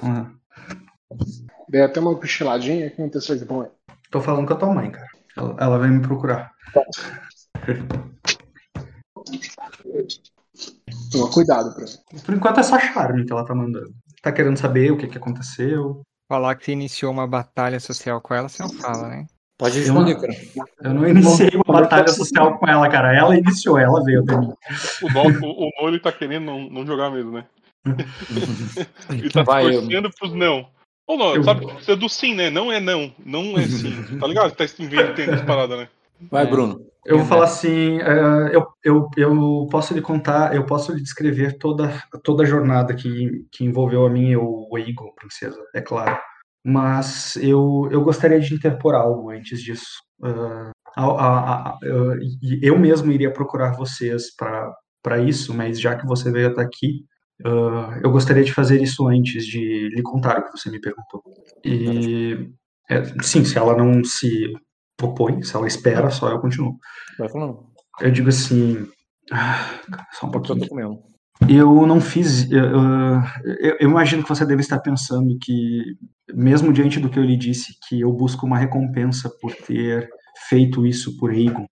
dei até uma cochiladinha que não tem certeza de bom. Tô falando com a tua mãe, cara. Ela vem me procurar. Toma cuidado, Bruno. Por enquanto é só charme que ela tá mandando. Tá querendo saber o que aconteceu. Falar que você iniciou uma batalha social com ela, você não fala, né? Pode responder, cara. Eu não iniciei uma batalha social com ela, cara. Ela iniciou, ela veio até mim. O ele tá querendo não jogar mesmo, né? Ele tá torcendo pros não. Ou não, sabe que precisa do sim, né? Não é não. Não é sim. Tá ligado? Tá inventando essa parada, né? Vai, Bruno. Eu vou falar assim, eu posso lhe contar, eu posso lhe descrever toda a jornada que envolveu a mim e o Aegon, princesa, é claro. Mas eu gostaria de interpor algo antes disso. Eu mesmo iria procurar vocês para isso, mas já que você veio até aqui, eu gostaria de fazer isso antes de lhe contar o que você me perguntou. E sim, se ela não se opõe, se ela espera, só eu continuo. Vai falando. Eu digo assim, só um pouquinho. Eu não fiz. Eu imagino que você deve estar pensando que, mesmo diante do que eu lhe disse, que eu busco uma recompensa por ter feito isso por Aegon.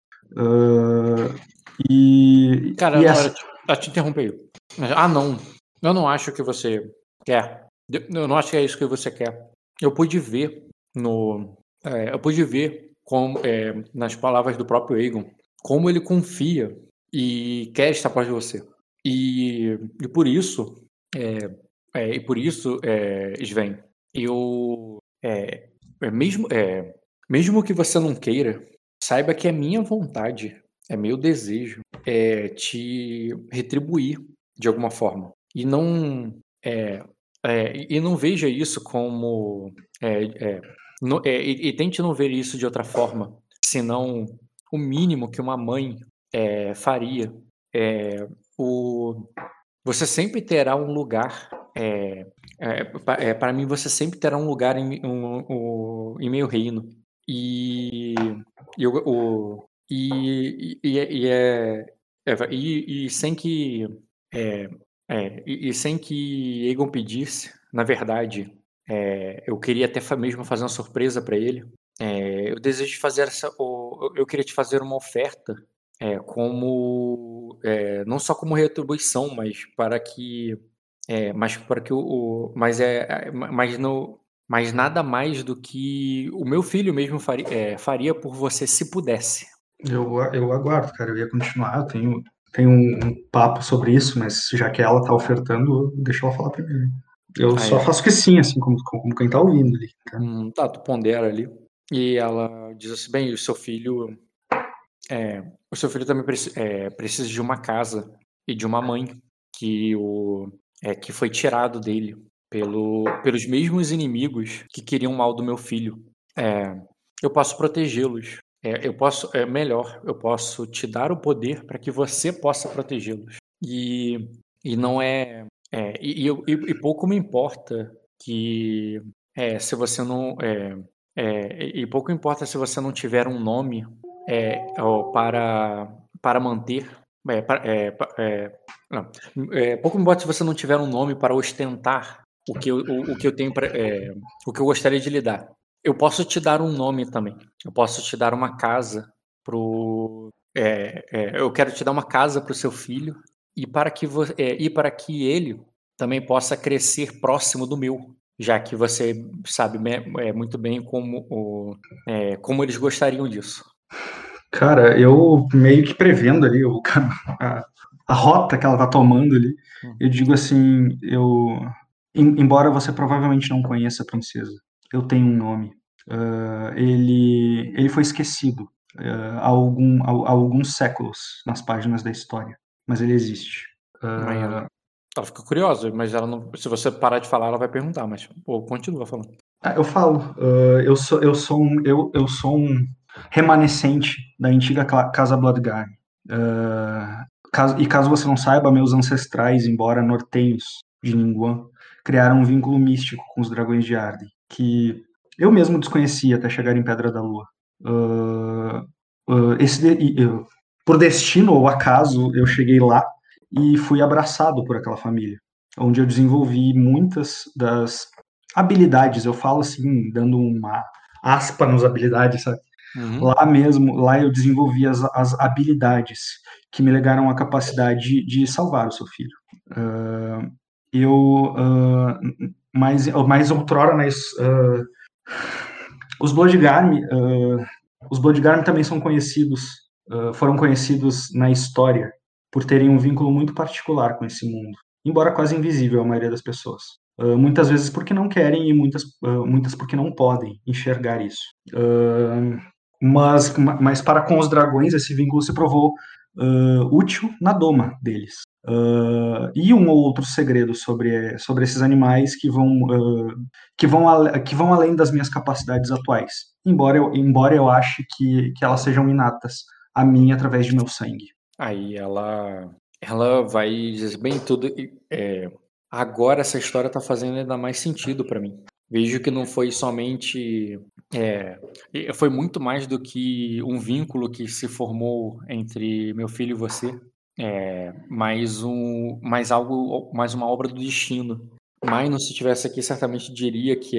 Cara, eu te interrompei. Não. Eu não acho que você quer. Eu não acho que é isso que você quer. Eu pude ver nas palavras do próprio Aegon como ele confia e quer estar perto de você. E por isso, Svein, mesmo que você não queira, saiba que é minha vontade, é meu desejo, te retribuir de alguma forma. E não veja isso como... e tente não ver isso de outra forma, senão o mínimo que uma mãe faria. Você sempre terá um lugar... para mim, você sempre terá um lugar em meu reino. E sem que Aegon pedisse, na verdade, eu queria até mesmo fazer uma surpresa para ele. Eu queria te fazer uma oferta, não só como retribuição, mas nada mais do que o meu filho mesmo faria por você, se pudesse. Eu aguardo, cara. Eu ia continuar. Tem um papo sobre isso, mas já que ela tá ofertando, deixa ela falar primeiro. Eu só faço que sim, assim, como quem tá ouvindo ali. Tá? Tu pondera ali. E ela diz assim, bem, o seu filho também precisa de uma casa e de uma mãe que foi tirado dele pelos mesmos inimigos que queriam mal do meu filho. Eu posso protegê-los. Eu posso te dar o poder para que você possa protegê-los. E não é... E pouco me importa que... se você não... E pouco importa se você não tiver um nome para manter... pouco me importa se você não tiver um nome para ostentar o que eu gostaria de lhe dar. Eu posso te dar um nome também. Eu posso te dar uma casa eu quero te dar uma casa para o seu filho e para que ele também possa crescer próximo do meu, já que você sabe muito bem como eles gostariam disso. Cara, eu meio que prevendo ali a rota que ela tá tomando ali, eu digo assim, embora você provavelmente não conheça a princesa, eu tenho um nome. Ele foi esquecido há alguns séculos nas páginas da história, mas ele existe. Ela fica curiosa, mas ela não, se você parar de falar, ela vai perguntar, mas continua falando. Eu falo, eu sou um remanescente da antiga Casa Bloodguard. E caso você não saiba, meus ancestrais, embora nortenhos de Ningguan, criaram um vínculo místico com os dragões de Arden, que eu mesmo desconhecia até chegar em Pedra da Lua. Por destino ou acaso, eu cheguei lá e fui abraçado por aquela família, onde eu desenvolvi muitas das habilidades, eu falo assim, dando uma aspa nas habilidades, sabe? Uhum. Lá eu desenvolvi as habilidades que me legaram a capacidade de salvar o seu filho. Mais outrora, os Bloodguard também foram conhecidos na história por terem um vínculo muito particular com esse mundo, embora quase invisível à maioria das pessoas. Muitas vezes porque não querem e muitas porque não podem enxergar isso. Mas para com os dragões, esse vínculo se provou útil na doma deles. E um ou outro segredo sobre esses animais que vão além das minhas capacidades atuais, embora eu ache que elas sejam inatas a mim através de meu sangue. Aí ela vai dizer bem tudo. Agora essa história está fazendo ainda mais sentido para mim. Vejo que não foi somente... foi muito mais do que um vínculo que se formou entre meu filho e você. Mais uma obra do destino. Maino, se estivesse aqui, certamente diria que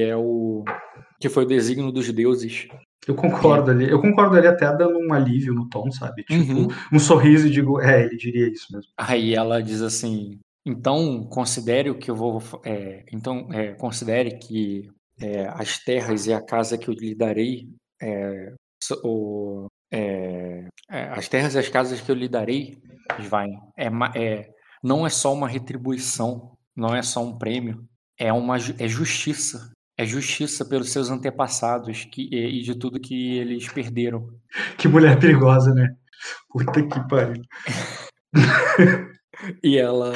que foi o desígnio dos deuses. Eu concordo ali. Eu concordo ali até dando um alívio no tom, sabe? Tipo, um sorriso e digo, ele diria isso mesmo. Aí ela diz assim... Então, considere que as terras e a casa que eu lhe darei, as terras e as casas que eu lhe darei, Svein, não é só uma retribuição, não é só um prêmio, é justiça. É justiça pelos seus antepassados e de tudo que eles perderam. Que mulher perigosa, né? Puta que pariu. E ela.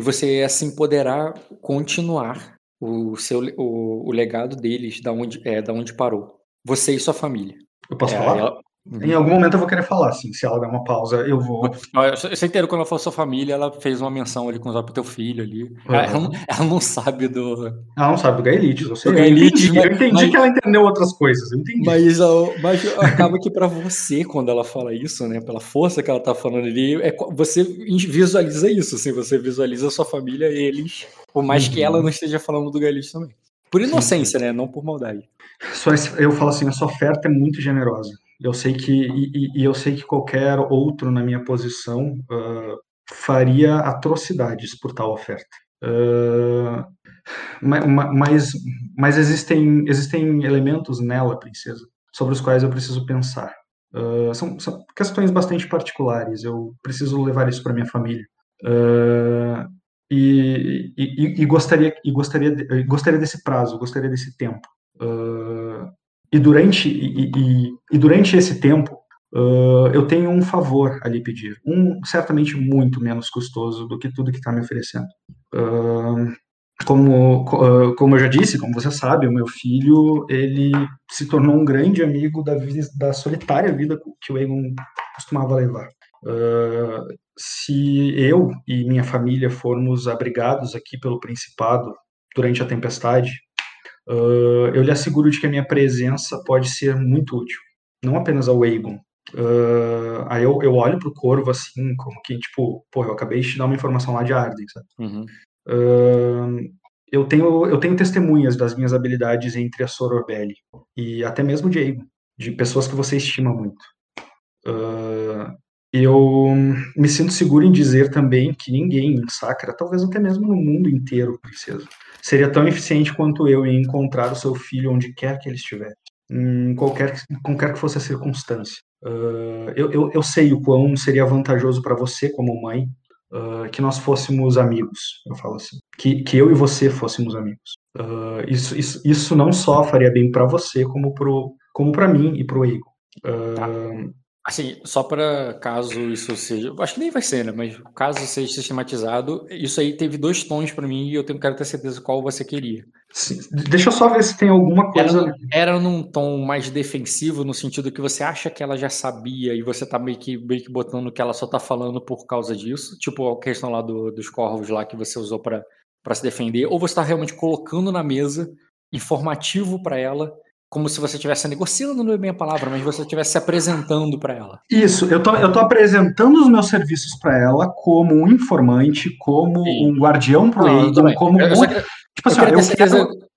Você ia se empoderar, continuar o legado deles da onde parou. Você e sua família. Eu posso falar? Em algum momento eu vou querer falar, assim, se ela der uma pausa, eu vou... Você entendeu, quando ela falou sua família, ela fez uma menção ali com o teu filho ali. Ela não sabe do... Ela não sabe do Gaelite, eu sei. Eu entendi que ela entendeu outras coisas, eu entendi. Mas acaba que pra você, quando ela fala isso, né, pela força que ela tá falando ali, você visualiza isso, assim, você visualiza a sua família e eles, por mais que ela não esteja falando do Gaelite também. Por inocência, né, não por maldade. Eu falo assim, a sua oferta é muito generosa. Eu sei que qualquer outro na minha posição faria atrocidades por tal oferta. Mas existem elementos nela, princesa, sobre os quais eu preciso pensar. São questões bastante particulares, eu preciso levar isso para minha família. Gostaria desse prazo, gostaria desse tempo. Durante esse tempo, eu tenho um favor a lhe pedir, certamente muito menos custoso do que tudo que está me oferecendo. Como eu já disse, como você sabe, o meu filho, ele se tornou um grande amigo da solitária vida que o Aegon costumava levar. Se eu e minha família formos abrigados aqui pelo Principado durante a tempestade, eu lhe asseguro de que a minha presença pode ser muito útil, não apenas ao Aegon. Aí eu olho pro Corvo assim, como que, tipo, pô, eu acabei de te dar uma informação lá de Arden, sabe? Uhum. Eu tenho testemunhas das minhas habilidades entre a Sorobelli e até mesmo o Diego, de pessoas que você estima muito. Eu me sinto seguro em dizer também que ninguém em Sacra, talvez até mesmo no mundo inteiro, princesa, seria tão eficiente quanto eu em encontrar o seu filho onde quer que ele estiver, em qualquer que fosse a circunstância. Eu sei o quão seria vantajoso para você como mãe, que nós fôssemos amigos, eu falo assim, que eu e você fôssemos amigos. Isso não só faria bem para você, como para mim e pro Igor. Tá. Assim, só para caso isso seja, acho que nem vai ser, né? Mas caso seja sistematizado, isso aí teve 2 tons para mim e eu quero ter certeza qual você queria. Sim. Deixa eu só ver se tem alguma coisa... Era num tom mais defensivo, no sentido que você acha que ela já sabia e você tá meio que botando que ela só tá falando por causa disso, tipo a questão lá dos corvos lá que você usou para se defender, ou você tá realmente colocando na mesa, informativo para ela, como se você estivesse negociando, não é bem a palavra, mas você estivesse se apresentando para ela. Isso, eu tô apresentando os meus serviços para ela como um informante, como um guardião pro Aegon, como...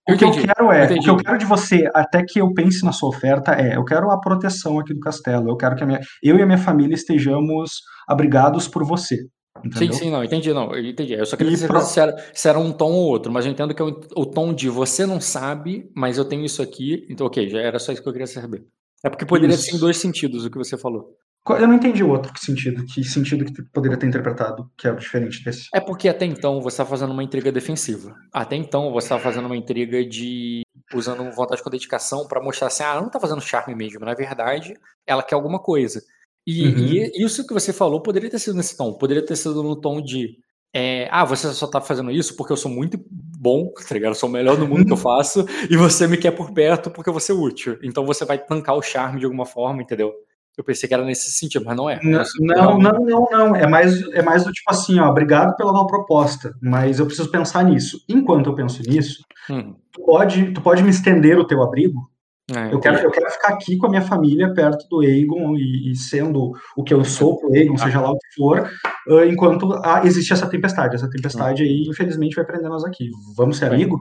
O que eu quero de você, até que eu pense na sua oferta, eu quero a proteção aqui do castelo, eu quero que eu e a minha família estejamos abrigados por você. Entendeu? Sim, não, entendi. Eu só queria dizer se era um tom ou outro, mas eu entendo que é o tom de você não sabe, mas eu tenho isso aqui, então ok, já era só isso que eu queria saber. É porque poderia ter em 2 sentidos o que você falou. Eu não entendi o outro sentido, que sentido que poderia ter interpretado, que é diferente desse. É porque até então você está fazendo uma intriga defensiva. Até então você está fazendo uma intriga de... usando vontade com dedicação para mostrar assim, ela não está fazendo charme mesmo, na verdade ela quer alguma coisa. E isso que você falou poderia ter sido nesse tom, poderia ter sido no tom de você só tá fazendo isso porque eu sou muito bom, tá ligado? Eu sou o melhor do mundo que eu faço e você me quer por perto porque eu vou ser útil, então você vai tancar o charme de alguma forma, entendeu? Eu pensei que era nesse sentido, mas não é. Não. É mais do tipo assim, ó, obrigado pela nova proposta, mas eu preciso pensar nisso. Enquanto eu penso nisso, tu pode me estender o teu abrigo? Eu quero ficar aqui com a minha família perto do Aegon e sendo o que eu sou pro Aegon, seja lá o que for, enquanto existe essa tempestade. Essa tempestade aí, infelizmente, vai prender nós aqui. Vamos ser amigos?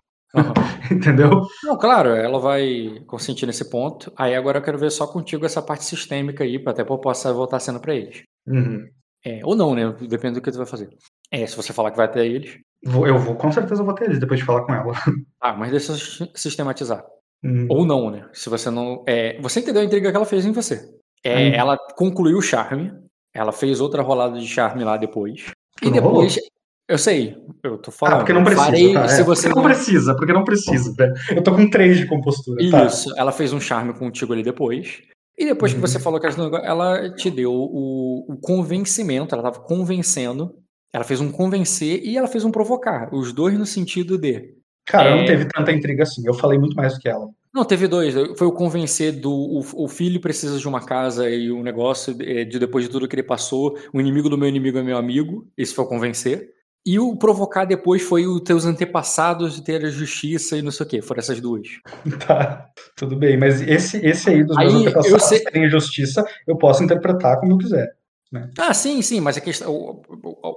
Entendeu? Não, claro, ela vai consentir nesse ponto. Aí agora eu quero ver só contigo essa parte sistêmica aí, pra até eu possa voltar sendo pra eles. Ou não, né? Depende do que tu vai fazer. Se você falar que vai até eles... com certeza eu vou até eles depois de falar com ela. Mas deixa eu sistematizar. Ou não, né? Se você não... você entendeu a intriga que ela fez em você. Ela concluiu o charme, ela fez outra rolada de charme lá depois. E depois... Rolou? Eu sei, eu tô falando. Porque não precisa. Porque não precisa. Né? Eu tô com 3 de compostura. Isso, tá. Ela fez um charme contigo ali depois. E depois que você falou que ela te deu o convencimento, ela tava convencendo, ela fez um convencer e ela fez um provocar. Os dois no sentido de... Cara, não teve tanta intriga assim, eu falei muito mais do que ela. Não, teve 2, foi o convencer do o filho precisa de uma casa e um negócio, de depois de tudo que ele passou, o inimigo do meu inimigo é meu amigo, esse foi o convencer, e o provocar depois foi os teus antepassados de ter a justiça e não sei o que, foram essas 2. Tá, tudo bem, mas esse aí dos meus antepassados terem justiça, eu posso interpretar como eu quiser. Né? Sim, mas a questão,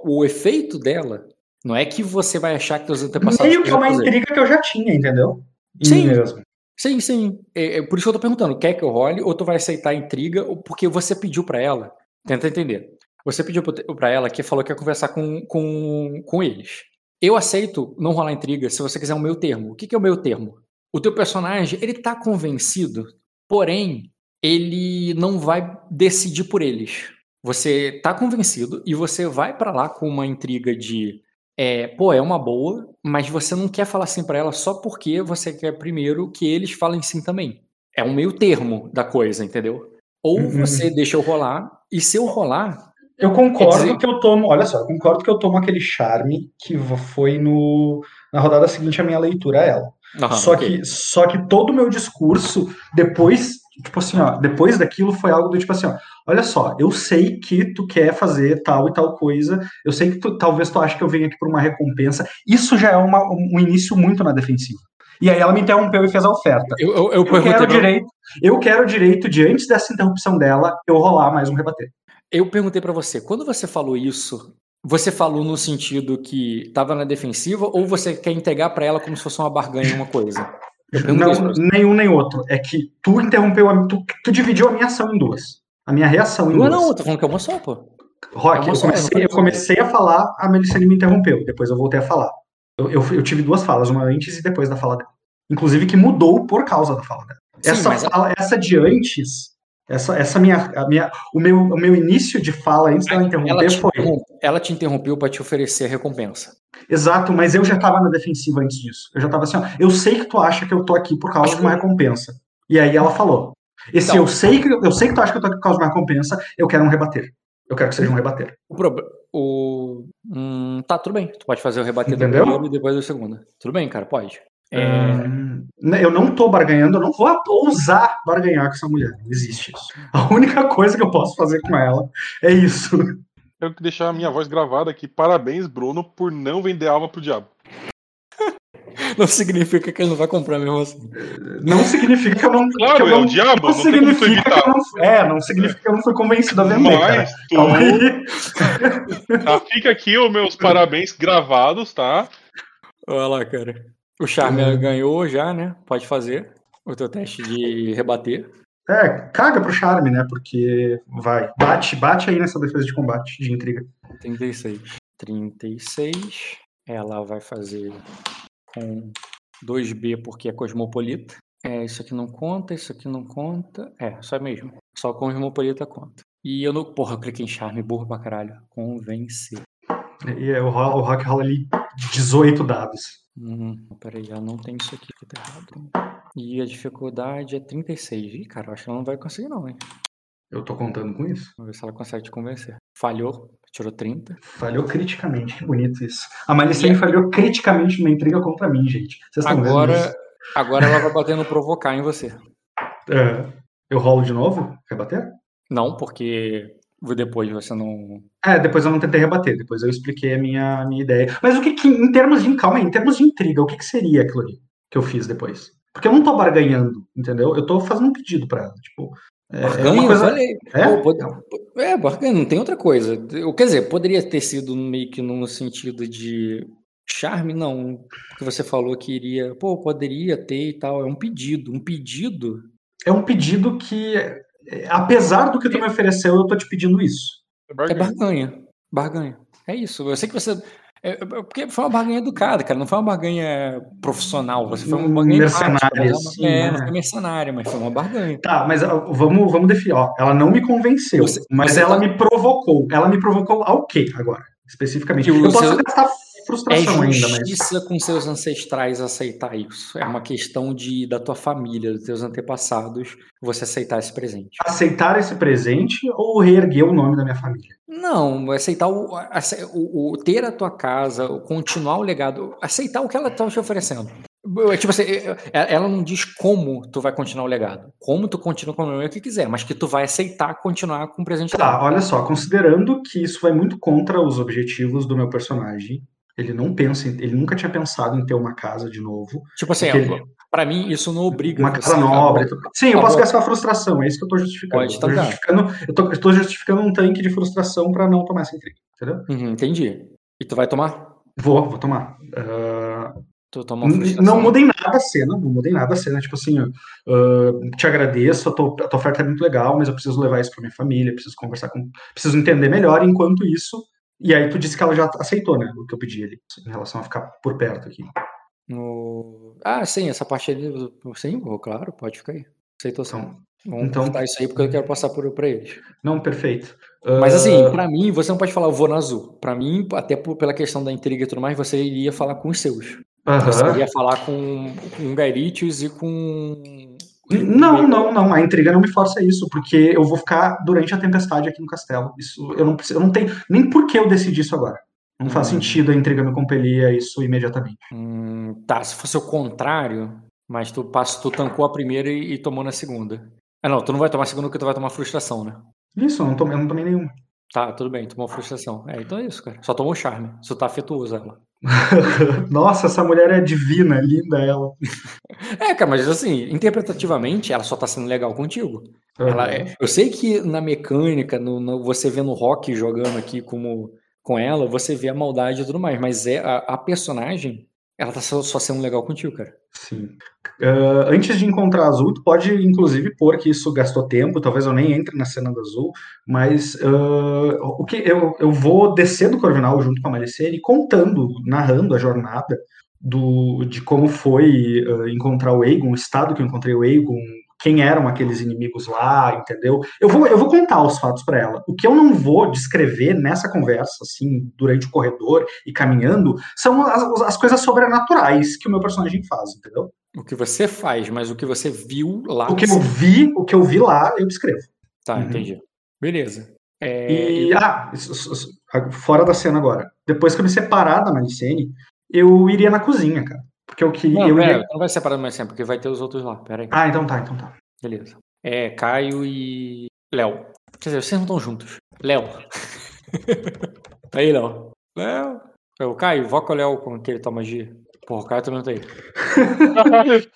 o efeito dela... Não é que você vai achar que os antepassados... Meio que é uma intriga que eu já tinha, entendeu? Sim. Por isso que eu tô perguntando, quer que eu role ou tu vai aceitar a intriga? Porque você pediu pra ela, tenta entender, você pediu pra ela que falou que ia conversar com eles. Eu aceito não rolar intriga se você quiser um meio termo. O que é o meio termo? O teu personagem, ele tá convencido, porém, ele não vai decidir por eles. Você tá convencido e você vai pra lá com uma intriga de pô, é uma boa, mas você não quer falar sim pra ela só porque você quer primeiro que eles falem sim também. É um meio termo da coisa, entendeu? Ou você deixa eu rolar, e se eu rolar... Eu concordo que eu tomo... Olha só, eu concordo que eu tomo aquele charme que foi na rodada seguinte a minha leitura a ela. Uhum, só que todo o meu discurso, depois, tipo assim, ó, depois daquilo foi algo do tipo assim, ó, olha só, eu sei que tu quer fazer tal e tal coisa, eu sei que talvez tu ache que eu venho aqui por uma recompensa, isso já é um início muito na defensiva. E aí ela me interrompeu e fez a oferta. Eu quero o direito de, antes dessa interrupção dela, eu rolar mais um rebater. Eu perguntei pra você, quando você falou isso, você falou no sentido que tava na defensiva ou você quer entregar pra ela como se fosse uma barganha, uma coisa? Não, nenhum nem outro. É que tu interrompeu, tu dividiu a minha ação em duas. A minha reação em duas. Não, eu tô falando que é uma só, pô. Rock, eu comecei a falar, a Malicene me interrompeu, depois eu voltei a falar. Eu tive duas falas, uma antes e depois da fala dela. Inclusive que mudou por causa da fala dela. Sim, essa de antes, o meu início de fala antes dela interromper Ela te interrompeu para te oferecer a recompensa. Exato, mas eu já estava na defensiva antes disso. Eu já estava assim, ó, eu sei que tu acha que eu tô aqui por causa de uma recompensa. E aí ela falou, então, eu sei que tu acha que eu tô aqui por causa de uma recompensa, eu quero um rebater. Eu quero que seja um rebater. Tá, tudo bem. Tu pode fazer o rebater do primeiro e depois do segundo. Tudo bem, cara, pode. Eu não tô barganhando, eu não vou ousar barganhar com essa mulher. Não existe isso. A única coisa que eu posso fazer com ela é isso. Eu que deixar a minha voz gravada aqui. Parabéns, Bruno, por não vender alma pro diabo. Não significa que ele não vai comprar mesmo assim. Não significa que eu não... Claro, é o diabo. Não significa que eu não... não significa que eu não fui convencido a vender, mas cara. Tá, fica aqui os meus parabéns gravados, tá? Olha lá, cara. O Charme ganhou já, né? Pode fazer o teu teste de rebater. Caga pro Charme, né? Porque vai. Bate aí nessa defesa de combate, de intriga. 36. Ela vai fazer... com 2B porque é cosmopolita. Isso aqui não conta, isso aqui não conta. Só mesmo. Só cosmopolita conta. E eu não... Porra, eu cliquei em charme, burro pra caralho. Convencer. E o Rock rola ali 18 dados. Peraí, já não tem isso aqui que tá errado. E a dificuldade é 36. Ih, cara, eu acho que ela não vai conseguir não, hein? Eu tô contando com isso. Vamos ver se ela consegue te convencer. Falhou. Tirou 30. Falhou criticamente, que bonito isso. A Malicene falhou criticamente numa intriga contra mim, gente. Vocês estão vendo isso? Agora ela vai batendo provocar em você. Eu rolo de novo? Rebater? Não, porque depois você não... depois eu não tentei rebater, depois eu expliquei a minha ideia. Mas o que em termos de... Calma aí, em termos de intriga, o que seria aquilo ali que eu fiz depois? Porque eu não tô barganhando, entendeu? Eu tô fazendo um pedido pra ela, tipo... Barganha, eu falei. Barganha, não tem outra coisa. Quer dizer, poderia ter sido meio que no sentido de charme, não. Porque você falou que iria, poderia ter e tal. É um pedido. É um pedido que, apesar do que tu me ofereceu, eu tô te pedindo isso. É barganha. É isso. Eu sei que você. Porque foi uma barganha educada, cara. Não foi uma barganha profissional. Você foi uma barganha mercenária. Não foi mercenária, mas foi uma barganha. Tá, mas vamos definir. Ó, ela não me convenceu, mas ela me provocou. Ela me provocou ao quê agora? Especificamente. Eu posso gastar frustração ainda, mas... É justiça com seus ancestrais aceitar isso. É uma questão da tua família, dos teus antepassados, você aceitar esse presente. Aceitar esse presente ou reerguer o nome da minha família? Não, aceitar ter a tua casa, continuar o legado, aceitar o que ela tá te oferecendo. Tipo assim, ela não diz como tu vai continuar o legado, como tu continua com o que quiser, mas que tu vai aceitar continuar com o presente. Tá, olha só, considerando que isso vai muito contra os objetivos do meu personagem, ele nunca tinha pensado em ter uma casa de novo. Tipo assim, pra mim isso não obriga. Uma casa nobre. Sim, eu posso gastar frustração, é isso que eu tô justificando. Eu tô justificando um tanque de frustração pra não tomar essa intriga, entendeu? Entendi. E tu vai tomar? Vou tomar. Tu toma frustração. Não mudei nada a cena. Tipo assim, te agradeço, a tua oferta é muito legal, mas eu preciso levar isso pra minha família, preciso entender melhor, enquanto isso... E aí tu disse que ela já aceitou, né? O que eu pedi ali, em relação a ficar por perto aqui. Sim, essa parte ali. Sim, claro, pode ficar aí. Aceitou sim. Vamos então, contar isso aí porque eu quero passar por pra eles. Não, perfeito. Mas assim, pra mim, você não pode falar eu vou na Azul. Pra mim, até pela questão da intriga e tudo mais, você iria falar com os seus. Você iria falar com Gaelitius e com... Não. A intriga não me força isso, porque eu vou ficar durante a tempestade aqui no castelo. Isso eu não tenho nem por que eu decidi isso agora. Não faz sentido a intriga me compelir a isso imediatamente. Tá, se fosse o contrário, mas tu tancou a primeira e tomou na segunda. Ah, não, tu não vai tomar a segunda porque tu vai tomar frustração, né? Isso, eu não tomei nenhuma. Tá, tudo bem, tomou frustração. É, então é isso, cara. Só tomou charme. Só tá afetuoso ela. Nossa, essa mulher é divina, linda ela. É, cara, mas assim, interpretativamente, ela só tá sendo legal contigo. Ela é. Eu sei que na mecânica, você vendo o Rock jogando aqui com ela, você vê a maldade e tudo mais, mas a personagem, ela tá só sendo legal contigo, cara. Sim. Antes de encontrar a Azul, tu pode inclusive pôr que isso gastou tempo, talvez eu nem entre na cena da Azul, mas eu vou descer do Corvinal junto com a Malicene contando, narrando a jornada de como foi encontrar o Aegon, o estado que eu encontrei o Aegon, quem eram aqueles inimigos lá, entendeu? Eu vou contar os fatos pra ela. O que eu não vou descrever nessa conversa, assim, durante o corredor e caminhando, são as coisas sobrenaturais que o meu personagem faz, entendeu? O que você faz, mas o que você viu lá... O que eu vi lá, eu descrevo. Tá, entendi. Beleza. Fora da cena agora. Depois que eu me separar da Malicene, eu iria na cozinha, cara. Porque eu queria... Não vai separar mais sempre, porque vai ter os outros lá. Pera aí. Ah, então tá. Beleza. Caio e Léo. Quer dizer, vocês não estão juntos. Léo. Tá aí, Léo. Léo. Caio, invoca o Léo quando ele toma magia. Porra, o Caio também não tá aí.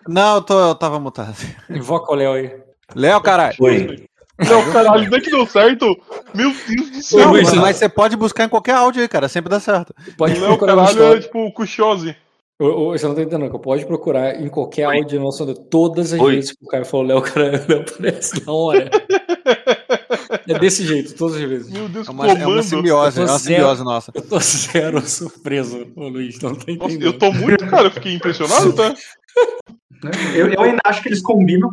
Não, eu tava mutado. Invoca o Léo aí. Léo, caralho. Oi. Não, caralho, não é que deu certo? Meu Deus do céu. Mas você pode buscar em qualquer áudio aí, cara. Sempre dá certo. Pode Léo, caralho, é tipo o Cushose. Você não tá entendendo, que eu pode procurar em qualquer áudio nossa, todas as vezes que o Caio falou Léo, cara, Léo aparece na hora. É desse jeito, todas as vezes. Meu Deus, é uma simbiose, é uma simbiose nossa. Eu tô zero surpreso, ô Luiz, não tá entendendo. Nossa, eu tô muito, cara, eu fiquei impressionado, tá? Eu ainda acho que eles combinam.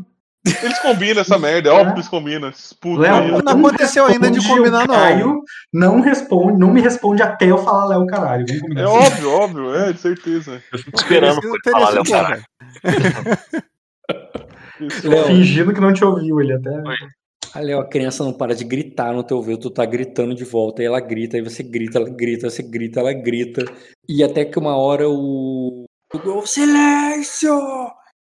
Eles combinam essa merda, é óbvio que eles combinam. Léo, não aconteceu ainda de combinar, não. Caio não me responde até eu falar Léo caralho. É óbvio, é, de certeza. Eu fico esperando por falar Léo caralho. Fingindo que não te ouviu, ele até... Ah, Léo, a criança não para de gritar no teu ouvido, tu tá gritando de volta, aí ela grita, aí você grita, ela grita, você grita, ela grita, e até que uma hora o silêncio!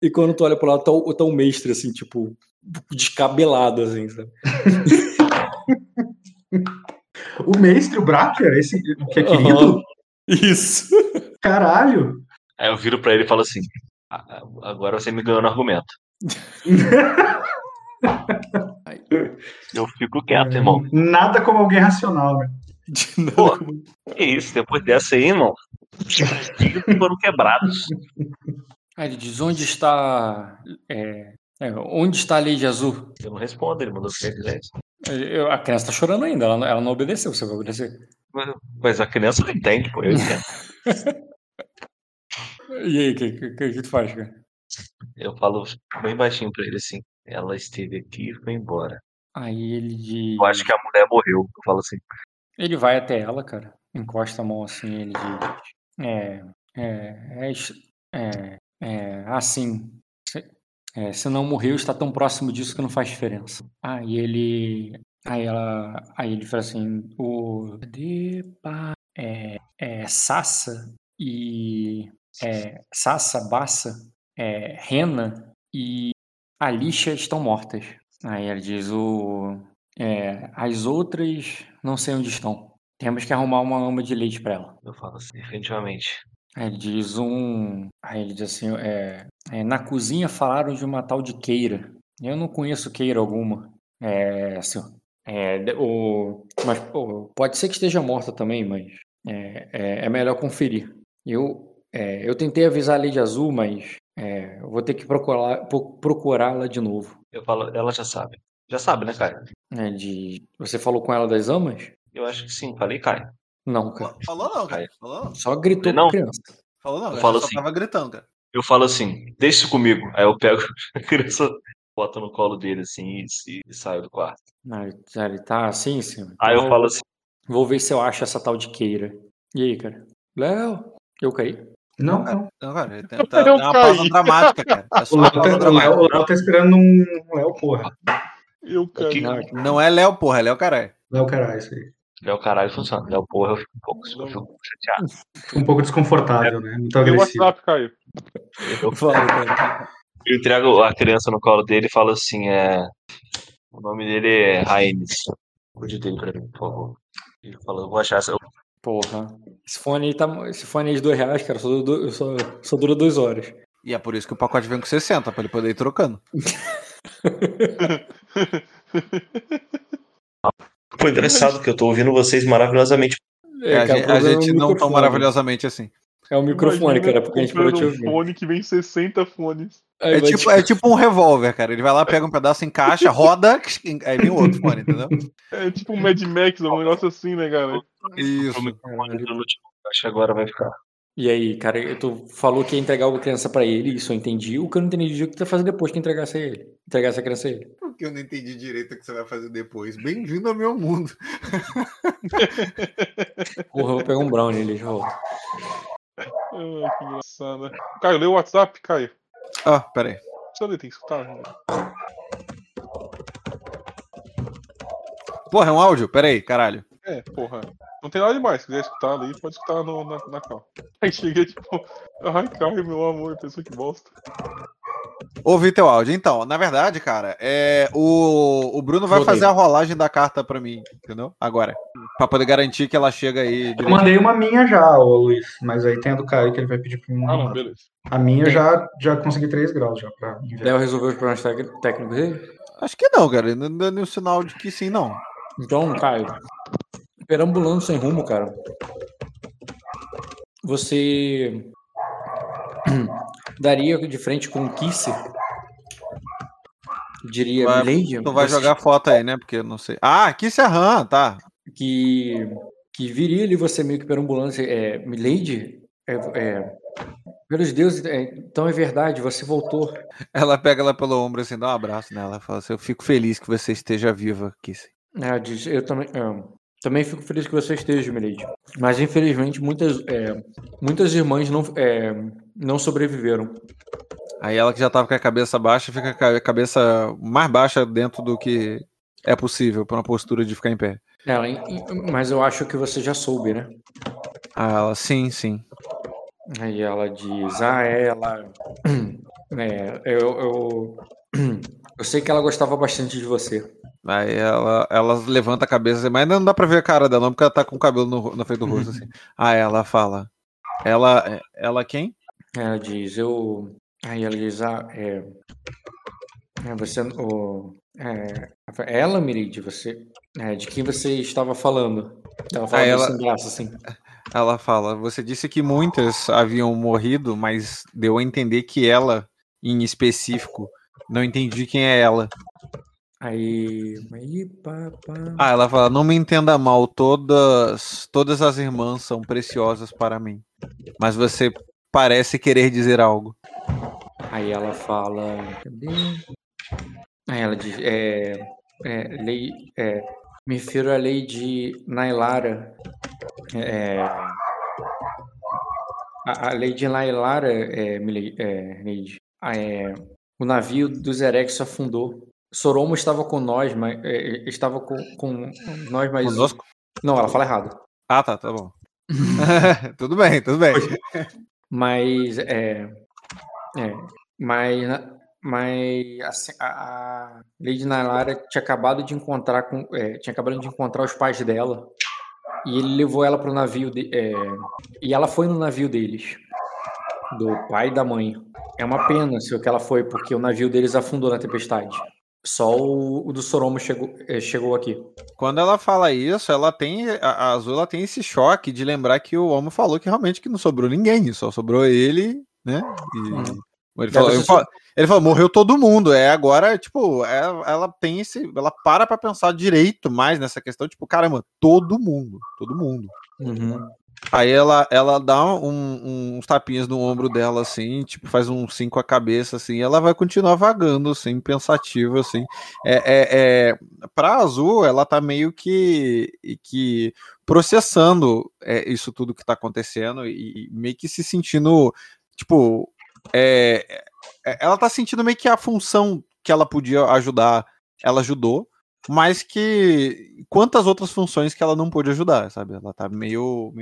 E quando tu olha pro lado, tá o mestre, assim, tipo, descabelado, assim, sabe? O mestre, o Bracker, esse que é querido? Isso. Caralho! Aí eu viro pra ele e falo assim, agora você me ganhou no argumento. Eu fico quieto, irmão. Nada como alguém racional, né? Pô, que isso, depois dessa aí, irmão, os tigres foram quebrados. Aí ele diz, onde está onde está a lei de Azul? Eu não respondo, ele mandou o A criança tá chorando ainda, ela não obedeceu. Você vai obedecer? Mas a criança não entende, pô, eu entendo. E aí, o que tu faz, cara? Eu falo bem baixinho pra ele assim, ela esteve aqui e foi embora. Aí ele diz... Eu acho que a mulher morreu, eu falo assim. Ele vai até ela, cara, encosta a mão assim, ele diz... assim... se não morreu, está tão próximo disso que não faz diferença. Aí ele fala assim... Sassa, Bassa... Rena e Alicia estão mortas. Aí ele diz, as outras não sei onde estão. Temos que arrumar uma ama de leite pra ela. Eu falo assim, definitivamente. Aí ele diz assim, na cozinha falaram de uma tal de Queira. Eu não conheço Queira alguma. Pode ser que esteja morta também, mas é melhor conferir. Eu tentei avisar a Lady Azul, mas eu vou ter que procurá-la de novo. Eu falo, ela já sabe. Já sabe, né, Caio? Você falou com ela das amas? Eu acho que sim. Falei, Caio. Não, cara. Falou não, Caio. Falou não. Só gritou com a criança. Falou não, eu falo assim, só tava gritando, cara. Eu falo assim, deixa comigo. Aí eu pego a criança, boto no colo dele, assim, e saio do quarto. Ah, ele tá assim, senhor? Então, aí eu falo assim... Vou ver se eu acho essa tal de Queira. E aí, cara? Léo, eu caí? Não, cara. Não, cara, tá uma pausa dramática, cara. É só o Léo tá esperando um Léo, porra. Eu caí. Não é Léo, porra, é Léo caralho. Léo caralho, isso aí. Léo caralho funciona. Léo porra, eu fico um pouco chateado. Fico um pouco desconfortável, né? Muito agressivo. O WhatsApp caiu. Eu falo, cara. Eu trago a criança no colo dele e falo assim, o nome dele é Raimes. Cuide dele pra mim, por favor. Ele falou, eu vou achar essa... Porra. Esse fone aí de R$2, cara, só dura 2 horas. E é por isso que o pacote vem com 60, pra ele poder ir trocando. Pô, interessado que eu tô ouvindo vocês maravilhosamente. A gente não tão maravilhosamente assim. É o microfone, imagina, cara, porque a gente pode te ouvir. Um fone que vem 60 fones. É tipo um revólver, cara. Ele vai lá, pega um pedaço, encaixa, roda, aí vem outro fone, entendeu? É tipo um Mad Max, um negócio assim, né, cara? Isso. Acho que agora vai ficar. E aí, cara, tu falou que ia entregar a criança pra ele, isso eu entendi. O que eu não entendi é o que tu vai fazer depois que entregasse a ele. Entregasse a criança a ele. O que eu não entendi direito é o que você vai fazer depois. Bem-vindo ao meu mundo. Porra, eu vou pegar um brownie ali, já volto. Ai, que engraçado. Caio, leu o WhatsApp, Caio? Ah, peraí. Deixa eu ler, tem que escutar. Porra, é um áudio? Peraí, caralho. É, porra. Não tem nada demais. Se quiser escutar ali, pode escutar na cal. Aí cheguei tipo, ai, Caio, meu amor, pessoa que bosta. Ouvi teu áudio. Então, na verdade, cara, o Bruno vai fazer a rolagem da carta pra mim, entendeu? Agora. Pra poder garantir que ela chega aí. Eu mandei uma minha já, ô Luiz, mas aí tem a do Caio que ele vai pedir pra mim. Ah, não, beleza. A minha já consegui 3 graus já pra enviar. Léo resolveu os problemas técnicos dele? Acho que não, cara. Não deu nenhum sinal de que sim, não. Então, Caio, perambulando sem rumo, cara. Você... daria de frente com o Kiss? Diria Milady? Tu vai jogar foto aí, né? Porque eu não sei. Ah, Kiss é Han, tá. Que viria ali você meio que pela ambulância. Milady? Pelos deuses, então é verdade, você voltou. Ela pega ela pelo ombro assim, dá um abraço nela. Fala assim, eu fico feliz que você esteja viva, Kiss. Ela diz, eu também... Também fico feliz que você esteja, Milady. Mas, infelizmente, muitas irmãs não sobreviveram. Aí ela que já estava com a cabeça baixa, fica com a cabeça mais baixa dentro do que é possível, para uma postura de ficar em pé. Mas eu acho que você já soube, né? Ah, ela, sim. Aí ela diz, ela... Eu sei que ela gostava bastante de você. Aí ela levanta a cabeça, mas ainda não dá pra ver a cara dela, não, porque ela tá com o cabelo na frente do rosto, assim. Aí ela fala. Ela quem? Ela diz, eu... Aí ela diz, você... Ela, Milady, você... de quem você estava falando? Ela fala sem graça, assim. Ela fala, você disse que muitas haviam morrido, mas deu a entender que ela, em específico, não entendi quem é ela. Aí papá. Ah, ela fala, não me entenda mal, todas as irmãs são preciosas para mim. Mas você parece querer dizer algo. Aí ela fala, cadê? Aí ela diz, me refiro à lei de Nailara. A lei de Nailara, o navio dos Erex afundou. Soromo estava com nós, mas... estava com nós, mas... Conosco? Não, ela fala errado. Ah, tá bom. Tudo bem. Mas, Mas, a Lady Nailara tinha acabado de encontrar os pais dela. E ele levou ela pro navio... e ela foi no navio deles. Do pai e da mãe. É uma pena, se o que ela foi, porque o navio deles afundou na tempestade. Só o do Soromo chegou aqui. Quando ela fala isso, a Azul ela tem esse choque de lembrar que o homem falou que realmente que não sobrou ninguém, só sobrou ele, né? Ele falou, morreu todo mundo. Agora, tipo, ela para pensar direito mais nessa questão, tipo, caramba, todo mundo. Uhum. Aí ela dá uns tapinhas no ombro dela, assim, tipo, faz um 5 com a cabeça, assim, e ela vai continuar vagando, assim, pensativa, assim. Pra Azul, ela tá meio que processando isso tudo que tá acontecendo e meio que se sentindo, tipo, ela tá sentindo meio que a função que ela podia ajudar, ela ajudou, mas que quantas outras funções que ela não pôde ajudar, sabe? Ela tá meio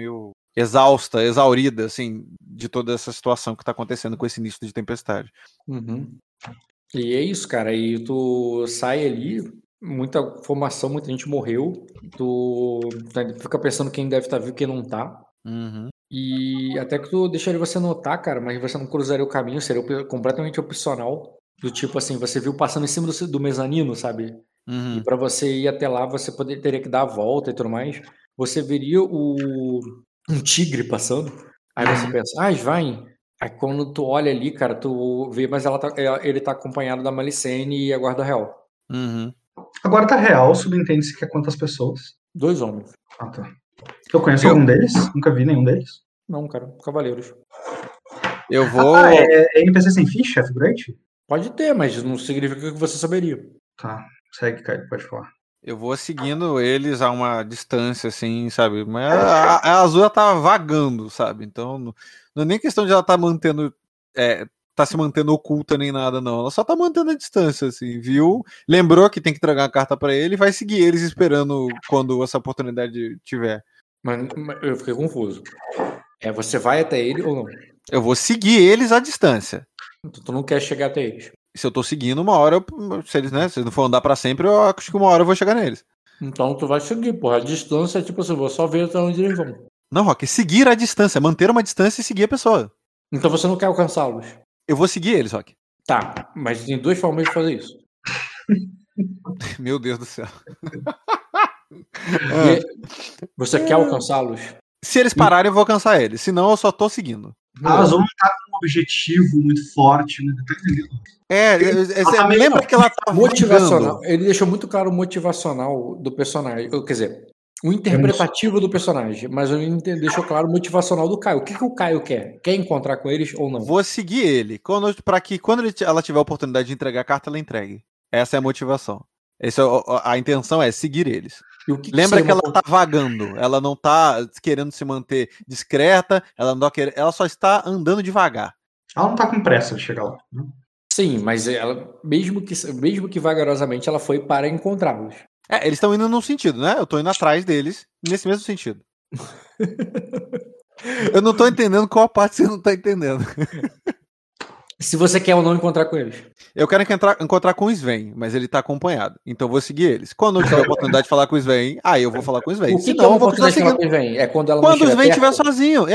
exausta, exaurida, assim, de toda essa situação que tá acontecendo com esse início de tempestade. Uhum. E é isso, cara. E tu sai ali, muita formação, muita gente morreu, tu fica pensando quem deve estar vivo e quem não tá. Uhum. E até que tu deixaria você notar, cara, mas você não cruzaria o caminho, seria completamente opcional. Do tipo assim, você viu passando em cima do mezanino, sabe? Uhum. E pra você ir até lá, você teria que dar a volta e tudo mais. Você veria um tigre passando. Aí você pensa, Svein. Aí quando tu olha ali, cara, tu vê, mas ele tá acompanhado da Malicene e a guarda real. Uhum. A guarda real, subentende-se que é quantas pessoas? 2 homens. Ah, tá. Eu conheço algum deles? Nunca vi nenhum deles? Não, cara, cavaleiros. Eu vou... Ah, é NPC sem ficha, figurante? Pode ter, mas não significa que você saberia. Tá. Segue, Caio, pode falar. Eu vou seguindo eles a uma distância, assim, sabe? Mas a Azul, ela tá vagando, sabe? Então, não é nem questão de ela tá mantendo... tá se mantendo oculta nem nada, não. Ela só tá mantendo a distância, assim, viu? Lembrou que tem que entregar a carta pra ele e vai seguir eles esperando quando essa oportunidade tiver. Mas eu fiquei confuso. Você vai até ele ou não? Eu vou seguir eles à distância. Então, tu não quer chegar até eles? Se eu tô seguindo, uma hora, se eles não for andar pra sempre, eu acho que uma hora eu vou chegar neles. Então tu vai seguir, porra. A distância é tipo assim, vou só ver até onde eles vão. Não, Rock, seguir a distância, manter uma distância e seguir a pessoa. Então você não quer alcançá-los? Eu vou seguir eles, Rock. Tá, mas tem 2 formas de fazer isso. Meu Deus do céu. Você quer alcançá-los? Se eles pararem, eu vou alcançar eles. Senão, eu só tô seguindo. A Azul não tá com um objetivo muito forte, né? Tá entendendo? Lembra que ela tá motivacional. Vagando. Ele deixou muito claro o motivacional do personagem. Quer dizer, o interpretativo do personagem. Mas ele deixou claro o motivacional do Caio. O que o Caio quer? Quer encontrar com eles ou não? Vou seguir ele. Pra que quando ela tiver a oportunidade de entregar a carta, ela entregue. Essa é a motivação. A intenção é seguir eles. Lembra que ela tá vagando, ela não tá querendo se manter discreta, ela só está andando devagar. Ela não tá com pressa de chegar lá. Né? Sim, mas ela, mesmo que vagarosamente, ela foi para encontrá-los. Eles estão indo num sentido, né? Eu tô indo atrás deles, nesse mesmo sentido. Eu não tô entendendo qual parte você não tá entendendo. Se você quer ou não encontrar com eles. Eu quero encontrar com o Svein, mas ele tá acompanhado. Então eu vou seguir eles. Quando eu tiver a oportunidade de falar com o Svein, aí eu vou falar com o Svein. Se não, eu vou precisar seguir. Quando o Svein estiver sozinho.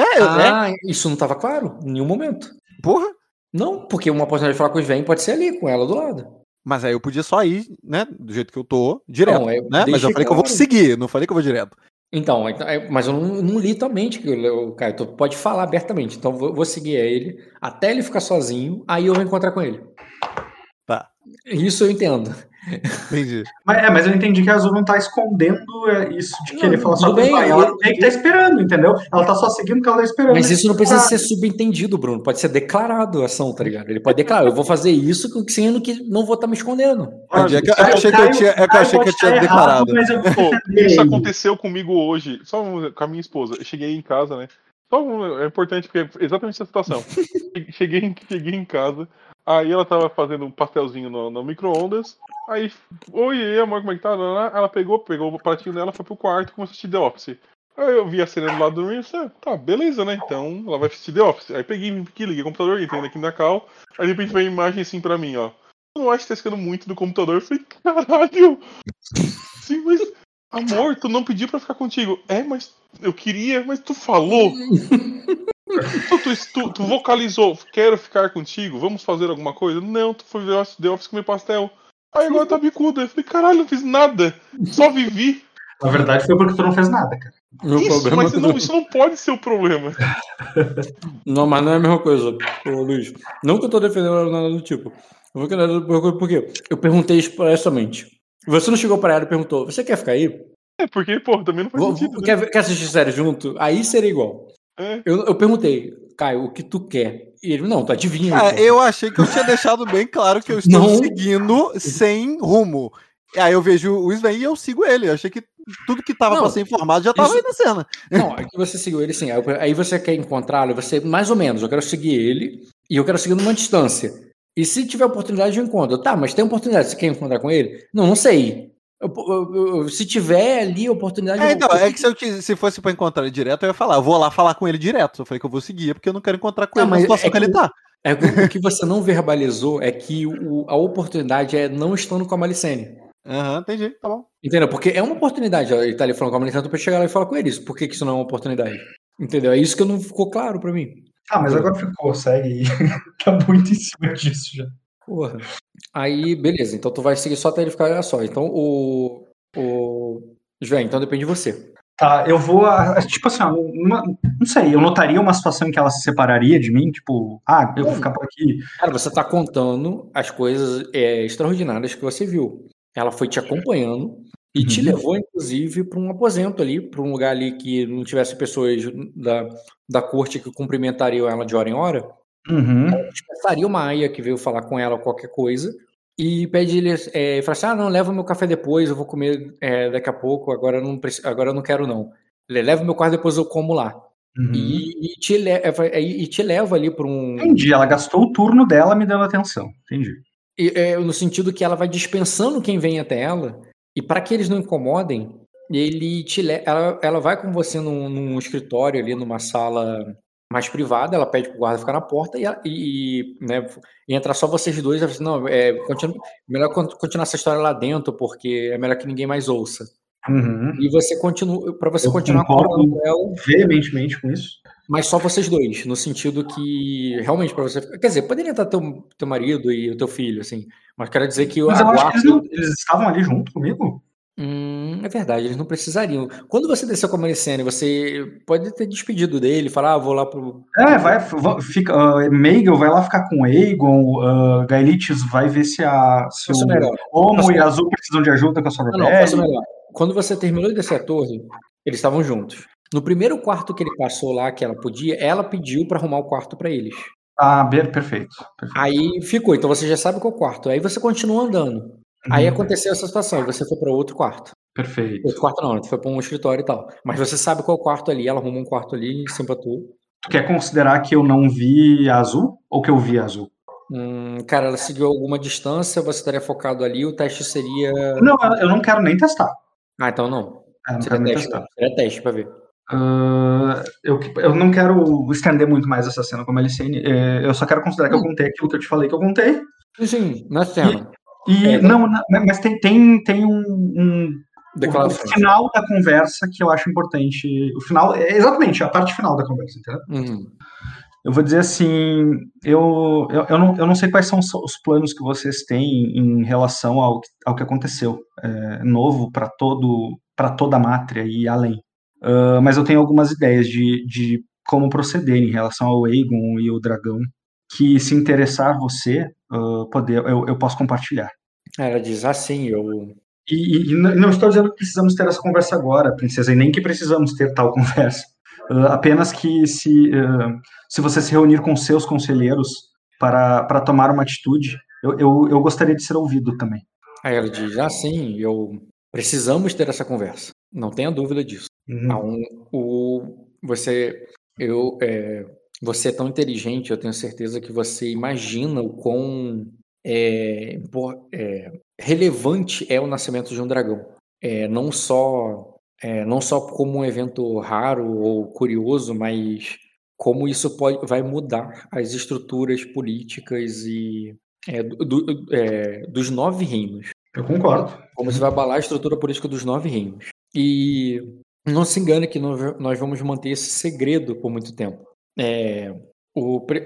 Isso não tava claro? Em nenhum momento. Porra. Não, porque uma oportunidade de falar com o Svein pode ser ali, com ela do lado. Mas aí eu podia só ir, né, do jeito que eu tô, direto. Não, né? Mas eu falei que eu vou seguir, não falei que eu vou direto. Então, mas eu não li tua mente, Caio. Tu pode falar abertamente. Então, vou seguir ele até ele ficar sozinho, aí eu vou encontrar com ele. Tá. Isso eu entendo. Entendi. Mas eu entendi que a Azul não tá escondendo isso de que ele fala só com o pai. Ela meio que tá esperando, entendeu? Ela tá só seguindo o que ela tá esperando. Mas isso não precisa ser subentendido, Bruno. Pode ser declarado a ação, tá ligado? Ele pode declarar, eu vou fazer isso sendo que não vou estar me escondendo. Eu achei que eu tinha declarado. Isso aconteceu comigo hoje, só com a minha esposa. Eu cheguei em casa, né? É importante, porque é exatamente essa situação. Cheguei em casa. Aí ela tava fazendo um pastelzinho no micro-ondas. Aí, oi, amor, como é que tá? Ela pegou o pratinho dela, foi pro quarto e começou a assistir The Office. Aí eu vi a cena do lado do Rio, tá, beleza, né? Então ela vai assistir The Office. Aí peguei aqui, liguei o computador, entrei aqui na cal. Aí de repente veio a imagem assim pra mim, ó. Eu não acho que tá escando muito do computador. Eu falei, caralho! Sim, mas, amor, tu não pediu pra ficar contigo. Mas eu queria, mas tu falou. Tu vocalizou, quero ficar contigo, vamos fazer alguma coisa? Não, tu foi ver The Office comer pastel. Aí agora tá bicuda. Eu falei, caralho, não fiz nada, só vivi. Na verdade foi porque tu não fez nada, cara. Isso não pode ser o problema. Não, mas não é a mesma coisa, Luiz. Não que eu tô defendendo nada do tipo. Eu vou querer porque eu perguntei expressamente. Você não chegou pra ela e perguntou, você quer ficar aí? É, porque, pô, também não faz sentido. Quer assistir série junto? Aí seria igual. É. Eu perguntei, Caio, o que tu quer? E ele, não, tu adivinha. Ah, eu achei que eu tinha deixado bem claro que eu estou seguindo sem rumo. Aí eu vejo o Svein e eu sigo ele. Eu achei que tudo que tava pra ser informado já tava aí na cena. Não, é que você seguiu ele sim. Aí você quer encontrá-lo, você, mais ou menos, eu quero seguir ele e eu quero seguir numa distância. E se tiver oportunidade, eu encontro. Tá, mas tem oportunidade, você quer encontrar com ele? Não, não sei. Se tiver ali a oportunidade... É, então, é que se fosse pra encontrar ele direto, eu ia falar, eu vou lá falar com ele direto. Eu falei que eu vou seguir, porque eu não quero encontrar com ele na situação que ele tá. É, o que você não verbalizou é que a oportunidade é não estando com a Malicene. Aham, entendi, tá bom. Entendeu? Porque é uma oportunidade, ele tá ali falando com a Malicene pra chegar lá e falar com ele isso. Por que isso não é uma oportunidade? Entendeu? É isso que não ficou claro pra mim. Ah, mas agora ficou, segue. Tá muito em cima disso já. Porra. Aí, beleza, então tu vai seguir só até ele ficar só. Então João, então depende de você. Tá, eu vou, tipo assim, não sei, eu notaria uma situação em que ela se separaria de mim, tipo, eu vou ficar por aqui. Cara, você tá contando as coisas extraordinárias que você viu. Ela foi te acompanhando e te levou, inclusive, para um aposento ali, para um lugar ali que não tivesse pessoas da corte que cumprimentariam ela de hora em hora. Ela dispensaria uma aia que veio falar com ela qualquer coisa e pede ele, fala assim, não, leva meu café depois, eu vou comer daqui a pouco, agora eu não quero não. Leva meu quarto, depois eu como lá. E te leva ali para um... Entendi, ela gastou o turno dela me dando atenção, entendi. No sentido que ela vai dispensando quem vem até ela, e para que eles não incomodem, ela vai com você num escritório ali, numa sala... mais privada, ela pede pro guarda ficar na porta e entra só vocês dois, ela diz, não, melhor continuar essa história lá dentro, porque é melhor que ninguém mais ouça. E você continua, pra você continuar com ela, veementemente com isso. Mas só vocês dois, no sentido que realmente pra você, quer dizer, poderia estar teu marido e o teu filho, assim, mas quero dizer que... Mas eu acho que eles estavam ali junto comigo? É verdade, eles não precisariam. Quando você desceu com a Malicene, você pode ter despedido dele, falar, vou lá pro... Meigel vai lá ficar com Aegon, Gaelites vai ver se o Homo e Azul precisam de ajuda com a Sorobelli. Quando você terminou de descer a torre, eles estavam juntos. No primeiro quarto que ele passou lá, que ela pediu pra arrumar o quarto pra eles. Ah, perfeito. Aí ficou, então você já sabe qual quarto. Aí você continua andando. Aí aconteceu essa situação, você foi para outro quarto. Perfeito. Outro quarto não, você foi para um escritório e tal. Mas você sabe qual quarto ali, ela arruma um quarto ali e sempre tu. Tu quer considerar que eu não vi a Azul ou que eu vi a Azul? Cara, ela seguiu alguma distância, você estaria focado ali, o teste seria... Não, eu não quero nem testar. Ah, então não. Não seria teste, testar. Seria teste para ver. Eu não quero estender muito mais essa cena como a LCN. Eu só quero considerar que eu contei aquilo que eu te falei que eu contei. Sim, na cena. Mas tem um final da conversa que eu acho importante. O final, exatamente, a parte final da conversa, entendeu? Eu vou dizer assim, eu não sei quais são os planos que vocês têm em relação ao que aconteceu. Novo para toda a Mátria e além. Mas eu tenho algumas ideias de como proceder em relação ao Aegon e o dragão. Que se interessar você, eu posso compartilhar. Ela diz assim, E não estou dizendo que precisamos ter essa conversa agora, princesa, e nem que precisamos ter tal conversa. Apenas que se você se reunir com seus conselheiros para tomar uma atitude, eu gostaria de ser ouvido também. Aí ela diz assim, precisamos ter essa conversa. Não tenha dúvida disso. Você é tão inteligente, eu tenho certeza que você imagina o quão relevante é o nascimento de um dragão. Não só como um evento raro ou curioso, mas como isso vai mudar as estruturas políticas e dos 9 reinos. Eu concordo. Como isso vai abalar a estrutura política dos 9 reinos. E não se engane que nós vamos manter esse segredo por muito tempo.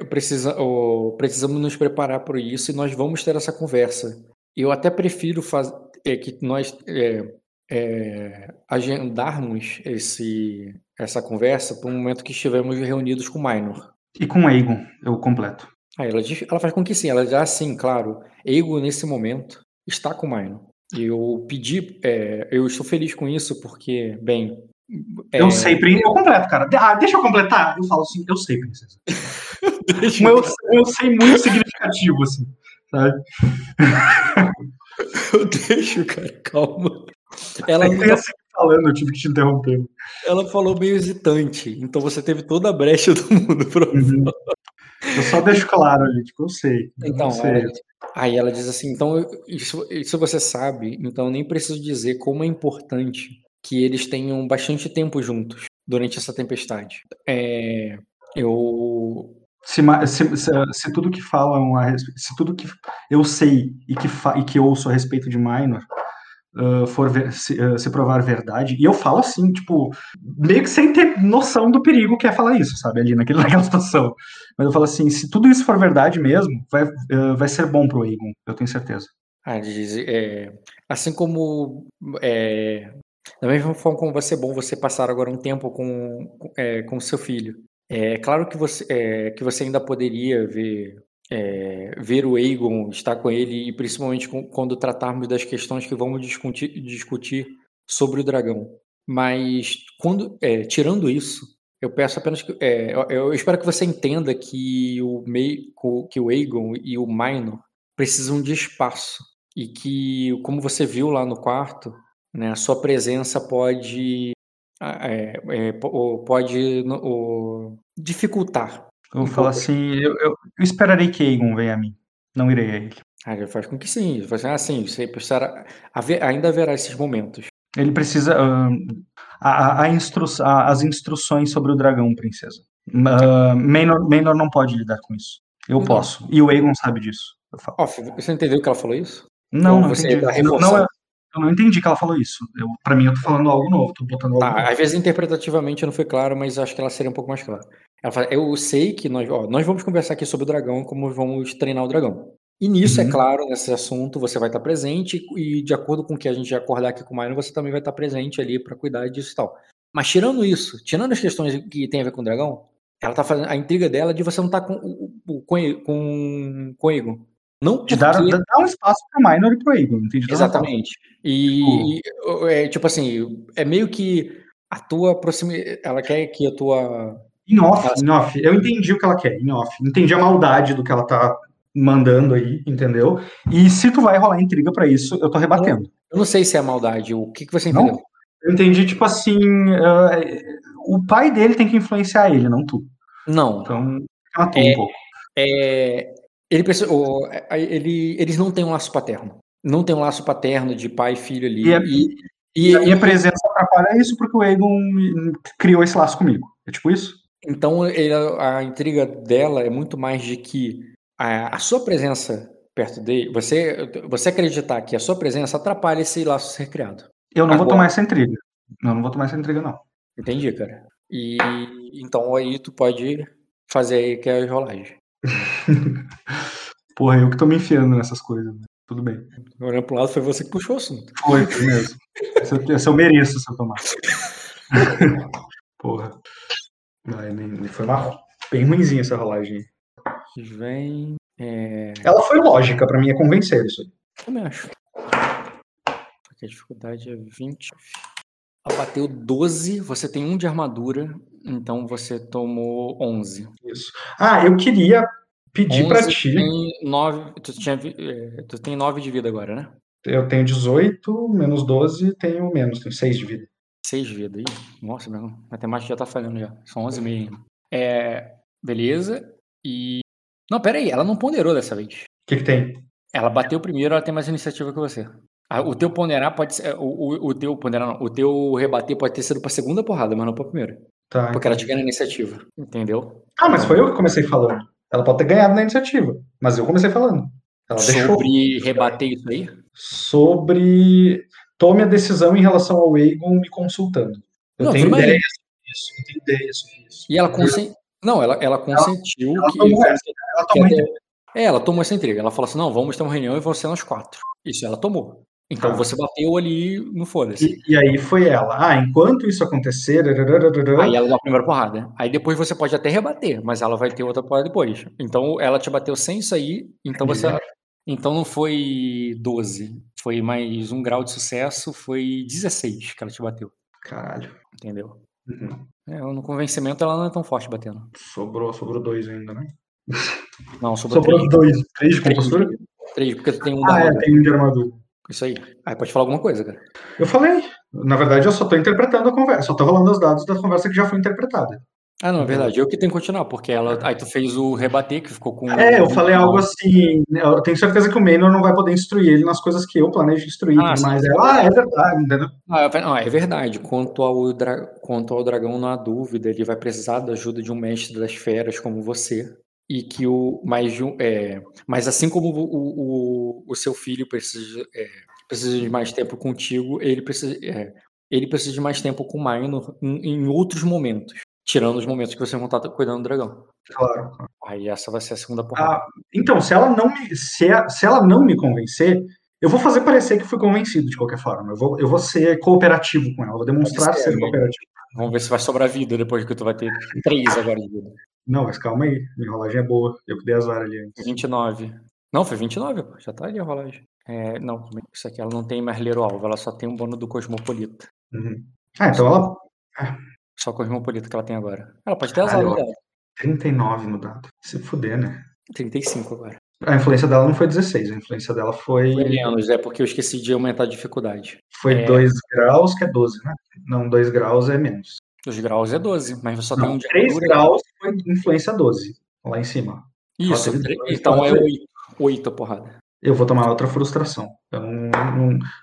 Precisamos nos preparar para isso e nós vamos ter essa conversa. Eu até prefiro que nós agendarmos essa conversa para o momento que estivermos reunidos com o Minor. E com o Aegon, eu completo. Ela faz com que sim, ela diz, claro, Aegon nesse momento está com o Minor. Eu pedi, eu estou feliz com isso porque, bem... Eu sei, eu completo, cara. Deixa eu completar. Eu falo assim, eu sei, princesa. Eu sei muito significativo, assim, sabe? Eu deixo, cara, calma. Eu tive que te interromper. Ela falou meio hesitante, então você teve toda a brecha do mundo pra falar. Eu só deixo claro ali, tipo, eu sei. Então, aí ela diz assim, então, isso você sabe, então eu nem preciso dizer como é importante que eles tenham bastante tempo juntos durante essa tempestade. Se tudo que falam, se tudo que eu sei e que ouço a respeito de Minor se provar verdade, e eu falo assim, tipo, meio que sem ter noção do perigo que é falar isso, sabe, ali naquela situação, mas eu falo assim, se tudo isso for verdade mesmo, vai ser bom pro Aegon, eu tenho certeza. Assim como da mesma forma como vai ser bom você passar agora um tempo com seu filho, claro que você ainda poderia ver o Aegon, estar com ele, e principalmente quando tratarmos das questões que vamos discutir sobre o dragão. Mas, tirando isso, eu peço apenas que... eu espero que você entenda que o Aegon e o Maino precisam de espaço e que, como você viu lá no quarto, né, a sua presença pode dificultar. Eu vou falar assim, eu esperarei que Aegon venha a mim, não irei a ele. Ele faz com que sim, ele faz assim, você precisará, ainda haverá esses momentos. Ele precisa, as instruções sobre o dragão, princesa. Maynor não pode lidar com isso, eu posso, e o Aegon sabe disso. Eu falo. Você entendeu que ela falou isso? Não, eu não entendi que ela falou isso. Pra mim, eu tô falando algo novo, tô botando algo novo. Às vezes interpretativamente não foi claro, mas acho que ela seria um pouco mais clara. Ela fala, eu sei que nós vamos conversar aqui sobre o dragão, como vamos treinar o dragão. E nisso, é claro, nesse assunto você vai estar presente e de acordo com o que a gente acordar aqui com o Maino, você também vai estar presente ali pra cuidar disso e tal. Mas tirando isso, tirando as questões que tem a ver com o dragão, ela tá fazendo a intriga dela de você não estar com o Igor. Não de dar um espaço para Minor e para Aegon. Exatamente. Tipo assim, é meio que a tua proximidade... Ela quer que a tua... In off. Eu entendi o que ela quer, in off. Entendi a maldade do que ela tá mandando aí, entendeu? E se tu vai rolar intriga para isso, eu tô rebatendo. Eu não sei se é maldade. O que você entendeu? Não, eu entendi, tipo assim... o pai dele tem que influenciar ele, não tu. Não. Então, matou um pouco. Eles não têm um laço paterno. Não tem um laço paterno de pai e filho ali. E a minha presença atrapalha isso porque o Aegon criou esse laço comigo. É tipo isso? Então a intriga dela é muito mais de que a sua presença perto dele... Você acreditar que a sua presença atrapalha esse laço ser criado. Eu não vou tomar essa intriga. Eu não vou tomar essa intriga, não. Entendi, cara. E então aí tu pode fazer aí que é a rolagem. Porra, eu que tô me enfiando nessas coisas, né? Tudo bem. Olhando pro lado, foi você que puxou o assunto. Foi, mesmo. Essa eu mereço, seu Tomás. Porra. Foi bem ruimzinha essa rolagem. Ela foi lógica, pra mim é convencer isso aí. Eu também acho. Porque a dificuldade é 20. Ela bateu 12, você tem 1 de armadura, então você tomou 11. Isso. Eu queria pedir pra ti... Tu tem 9 de vida agora, né? Eu tenho 18, menos 12, tenho 6 de vida. 6 de vida, aí. Nossa, meu, a matemática já tá falhando já. São 11 e meio. Beleza, e... Não, peraí, ela não ponderou dessa vez. O que tem? Ela bateu primeiro, ela tem mais iniciativa que você. O teu ponderar pode ser... O teu rebater pode ter sido pra segunda porrada, mas não pra primeira. Tá, porque ela te ganha na iniciativa, entendeu? Mas foi eu que comecei falando. Ela pode ter ganhado na iniciativa, mas eu comecei falando. Ela deixou rebater isso aí? Sobre... Tome a decisão em relação ao Aegon me consultando. Eu tenho ideia sobre isso. E ela consentiu... Não, ela consentiu que... Ela tomou essa intriga. Ela falou assim, não, vamos ter uma reunião e vão ser nós 4. Isso, ela tomou. Então você bateu ali no foda-se. E aí foi ela. Enquanto isso acontecer... Aí ela deu a primeira porrada. Aí depois você pode até rebater, mas ela vai ter outra porrada depois. Então ela te bateu sem isso aí, então não foi 12. Foi mais um grau de sucesso, foi 16 que ela te bateu. Caralho. Entendeu? Uhum. É, no convencimento ela não é tão forte batendo. Sobrou 2 ainda, né? Não, sobrou 3. Sobrou 3 com postura? 3, porque tu tem um da armadura. Tem um de armadura. Isso aí. Aí pode falar alguma coisa, cara. Eu falei. Na verdade, eu só tô interpretando a conversa. Só tô falando os dados da conversa que já foi interpretada. Ah, não, é verdade. Eu que tenho que continuar, porque ela... aí tu fez o rebater, que ficou com... É, eu falei algo assim... Eu tenho certeza que o Maynor não vai poder instruir ele nas coisas que eu planejo instruir, mas ela... Ah, é verdade, entendeu? É verdade. Quanto ao dragão, não há dúvida. Ele vai precisar da ajuda de um mestre das feras como você. E que o... Mas assim como o seu filho precisa de mais tempo contigo, ele precisa de mais tempo com o Maynor em outros momentos. Tirando os momentos que vocês vão estar cuidando do dragão. Claro. Aí essa vai ser a segunda porrada. Então, se ela não me convencer, eu vou fazer parecer que fui convencido de qualquer forma. Eu vou ser cooperativo com ela. Vou demonstrar ser cooperativo. Vamos ver se vai sobrar vida depois que tu vai ter 3 agora de vida. Não, mas calma aí. Minha rolagem é boa. Eu que dei azar ali antes. 29. Não, foi 29. Pô. Já tá ali a rolagem. Não, isso aqui ela não tem mais Leiro Alvo. Ela só tem um bônus do Cosmopolita. Uhum. Então ela... Só Cosmopolita que ela tem agora. Ela pode ter azar no dado. 39 no dado. Se fuder, né? 35 agora. A influência dela não foi 16. A influência dela foi menos, porque eu esqueci de aumentar a dificuldade. Foi 2 graus, que é 12, né? Não, 2 graus é menos. 2 graus é 12, mas você só tem um de 3 graus foi influência 12. Lá em cima. Isso, 3, então é 8 a porrada. Eu vou tomar outra frustração. Eu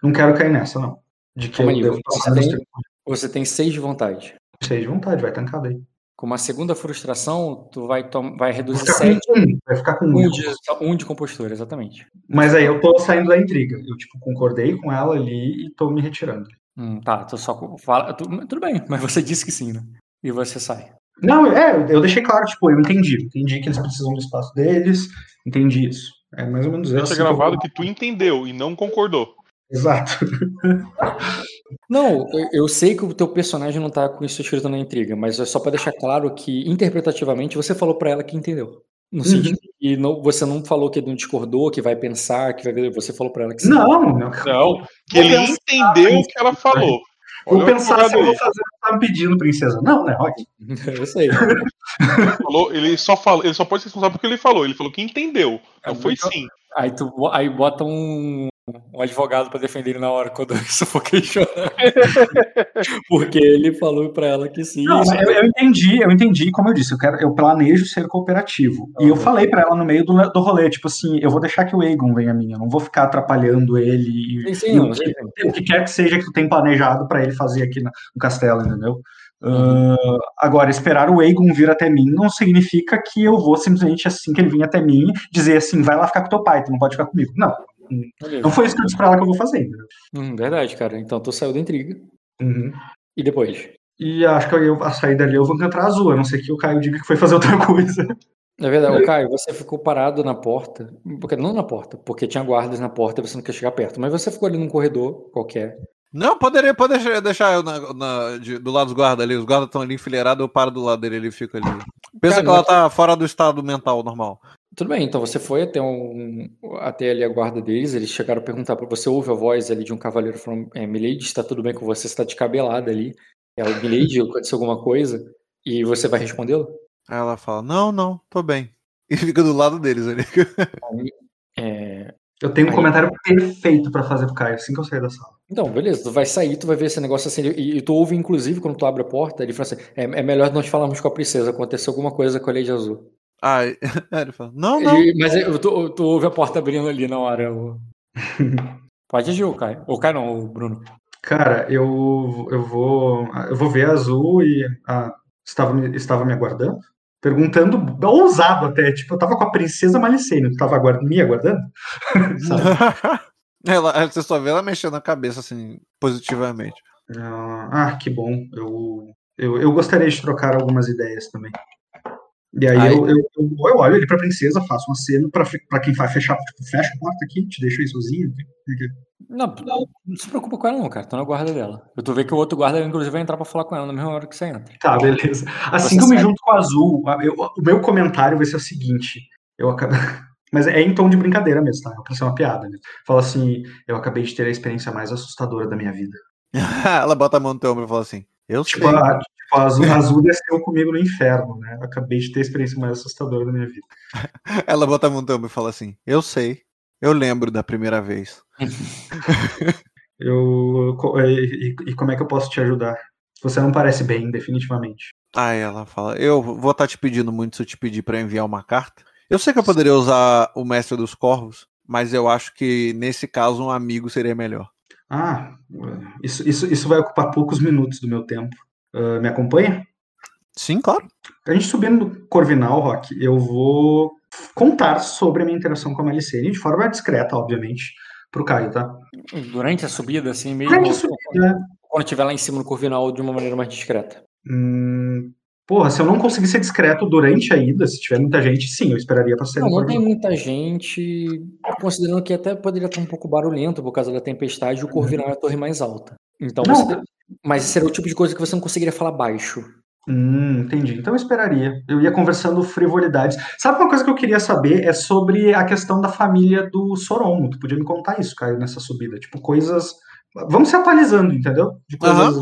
não quero cair nessa, não. De que eu devo passar você tem 6 de vontade. 6 de vontade, vai tancar daí. Com uma segunda frustração, tu vai reduzir 7. Vai ficar com 1. Um de compostura, exatamente. Mas aí eu tô saindo da intriga. Eu, concordei com ela ali e tô me retirando. Tá, tu só fala... Tudo bem, mas você disse que sim, né? E você sai. Não, eu deixei claro, eu entendi. Entendi que eles precisam do espaço deles. Entendi isso. É mais ou menos isso. Tá gravado que tu entendeu e não concordou. Exato. Não, eu sei que o teu personagem não tá com isso escrito na intriga, mas é só pra deixar claro que, interpretativamente, você falou pra ela que entendeu. No sentido que você não falou que ele não discordou, que vai pensar, que vai... Você falou pra ela que... Não. Que ele entendeu o que ela falou. Vou pensar se eu vou fazer o que tá me pedindo, princesa. Não, né, Rock? Eu sei. Ele só pode ser responsável porque ele falou. Ele falou que entendeu. Não foi sim. Aí bota um advogado pra defender ele na hora quando isso for questionado. Porque ele falou pra ela que sim. Não, eu entendi, como eu disse, eu planejo ser cooperativo. E eu falei pra ela no meio do rolê, eu vou deixar que o Aegon venha a mim, eu não vou ficar atrapalhando ele. O que quer que seja que tu tem planejado pra ele fazer aqui no castelo, entendeu? Agora, esperar o Aegon vir até mim não significa que eu vou simplesmente assim que ele vir até mim, dizer assim, vai lá ficar com teu pai, tu não pode ficar comigo. Não. Não foi isso que eu disse pra ela que eu vou fazer. Verdade, cara. Então tu saiu da intriga. E depois? E acho que a saída ali eu vou encontrar a Azul, a não ser que o Caio diga que foi fazer outra coisa. É verdade, Caio, você ficou parado na porta. Não na porta, porque tinha guardas na porta e você não quer chegar perto. Mas você ficou ali num corredor qualquer. Não, poderia deixar eu do lado dos guardas ali. Os guardas estão ali enfileirados, eu paro do lado dele, ele fica ali. Pensa que ela tá fora do estado mental normal. Tudo bem, então você foi até ali a guarda deles, eles chegaram a perguntar pra você, ouve a voz ali de um cavaleiro falando, Milady, está tudo bem com você? Você está descabelada ali. Milady, aconteceu alguma coisa? E você vai respondê-lo? Aí ela fala, não, tô bem. E fica do lado deles ali. Eu tenho um comentário perfeito pra fazer pro Caio, assim que eu sair da sala. Então, beleza, tu vai sair, tu vai ver esse negócio assim, e tu ouve, inclusive, quando tu abre a porta, ele fala assim, é melhor nós falarmos com a princesa, aconteceu alguma coisa com a Lady Azul. Ele fala, não. Mas tu ouve a porta abrindo ali na hora. Pode agir, Caio. Ou Caio não, o Bruno. Cara, eu vou ver a Azul e estava me aguardando, perguntando, ousado até, eu tava com a princesa Malicene, tu tava me aguardando? Sabe? Você só vê ela mexendo a cabeça assim, positivamente. Que bom. Eu gostaria de trocar algumas ideias também. E aí eu olho ali pra princesa, faço um aceno pra quem vai fechar, fecha a porta aqui, te deixa aí sozinho. Não se preocupa com ela não, cara, tô na guarda dela. Eu tô vendo que o outro guarda, inclusive, vai entrar pra falar com ela na mesma hora que você entra. Tá, beleza. Assim que eu me junto com a Azul, o meu comentário vai ser o seguinte, Mas é em tom de brincadeira mesmo, tá? É pra ser uma piada mesmo. Fala assim, eu acabei de ter a experiência mais assustadora da minha vida. Ela bota a mão no teu ombro e fala assim, eu sei. Tipo, a Azul desceu comigo no inferno, né? Acabei de ter a experiência mais assustadora da minha vida. Ela bota a mão no teu ombro e fala assim, eu sei. Eu lembro da primeira vez. E como é que eu posso te ajudar? Você não parece bem, definitivamente. Aí ela fala, eu vou estar te pedindo muito se eu te pedir pra enviar uma carta. Eu sei que eu poderia usar o Mestre dos Corvos, mas eu acho que, nesse caso, um amigo seria melhor. Ah, isso vai ocupar poucos minutos do meu tempo. Me acompanha? Sim, claro. A gente subindo do Corvinal, Rock, eu vou contar sobre a minha interação com a Malicene, de forma discreta, obviamente, pro Caio, tá? Durante a subida, assim, mesmo? Durante a subida. Quando estiver lá em cima no Corvinal, de uma maneira mais discreta. Porra, se eu não conseguir ser discreto durante a ida, se tiver muita gente, sim, eu esperaria pra ser... Não tem muita gente, considerando que até poderia estar um pouco barulhento por causa da tempestade, o Corvinal é a torre mais alta. Então, mas esse era o tipo de coisa que você não conseguiria falar baixo. Entendi. Então eu esperaria. Eu ia conversando frivolidades. Sabe uma coisa que eu queria saber? É sobre a questão da família do Soromo. Tu podia me contar isso, Caio, nessa subida. Tipo, coisas... Vamos se atualizando, entendeu? De coisas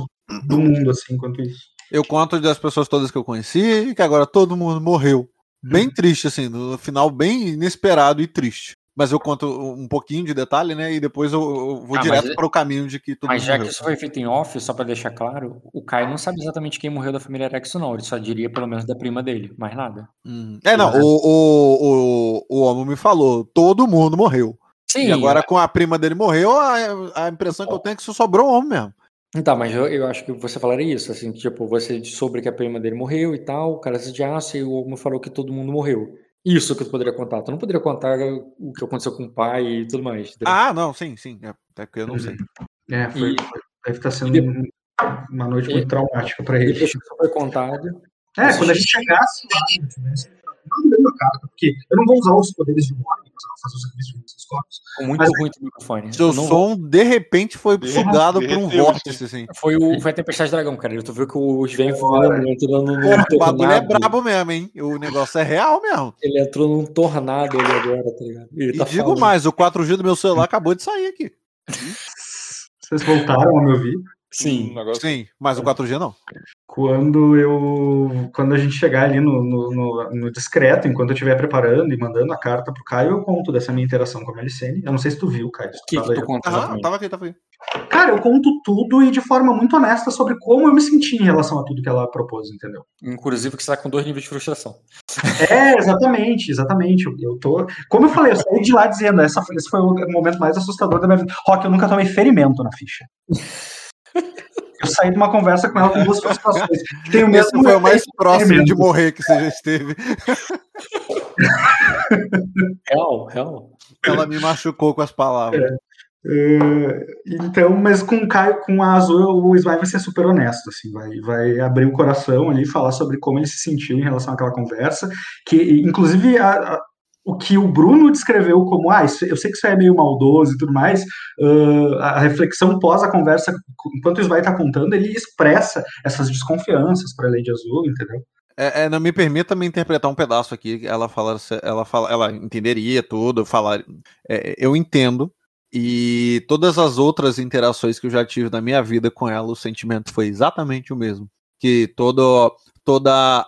do mundo, assim, enquanto isso. Eu conto das pessoas todas que eu conheci e que agora todo mundo morreu. Bem triste, assim, no final bem inesperado e triste. Mas eu conto um pouquinho de detalhe, né? E depois eu vou direto para o caminho de que todo mundo morreu. Mas já que isso foi feito em off, só para deixar claro, o Caio não sabe exatamente quem morreu da família Rexo, não. Ele só diria pelo menos da prima dele, mais nada. O homem me falou, todo mundo morreu. Sim. E agora com a prima dele morreu, a impressão que eu tenho é que só sobrou homem mesmo. Então, mas eu acho que você falaria isso, assim, tipo, você soube que a prima dele morreu e tal, o cara se de aço e o homem falou que todo mundo morreu. Isso que eu poderia contar. Tu não poderia contar o que aconteceu com o pai e tudo mais. Entendeu? Ah, não, sim. Até porque eu não sei. Deve estar sendo uma noite muito traumática pra ele. Isso foi contado. Quando a gente chegasse lá, não deu a carta, porque eu não vou usar os poderes de Warwick, eu vou fazer os serviços dos corpos. Muito ruim o microfone. Seu som, de repente, foi sugado por um vórtice, assim. Foi a tempestade dragão, cara. Tu viu que o Svein foi num tornado. O bagulho é brabo mesmo, hein? O negócio é real mesmo. Ele entrou num tornado ali agora, tá ligado? E digo mais, o 4G do meu celular acabou de sair aqui. Vocês voltaram a me ouvir? Sim, mas o 4G não. Quando a gente chegar ali no discreto, enquanto eu estiver preparando e mandando a carta pro Caio, eu conto dessa minha interação com a Malicene. Eu não sei se tu viu, Caio. Tava aqui. Cara, eu conto tudo e de forma muito honesta sobre como eu me senti em relação a tudo que ela propôs, entendeu? Inclusive que você tá com 2 níveis de frustração. Exatamente. Eu tô... Como eu falei, eu saí de lá dizendo, esse foi o momento mais assustador da minha vida. Rock, eu nunca tomei ferimento na ficha. Eu saí de uma conversa com ela com 2 frustrações. Tem o mesmo. Esse foi o mais próximo de morrer que você já esteve. Real. Ela me machucou com as palavras. Então, mas com o Caio, com a Azul, o Ismael vai ser super honesto, assim, vai abrir o coração ali e falar sobre como ele se sentiu em relação àquela conversa. Que, inclusive, o que o Bruno descreveu como, eu sei que isso é meio maldoso e tudo mais, a reflexão pós a conversa, enquanto o Svein tá contando, ele expressa essas desconfianças pra Lady Azul, entendeu? Não me permita me interpretar um pedaço aqui, ela entenderia tudo, eu entendo, e todas as outras interações que eu já tive na minha vida com ela, o sentimento foi exatamente o mesmo, que toda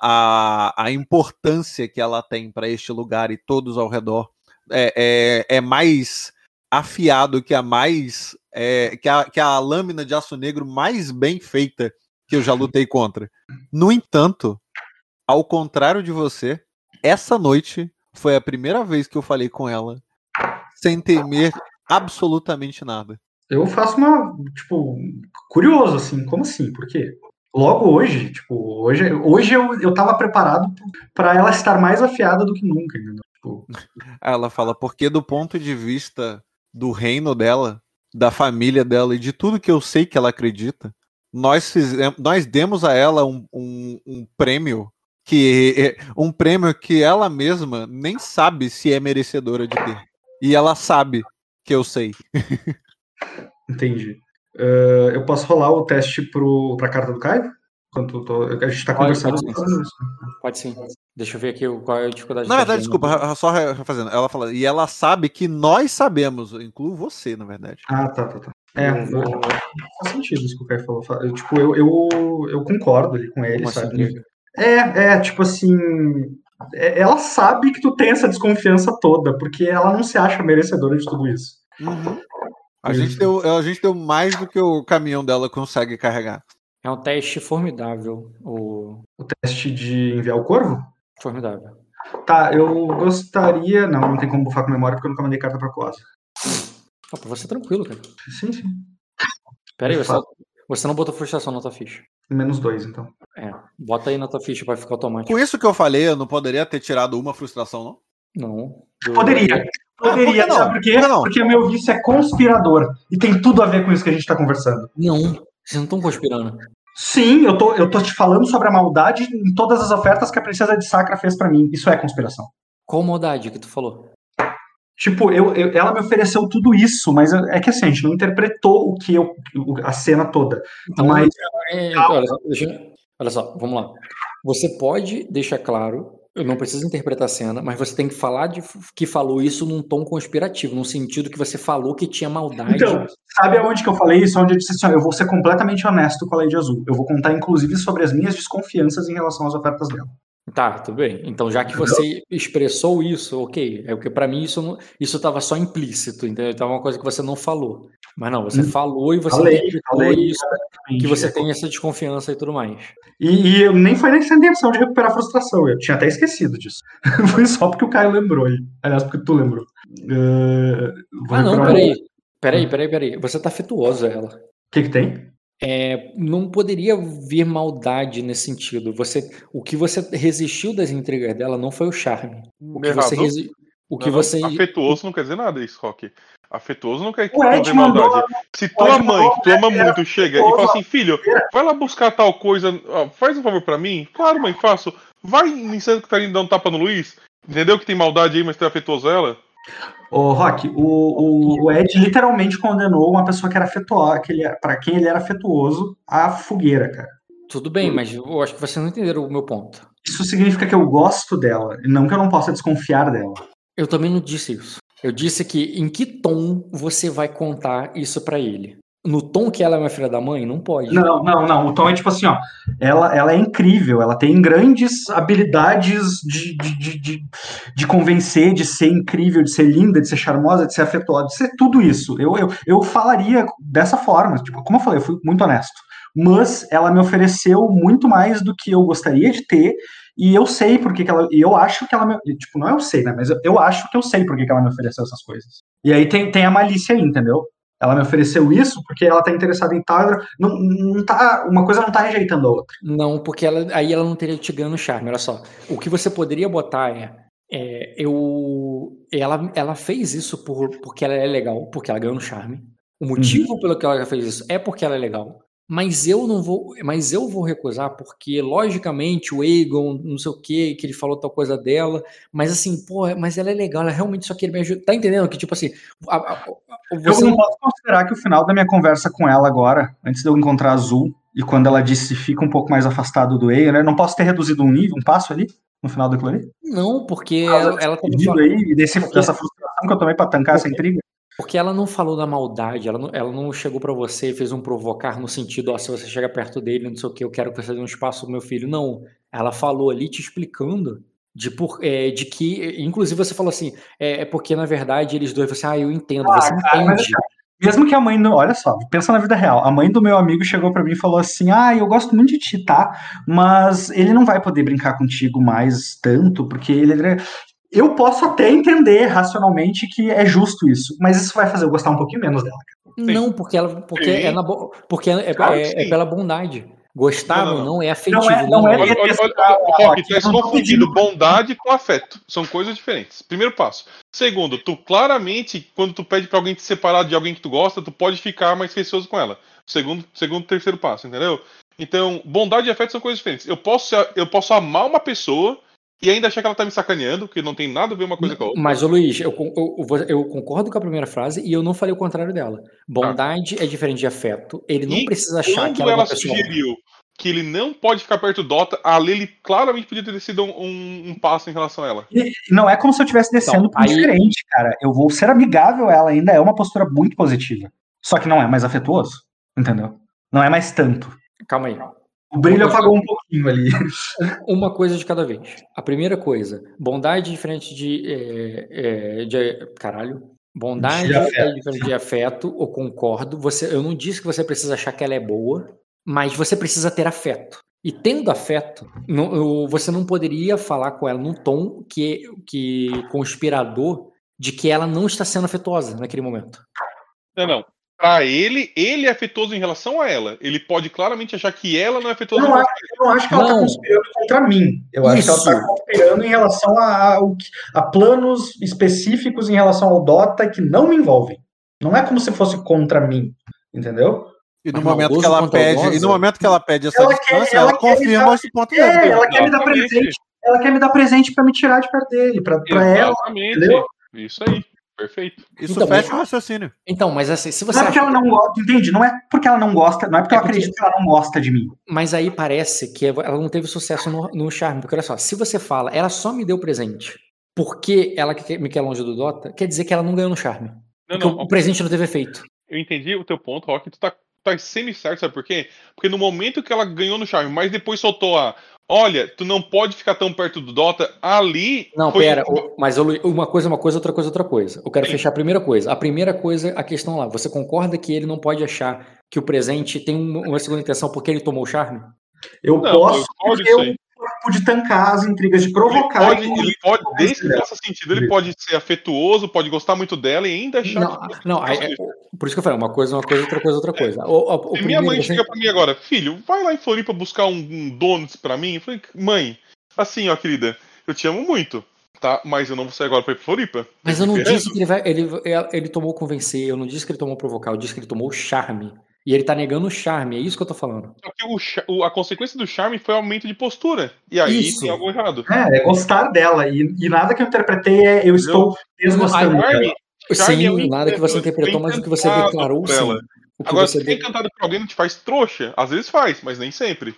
a importância que ela tem para este lugar e todos ao redor é mais afiado que a lâmina de aço negro mais bem feita que eu já lutei contra. No entanto, ao contrário de você, essa noite foi a primeira vez que eu falei com ela sem temer absolutamente nada. Eu faço curioso, assim, como assim? Por quê? Logo hoje, hoje eu tava preparado pra ela estar mais afiada do que nunca, entendeu? Ela fala, porque do ponto de vista do reino dela, da família dela e de tudo que eu sei que ela acredita, nós demos a ela um prêmio que ela mesma nem sabe se é merecedora de ter. E ela sabe que eu sei. Entendi. Eu posso rolar o teste pra carta do Caio? A gente tá conversando. Pode sim. Deixa eu ver aqui qual é a dificuldade. Na verdade, desculpa, só refazendo. Ela fala, e ela sabe que nós sabemos, eu incluo você, na verdade. Ah, tá. É, faz sentido isso que o Caio falou. Tipo, eu concordo ali com ele, sabe? Tipo assim... Ela sabe que tu tem essa desconfiança toda, porque ela não se acha merecedora de tudo isso. Uhum. A gente deu mais do que o caminhão dela consegue carregar. É um teste formidável. O teste de enviar o corvo? Formidável. Tá, eu gostaria... Não tem como bufar com memória, porque eu nunca mandei carta pra Cosa. Ah, pra você tranquilo, cara. Sim. Peraí, você não botou frustração na tua ficha. -2, então. É, bota aí na tua ficha, vai ficar automático. Com isso que eu falei, eu não poderia ter tirado uma frustração, não? Não. Poderia, não? Sabe por quê? Não. Porque meu vício é conspirador. E tem tudo a ver com isso que a gente tá conversando. Não, vocês não estão conspirando. Sim, eu tô te falando sobre a maldade em todas as ofertas que a princesa de Sacra fez pra mim. Isso é conspiração. Qual maldade que tu falou? Tipo, ela me ofereceu tudo isso, mas é que assim, a gente não interpretou a cena toda. Então, mas... olha só, vamos lá. Você pode deixar claro, eu não preciso interpretar a cena, mas você tem que falar que falou isso num tom conspirativo, num sentido que você falou que tinha maldade. Então, sabe aonde que eu falei isso? Onde eu disse assim, ó, eu vou ser completamente honesto com a Lady Azul. Eu vou contar, inclusive, sobre as minhas desconfianças em relação às ofertas dela. Tá, tudo bem. Então, já que você expressou isso, ok. É porque pra mim isso tava só implícito, entendeu? Então é uma coisa que você não falou. Mas não, você falou e você falou isso, que você tem essa desconfiança e tudo mais. E eu nem foi nessa intenção de recuperar a frustração. Eu tinha até esquecido disso. Foi só porque o Caio lembrou aí. Aliás, porque tu lembrou. Peraí. Você tá afetuoso a ela. O que tem? Não poderia vir maldade nesse sentido. O que você resistiu das intrigas dela não foi o charme. Afetuoso não quer dizer nada isso, Rock. Afetuoso não quer dizer maldade. Se tua mãe, que tu ama muito, chega e fala assim, filho, vai lá buscar tal coisa, faz um favor pra mim. Claro, mãe, faço. Vai em Santa Catarina dar um tapa no Luiz. Entendeu que tem maldade aí, mas tu é afetuoso a ela? Ô, Rock, o Ed literalmente condenou uma pessoa que era afetuosa, pra quem ele era afetuoso, à fogueira, cara. Tudo bem, mas eu acho que vocês não entenderam o meu ponto. Isso significa que eu gosto dela, e não que eu não possa desconfiar dela. Eu também não disse isso. Eu disse que em que tom você vai contar isso pra ele. No tom que ela é uma filha da mãe, não pode. Não. O tom é tipo assim, ó. Ela é incrível, ela tem grandes habilidades de convencer, de ser incrível, de ser linda, de ser charmosa, de ser afetuosa, de ser tudo isso. Eu falaria dessa forma. Tipo, como eu falei, eu fui muito honesto. Mas ela me ofereceu muito mais do que eu gostaria de ter. E eu sei porque que ela... Eu acho que ela me... Tipo, não eu sei, né? Mas eu acho que eu sei porque que ela me ofereceu essas coisas. E aí tem a malícia aí, entendeu? Ela me ofereceu isso porque ela tá interessada em tal... Não tá, uma coisa não tá rejeitando a outra. Não, porque aí ela não teria te ganho no charme. Olha só, o que você poderia botar ela fez isso porque ela é legal, porque ela ganhou no charme. O motivo pelo que ela fez isso é porque ela é legal. Mas eu vou recusar porque, logicamente, o Aegon, não sei o quê, que ele falou tal coisa dela, mas assim, mas ela é legal, ela realmente só queria me ajudar. Tá entendendo? Que tipo assim... Eu não posso considerar que o final da minha conversa com ela agora, antes de eu encontrar a Azul, e quando ela disse fica um pouco mais afastado do Aegon, né? Não posso ter reduzido um nível, um passo ali, no final daquilo ali? Não, porque ela tá falando... aí, dessa frustração que eu tomei pra tancar essa intriga. Porque ela não falou da maldade, ela não chegou pra você e fez um provocar no sentido, se você chega perto dele, não sei o que, eu quero que você dê um espaço pro meu filho. Não, ela falou ali te explicando de que, inclusive você falou assim, porque na verdade eles dois, você, eu entendo, você entende. Mesmo que a mãe, olha só, pensa na vida real, a mãe do meu amigo chegou pra mim e falou assim, eu gosto muito de ti, tá? Mas ele não vai poder brincar contigo mais tanto, porque ele... Eu posso até entender racionalmente que é justo isso, mas isso vai fazer eu gostar um pouquinho menos dela. Cara. Não, porque é pela bondade. Gostar ou não é afetivo. Olha, tá se confundindo bondade com afeto. São coisas diferentes. Primeiro passo. Segundo, tu claramente, quando tu pede pra alguém te separar de alguém que tu gosta, tu pode ficar mais receoso com ela. Segundo, terceiro passo, entendeu? Então, bondade e afeto são coisas diferentes. Eu posso amar uma pessoa e ainda achar que ela tá me sacaneando, porque não tem nada a ver uma coisa com a outra. Mas, Luiz, eu concordo com a primeira frase e eu não falei o contrário dela. Bondade é diferente de afeto. Ele não precisa achar que ela é uma pessoa. Quando ela sugeriu que ele não pode ficar perto do Dota, a Lily claramente podia ter sido um passo em relação a ela. E não é como se eu estivesse descendo então, por diferente, cara. Eu vou ser amigável a ela ainda, é uma postura muito positiva. Só que não é mais afetuoso, entendeu? Não é mais tanto. Calma aí. O brilho apagou um pouquinho ali. Uma coisa de cada vez. A primeira coisa, bondade diferente de caralho. Bondade é diferente de afeto, eu concordo. Eu não disse que você precisa achar que ela é boa, mas você precisa ter afeto. E tendo afeto, você não poderia falar com ela num tom que conspirador de que ela não está sendo afetuosa naquele momento. Não. Pra ele é afetuoso em relação a ela. Ele pode claramente achar que ela não é afetuosa. Eu não acho que ela tá conspirando contra mim. Eu acho que ela tá conspirando em relação a planos específicos em relação ao Dota que não me envolvem. Não é como se fosse contra mim, entendeu? E no momento que ela pede, essa distância, ela confirma esse ponto dela. Ela quer me dar presente. Ela quer me dar presente pra me tirar de perto dele, pra ela. Entendeu? Isso aí. Perfeito. Isso então, fecha o raciocínio. Então, mas assim, se você... Não é porque ela não gosta, entende? Não é porque ela não gosta, não é porque eu acredito que ela não gosta de mim. Mas aí parece que ela não teve sucesso no charme, porque olha só, se você fala, ela só me deu presente porque ela me quer longe do Dota, quer dizer que ela não ganhou no charme. Não, o presente não teve efeito. Eu entendi o teu ponto, Rock, tu tá semi-certo, sabe por quê? Porque no momento que ela ganhou no charme, mas depois soltou a... Olha, tu não pode ficar tão perto do Dota ali... Não, pera, mas uma coisa, outra coisa. Eu quero fechar a primeira coisa. A primeira coisa, a questão lá. Você concorda que ele não pode achar que o presente tem uma segunda intenção porque ele tomou o charme? Eu pude tancar as intrigas de provocar... Ele pode desde que faça sentido, ele pode ser afetuoso, pode gostar muito dela e ainda achar... Por isso que eu falei, uma coisa, outra coisa. Se minha mãe chega pra mim agora, filho, vai lá em Floripa buscar um donuts pra mim. Eu falei, mãe, assim, ó, querida, eu te amo muito, tá? Mas eu não vou sair agora pra ir pra Floripa. Mas eu não disse que ele vai... Ele tomou convencer, eu não disse que ele tomou provocar, eu disse que ele tomou charme. E ele tá negando o charme, é isso que eu tô falando. Só que a consequência do charme foi o aumento de postura. E aí tem algo errado. É gostar dela. E nada que eu interpretei é eu estou desgostando dela. Sim, nada que você interpretou, mas o que você declarou, sim. Agora, se você é encantado por alguém, não te faz trouxa? Às vezes faz, mas nem sempre.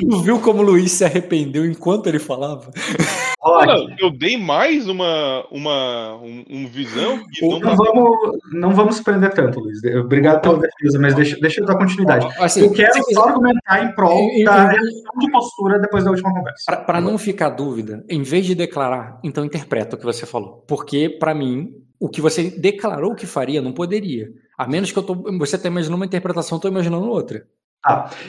Tu viu como o Luiz se arrependeu enquanto ele falava? Olha, eu dei mais uma visão. Não vamos se prender tanto, Luiz. Obrigado pela defesa, mas deixa eu dar continuidade. Assim, eu quero só argumentar em prol da reação de postura depois da última conversa. Para não ficar dúvida, em vez de declarar, então interpreta o que você falou. Porque, para mim, o que você declarou que faria não poderia. A menos que você esteja imaginando uma interpretação, eu estou imaginando outra.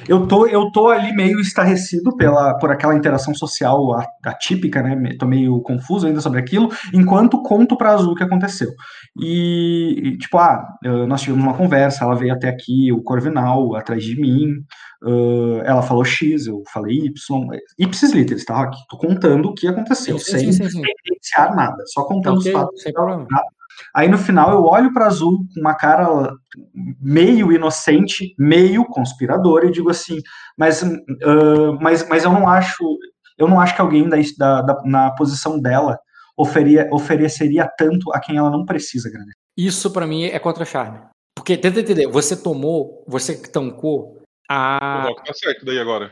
Eu tô ali meio estarrecido por aquela interação social atípica, né? Tô meio confuso ainda sobre aquilo, enquanto conto pra Azul o que aconteceu. E tipo, nós tivemos uma conversa, ela veio até aqui, o Corvinal, atrás de mim, ela falou X, eu falei Y, ipsis literis, tá, Rock? Tô contando o que aconteceu, sem iniciar nada, só contando os fatos. Sem problema. Aí no final eu olho pra Azul com uma cara meio inocente, meio conspiradora e digo assim, mas eu não acho que alguém na posição dela ofereceria tanto a quem ela não precisa, grande. Isso pra mim é contra charme. Porque, tenta entender, você tancou a... Tá certo daí agora.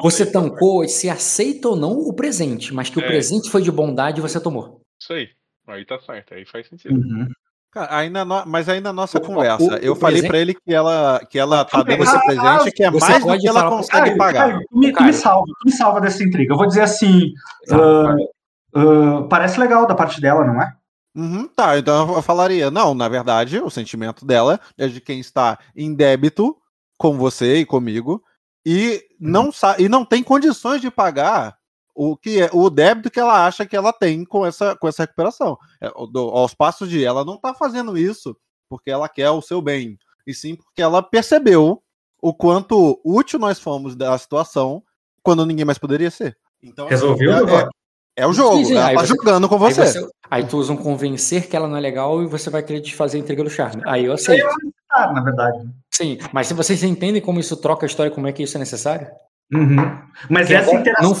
Você tancou se aceita ou não o presente, mas que o presente foi de bondade e você tomou. Isso aí. Aí tá certo, aí faz sentido. Uhum. Cara, mas aí na nossa conversa, eu falei pra ele que ela tá dando esse presente que é mais do que ela consegue pagar. Cara, me salva dessa intriga. Eu vou dizer assim, parece legal da parte dela, não é? Uhum, tá, então eu falaria, não, na verdade, o sentimento dela é de quem está em débito com você e comigo e não tem condições de pagar o que é o débito que ela acha que ela tem com essa recuperação. Aos passos de ela não tá fazendo isso porque ela quer o seu bem, e sim porque ela percebeu o quanto útil nós fomos da situação quando ninguém mais poderia ser. Então, resolveu assim, é o jogo, sim. Ela tá jogando com você. Aí tu usa um convencer que ela não é legal e você vai querer desfazer a entrega do charme. Aí eu aceito. Na verdade. Sim, mas se vocês entendem como isso troca a história, como é que isso é necessário? Uhum. Mas essa interação...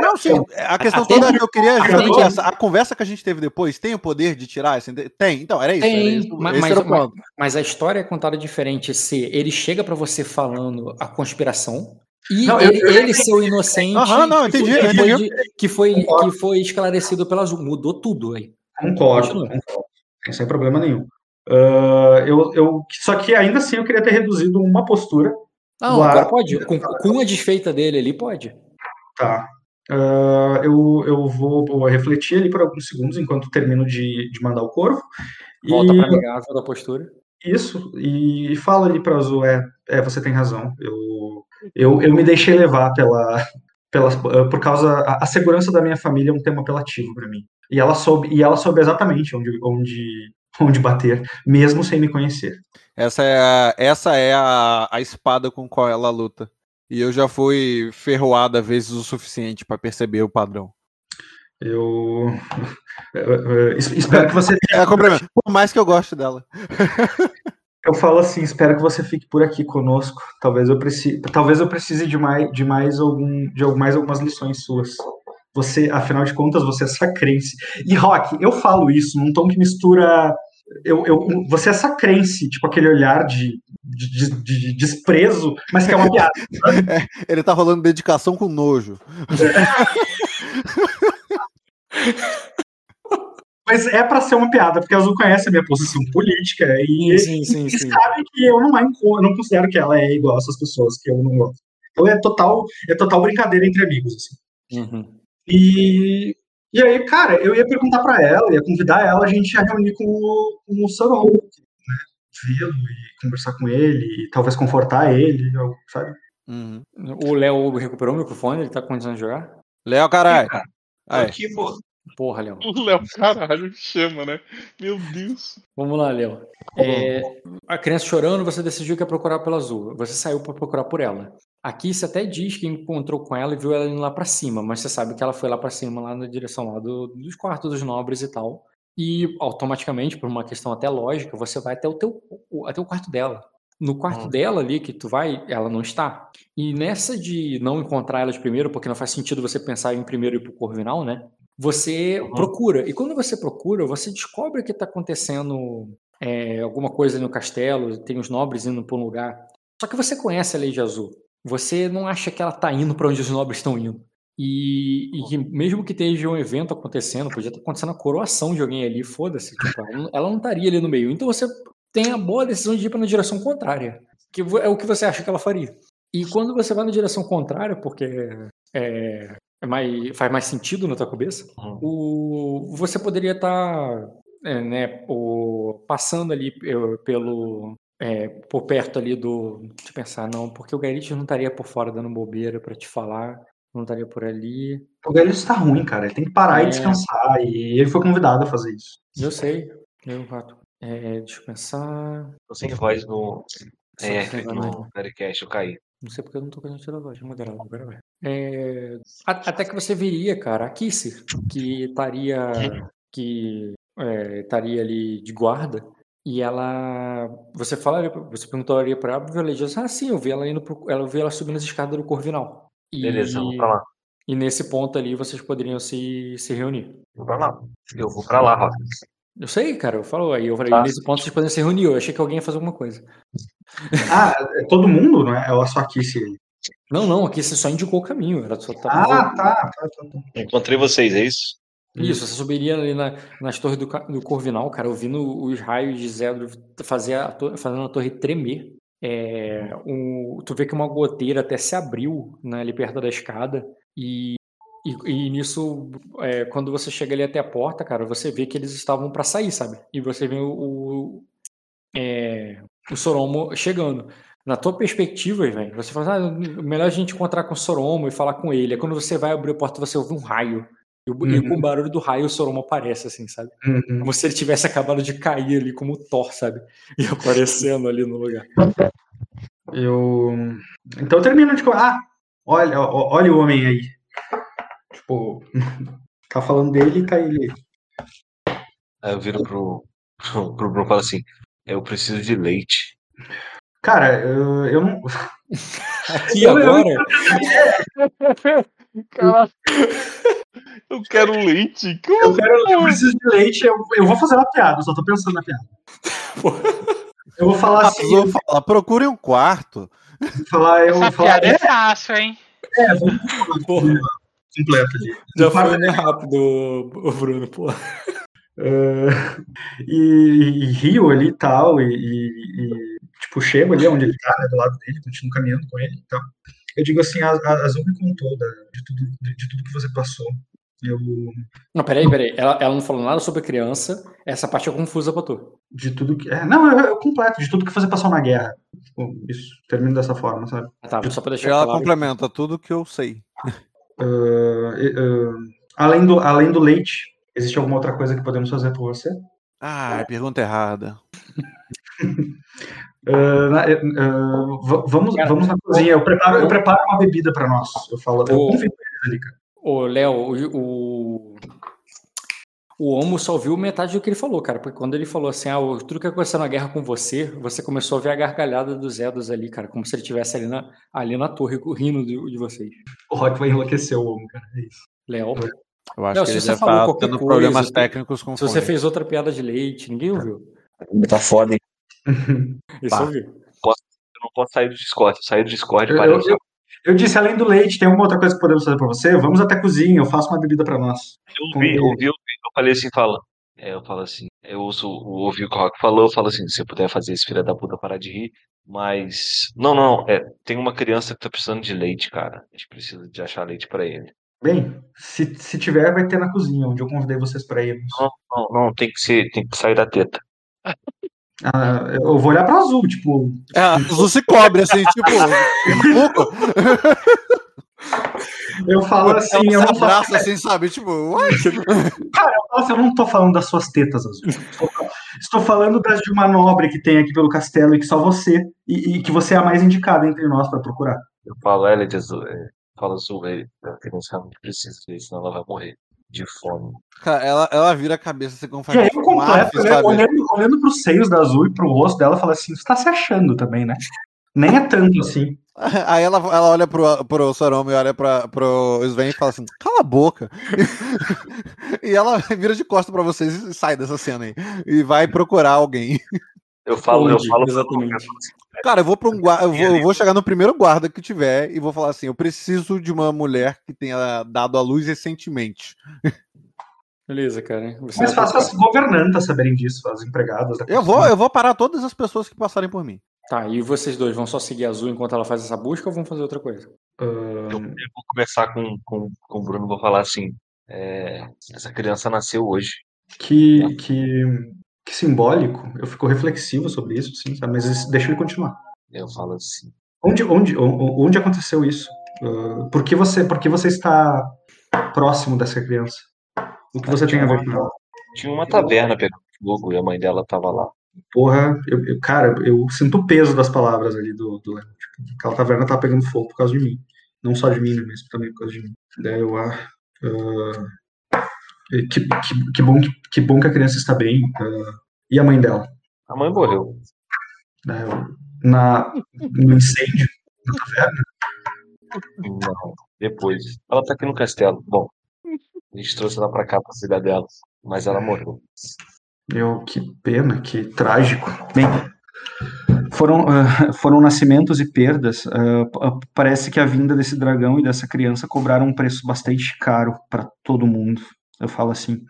Não, sim. A questão toda é que eu queria justamente essa. A conversa que a gente teve depois tem o poder de tirar essa... Tem, então, era isso. Tem, era isso, mas a história é contada diferente se ele chega pra você falando a conspiração e não, ele ser o inocente que foi esclarecido pela Azul. Mudou tudo aí. Concordo. Sem problema nenhum. Só que ainda assim eu queria ter reduzido uma postura. Não, agora pode. Com a desfeita dele ali, pode. Tá. Eu vou refletir ali por alguns segundos enquanto termino de mandar o corvo. Volta pra pegar a postura. Isso. E fala ali pra Azul, você tem razão. Eu me deixei levar por causa... A segurança da minha família é um tema apelativo pra mim. E ela soube exatamente onde bater, mesmo sem me conhecer. Essa é a espada com qual ela luta. E eu já fui ferroada vezes o suficiente para perceber o padrão. Eu espero que você... Por mais que eu goste dela. Eu falo assim, espero que você fique por aqui conosco. Talvez eu precise de mais algumas lições suas. Você, afinal de contas, você é sacrense. E, Rock, eu falo isso num tom que mistura... você é sacrense, tipo aquele olhar de desprezo, mas que é uma piada. Ele tá rolando dedicação com nojo. Mas é pra ser uma piada, porque a Azul conhece a minha posição política e sabe que eu não considero que ela é igual a essas pessoas que eu não gosto. Então é total brincadeira entre amigos. Assim. Uhum. E aí, cara, eu ia perguntar pra ela, ia convidar ela, a gente ia reunir com o Soromo, né? Vê-lo e conversar com ele, e talvez confortar ele, sabe? Uhum. O Léo recuperou o microfone, ele tá com condição de jogar? Léo, caralho! Porra, Léo. O Léo, caralho, chama, né? Meu Deus. Vamos lá, Léo. A criança chorando, você decidiu que ia procurar pela Azul. Você saiu pra procurar por ela. Aqui você até diz que encontrou com ela e viu ela indo lá pra cima, mas você sabe que ela foi lá pra cima, lá na direção lá dos quartos dos nobres e tal. E automaticamente, por uma questão até lógica, você vai até o quarto dela. No quarto dela ali que tu vai, ela não está. E nessa de não encontrar elas primeiro, porque não faz sentido você pensar em primeiro ir pro Corvinal, né? Você procura. E quando você procura, você descobre que tá acontecendo alguma coisa ali no castelo, tem os nobres indo pra um lugar. Só que você conhece a Lei de Azul. Você não acha que ela tá indo para onde os nobres estão indo. E que mesmo que esteja um evento acontecendo, podia estar acontecendo a coroação de alguém ali, foda-se. Tipo, ela não estaria ali no meio. Então você tem a boa decisão de ir para na direção contrária, que é o que você acha que ela faria. E quando você vai na direção contrária, porque faz mais sentido na tua cabeça, você poderia estar passando ali pelo... por perto ali do... Deixa eu pensar, não, porque o Gaelite não estaria por fora dando bobeira pra te falar, não estaria por ali. O Gaelite tá ruim, cara, ele tem que parar e descansar, e ele foi convidado a fazer isso. Eu sei, deixa eu pensar... Tô sem voz no... no podcast, eu caí. Não sei porque eu não tô conseguindo tirar a voz, vou moderar logo, agora até que você viria, cara, a Kissy, que estaria ali de guarda. E ela... Você perguntaria pra ela, ela diz, sim, eu vi ela subindo as escadas do Corvinal. Beleza, eu vou pra lá. E nesse ponto ali, vocês poderiam se reunir. Eu vou pra lá, Rock. Eu sei, cara, eu falo aí. Eu falei, nesse ponto vocês poderiam se reunir. Eu achei que alguém ia fazer alguma coisa. É todo mundo, não é? Ela só aqui se... Não, aqui você só indicou o caminho. Ela só tá... Tá. Encontrei vocês, é isso? Isso, você subiria ali nas torres do Corvinal, cara, ouvindo os raios de Zedros fazendo a torre tremer. Tu vê que uma goteira até se abriu, né, ali perto da escada. E nisso, quando você chega ali até a porta, cara, você vê que eles estavam pra sair, sabe? E você vê o Soromo chegando. Na tua perspectiva, velho, você fala, melhor a gente encontrar com o Soromo e falar com ele. Aí quando você vai abrir a porta, você ouve um raio. E com o barulho do raio, o Soromo aparece, assim, sabe? Uhum. Como se ele tivesse acabado de cair ali, como o Thor, sabe? E aparecendo ali no lugar. Então eu termino de... olha o homem aí. Tipo, tá falando dele e tá ele. Aí eu viro pro Bruno e falo assim, eu preciso de leite. Cara, eu não... aqui agora. Caraca. Eu quero leite. Como eu preciso de leite. Eu vou fazer uma piada, só tô pensando na piada. Eu vou falar assim. Eu vou falar, procure um quarto. Essa piada é fácil, hein? É, vamos completo ali. Já foi meio rápido, o Bruno, pô. E Rio ali tal, e tipo, chego ali onde ele tá, né, do lado dele, continuo caminhando com ele e tal. Eu digo assim, a Azul me contou de tudo que você passou. Eu... Não, peraí. Ela não falou nada sobre criança. Essa parte é confusa pra tu. De tudo que... É, não, eu completo. De tudo que você passou na guerra. Tipo, isso, termino dessa forma, sabe? Ah, tá, só pra deixar ela claro. Complementa tudo que eu sei. Além do leite, existe alguma outra coisa que podemos fazer por você? Ah, pergunta errada. Vamos na cozinha. Eu preparo uma bebida pra nós. Eu falo, eu confio pra ele, cara. Ô, Léo, o Homo só viu metade do que ele falou, cara. Porque quando ele falou assim, tudo que aconteceu na guerra com você, você começou a ver a gargalhada dos Zedros ali, cara. Como se ele estivesse ali na torre, rindo de vocês. O Rock vai enlouquecer o Homo, cara. É isso. Léo. Eu acho que ele já tá tendo problemas técnicos com o Homo. Se você fez outra piada de leite, ninguém ouviu. Tá foda, hein? Isso ouviu. Eu não posso sair do Discord. Eu saí do Discord e parei. Eu disse, além do leite, tem uma outra coisa que podemos fazer pra você? Vamos até a cozinha, eu faço uma bebida pra nós. Eu ouvi. Eu falei assim, eu ouvi o que o Rock falou, eu falo assim, se eu puder fazer esse filho da puta parar de rir, mas... Não, tem uma criança que tá precisando de leite, cara. A gente precisa de achar leite pra ele. Bem, se tiver, vai ter na cozinha, onde eu convidei vocês pra irmos. Não, tem que sair da teta. Eu vou olhar pra Azul, tipo... Azul se cobre, assim, tipo... Eu falo assim... Eu não faço assim, sabe? Tipo... What? Cara, eu não tô falando das suas tetas, Azul. Estou falando de uma nobre que tem aqui pelo castelo e que só você... E que você é a mais indicada entre nós pra procurar. Eu falo ela de Azul. Fala Azul, ela tem uns caminhos que precisa disso, senão ela vai morrer. De fome. Cara, ela vira a cabeça assim, como faz. E aí eu completo, né? Olhando pros seios da Azul e pro rosto dela, fala assim, você tá se achando também, né? Nem é tanto assim. Aí ela olha pro Soromo e olha pro Svein e fala assim, cala a boca. E ela vira de costas pra vocês e sai dessa cena aí. E vai procurar alguém. Eu falo exatamente. Cara, eu vou chegar no primeiro guarda que tiver e vou falar assim, eu preciso de uma mulher que tenha dado à luz recentemente. Beleza, cara. Mas faça as governantas saberem disso, as empregadas. Eu vou parar todas as pessoas que passarem por mim. Tá, e vocês dois vão só seguir a Azul enquanto ela faz essa busca ou vão fazer outra coisa? Eu vou conversar com o Bruno, vou falar assim, essa criança nasceu hoje. Que simbólico, eu fico reflexivo sobre isso, sim, sabe? Mas deixa ele continuar. Eu falo assim. Onde aconteceu isso? Por que você está próximo dessa criança? O que você tem a ver com ela? Tinha uma taverna pegando fogo e a mãe dela estava lá. Porra, eu sinto o peso das palavras ali do tipo, aquela taverna estava pegando fogo por causa de mim. Não só de mim, mas também por causa de mim. Daí eu Que bom que a criança está bem. E a mãe dela? A mãe morreu. No incêndio na taverna? Não, depois. Ela tá aqui no castelo. Bom, a gente trouxe ela pra cá, pra cidade dela. Mas ela morreu. Que pena, que trágico. Bem, foram nascimentos e perdas. Parece que a vinda desse dragão e dessa criança cobraram um preço bastante caro pra todo mundo. Eu falo assim,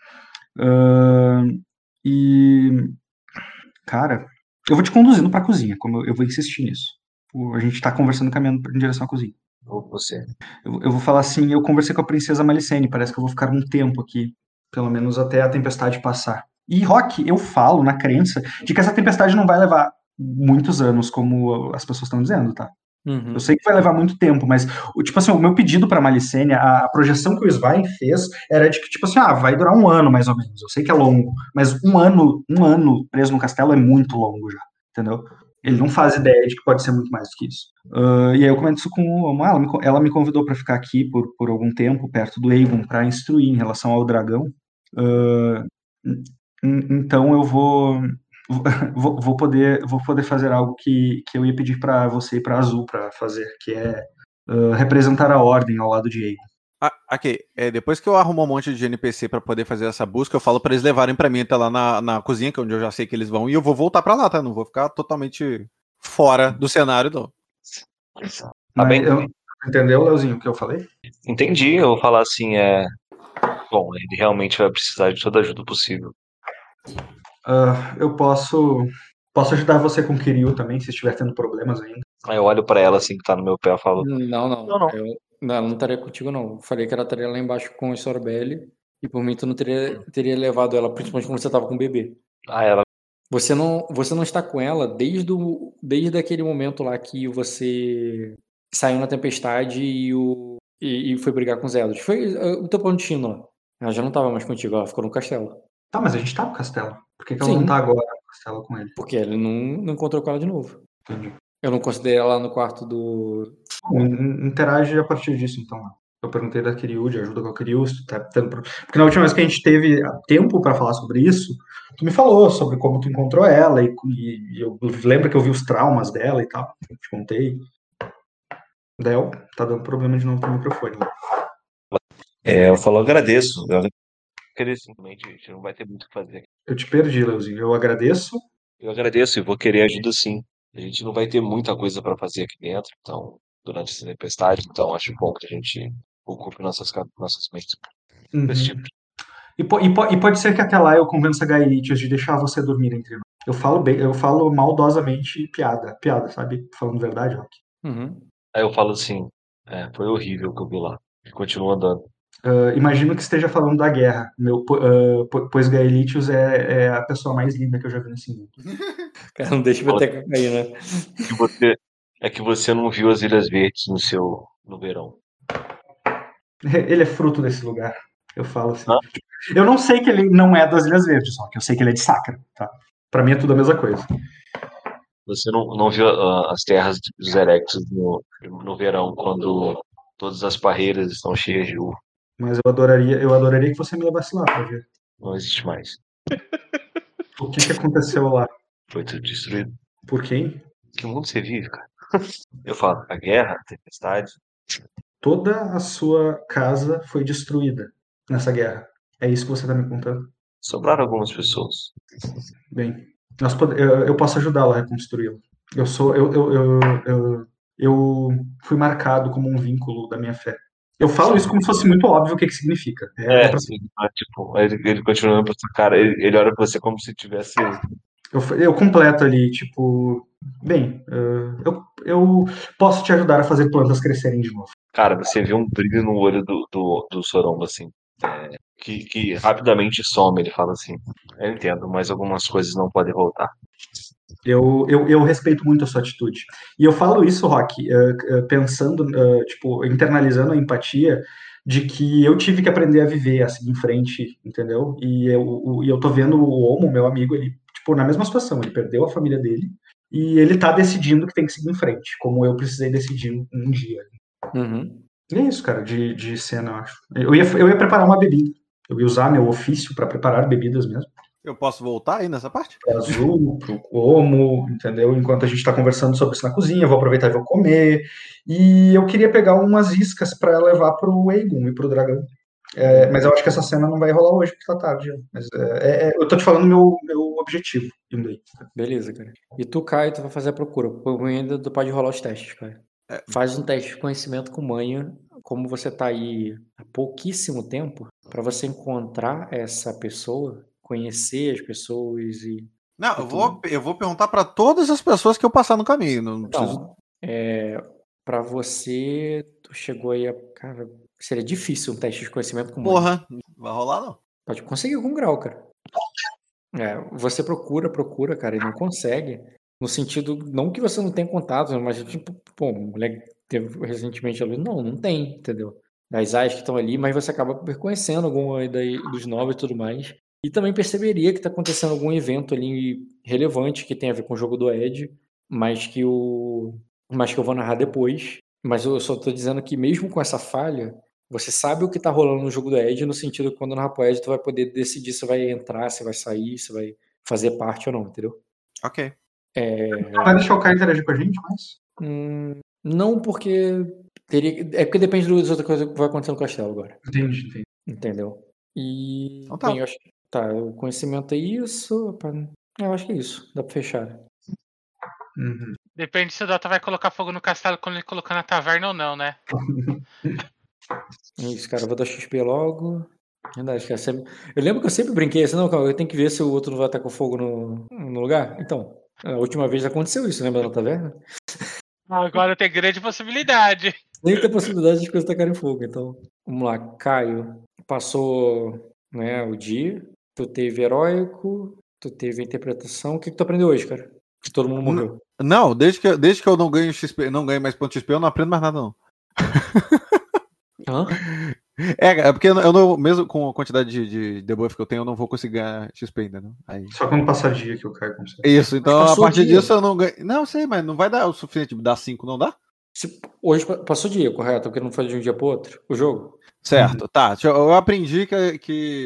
cara, eu vou te conduzindo pra cozinha, como eu vou insistir nisso. A gente tá conversando, caminhando em direção à cozinha. Eu vou falar assim, eu conversei com a princesa Malicene, parece que eu vou ficar um tempo aqui, pelo menos até a tempestade passar. E, Rock, eu falo na crença de que essa tempestade não vai levar muitos anos, como as pessoas estão dizendo, tá? Uhum. Eu sei que vai levar muito tempo, mas tipo assim, o meu pedido pra Malicene, a projeção que o Svein fez era de que tipo assim, vai durar um ano mais ou menos. Eu sei que é longo, mas um ano preso no castelo é muito longo já, entendeu? Ele não faz ideia de que pode ser muito mais do que isso. E aí eu comento isso com ela me convidou pra ficar aqui por algum tempo perto do Aegon pra instruir em relação ao dragão. Então eu vou vou poder fazer algo que eu ia pedir para você e para Azul para fazer, que é representar a Ordem ao lado de Aegon. Ah, ok. É, depois que eu arrumo um monte de NPC pra poder fazer essa busca, eu falo pra eles levarem pra mim até lá na cozinha, que é onde eu já sei que eles vão, e eu vou voltar pra lá, tá? Não vou ficar totalmente fora do cenário, não. Tá bem, entendeu, Leozinho, o que eu falei? Entendi. Eu vou falar assim, bom, ele realmente vai precisar de toda a ajuda possível. Eu posso ajudar você com o Kiryu também, se estiver tendo problemas ainda. Aí eu olho pra ela assim, que tá no meu pé, eu falo... Não. Não, ela não estaria contigo, não. Falei que ela estaria lá embaixo com o Sorobelli. E por mim, tu não teria levado ela, principalmente quando você estava com o bebê. Ah, ela... Você não está com ela desde aquele momento lá que você saiu na tempestade e foi brigar com o Zedros. Foi o teu pontinho lá. Ela já não estava mais contigo, ela ficou no castelo. Tá, mas a gente está no castelo. Por que ela não está agora no castelo com ele? Porque ele não encontrou com ela de novo. Entendi. Eu não considerei ela no quarto do... Interage a partir disso, então. Eu perguntei da Kiryu, de ajuda com a Kiryu, tá tendo... Porque na última vez que a gente teve tempo pra falar sobre isso, tu me falou sobre como tu encontrou ela, e eu lembro que eu vi os traumas dela e tal, eu te contei. Del, tá dando problema de novo pro microfone. Eu falo, agradeço. Simplesmente, a gente não vai ter muito o que fazer. Eu te perdi, Leozinho. Eu agradeço. Eu agradeço e vou querer ajuda sim. A gente não vai ter muita coisa pra fazer aqui dentro, então... durante essa tempestade, então acho bom que a gente ocupe nossas mentes desse tipo. E pode ser que até lá eu convença a Gaelite de deixar você dormir entre nós. Eu falo maldosamente piada, sabe? Falando verdade, Rock. Aí eu falo assim, foi horrível o que eu vi lá. E continuo andando. Imagino que esteja falando da guerra, pois Gaelitius é a pessoa mais linda que eu já vi nesse mundo. Cara, não deixa eu até cair, né? E você... É que você não viu as Ilhas Verdes no verão. Ele é fruto desse lugar. Eu falo assim. Eu não sei que ele não é das Ilhas Verdes, só que eu sei que ele é de Sacra. Tá? Pra mim é tudo a mesma coisa. Você não viu as terras dos Erectos no verão, quando todas as parreiras estão cheias de uva. Mas eu adoraria que você me levasse lá pra ver. Não existe mais. O que aconteceu lá? Foi tudo destruído. Por quem? Que mundo você vive, cara? Eu falo, a guerra, a tempestade. Toda a sua casa foi destruída nessa guerra. É isso que você tá me contando? Sobraram algumas pessoas. Bem, eu posso ajudá-la a reconstruí-la. Eu fui marcado como um vínculo da minha fé. Eu falo isso como se fosse muito óbvio o que significa. Tipo, ele continua olhando pra sua cara, ele olha pra você como se tivesse... Eu completo ali, tipo... Bem, eu posso te ajudar a fazer plantas crescerem de novo. Cara, você vê um brilho no olho do Soromo, assim, que rapidamente some, ele fala assim, eu entendo, mas algumas coisas não podem voltar. Eu respeito muito a sua atitude. E eu falo isso, Rock, pensando, tipo, internalizando a empatia de que eu tive que aprender a viver, assim, em frente, entendeu? E eu tô vendo o Omo, meu amigo, ele, tipo, na mesma situação, ele perdeu a família dele, e ele tá decidindo que tem que seguir em frente, como eu precisei decidir um dia. E é isso, cara, de cena, eu acho. Eu ia preparar uma bebida. Eu ia usar meu ofício pra preparar bebidas mesmo. Eu posso voltar aí nessa parte? Pro Azul, pro Como, entendeu? Enquanto a gente tá conversando sobre isso na cozinha, eu vou aproveitar e vou comer. E eu queria pegar umas iscas pra levar pro Aegon e pro dragão. Mas eu acho que essa cena não vai rolar hoje, porque tá tarde. Mas eu tô te falando meu objetivo. Beleza, cara. E tu, Caio, tu vai fazer a procura. Por ainda tu pode rolar os testes, cara. Faz um teste de conhecimento com manha. Como você tá aí há pouquíssimo tempo, pra você encontrar essa pessoa, conhecer as pessoas e... Não, eu vou perguntar pra todas as pessoas que eu passar no caminho. Não preciso... Pra você, tu chegou aí a... Cara, seria difícil um teste de conhecimento com Porra, não vai rolar, não. Pode conseguir algum grau, cara. Você procura, cara, e não consegue. No sentido, não que você não tenha contato, mas tipo, pô, o moleque teve recentemente ali. Não tem, entendeu? Das áreas que estão ali, mas você acaba reconhecendo alguma daí dos novos e tudo mais. E também perceberia que está acontecendo algum evento ali relevante que tem a ver com o jogo do Ed, mas que eu vou narrar depois. Mas eu só tô dizendo que mesmo com essa falha, você sabe o que tá rolando no jogo do Ed, no sentido que quando narrar pro Ed, tu vai poder decidir se vai entrar, se vai sair, se vai fazer parte ou não, entendeu? Ok. Vai deixar o cara interagir com a gente, mas... não, porque... É porque depende das outras coisas que vai acontecer no castelo agora. Entendi. Entendeu? E... Então, tá. Bem, eu acho... Tá, o conhecimento é isso. Eu acho que é isso. Dá pra fechar. Uhum. Depende se o Dota vai colocar fogo no castelo quando ele colocar na taverna ou não, né? Isso, cara. Eu vou dar XP logo. Verdade, cara. Eu lembro que eu sempre brinquei assim, não, calma, eu tenho que ver se o outro não vai estar com fogo no lugar. Então, a última vez aconteceu isso, lembra da taverna? Agora tem grande possibilidade. Nem tem possibilidade de coisas tacarem fogo, então. Vamos lá, Caio. Passou, né, o dia. Tu teve heróico, tu teve interpretação. O que tu aprendeu hoje, cara? Que todo mundo morreu. Não, desde que eu não ganho XP, não ganho mais ponto XP, eu não aprendo mais nada, não. Hã? É porque eu não, mesmo com a quantidade de debuff que eu tenho, eu não vou conseguir ganhar XP ainda, né? Aí... Só quando passar dia que eu caio com você. Isso, então a partir disso eu não ganho. Não, sei, mas não vai dar o suficiente de dar 5, não dá? Se hoje passou dia, correto? Porque não foi de um dia pro outro o jogo. Certo, tá. Eu aprendi que...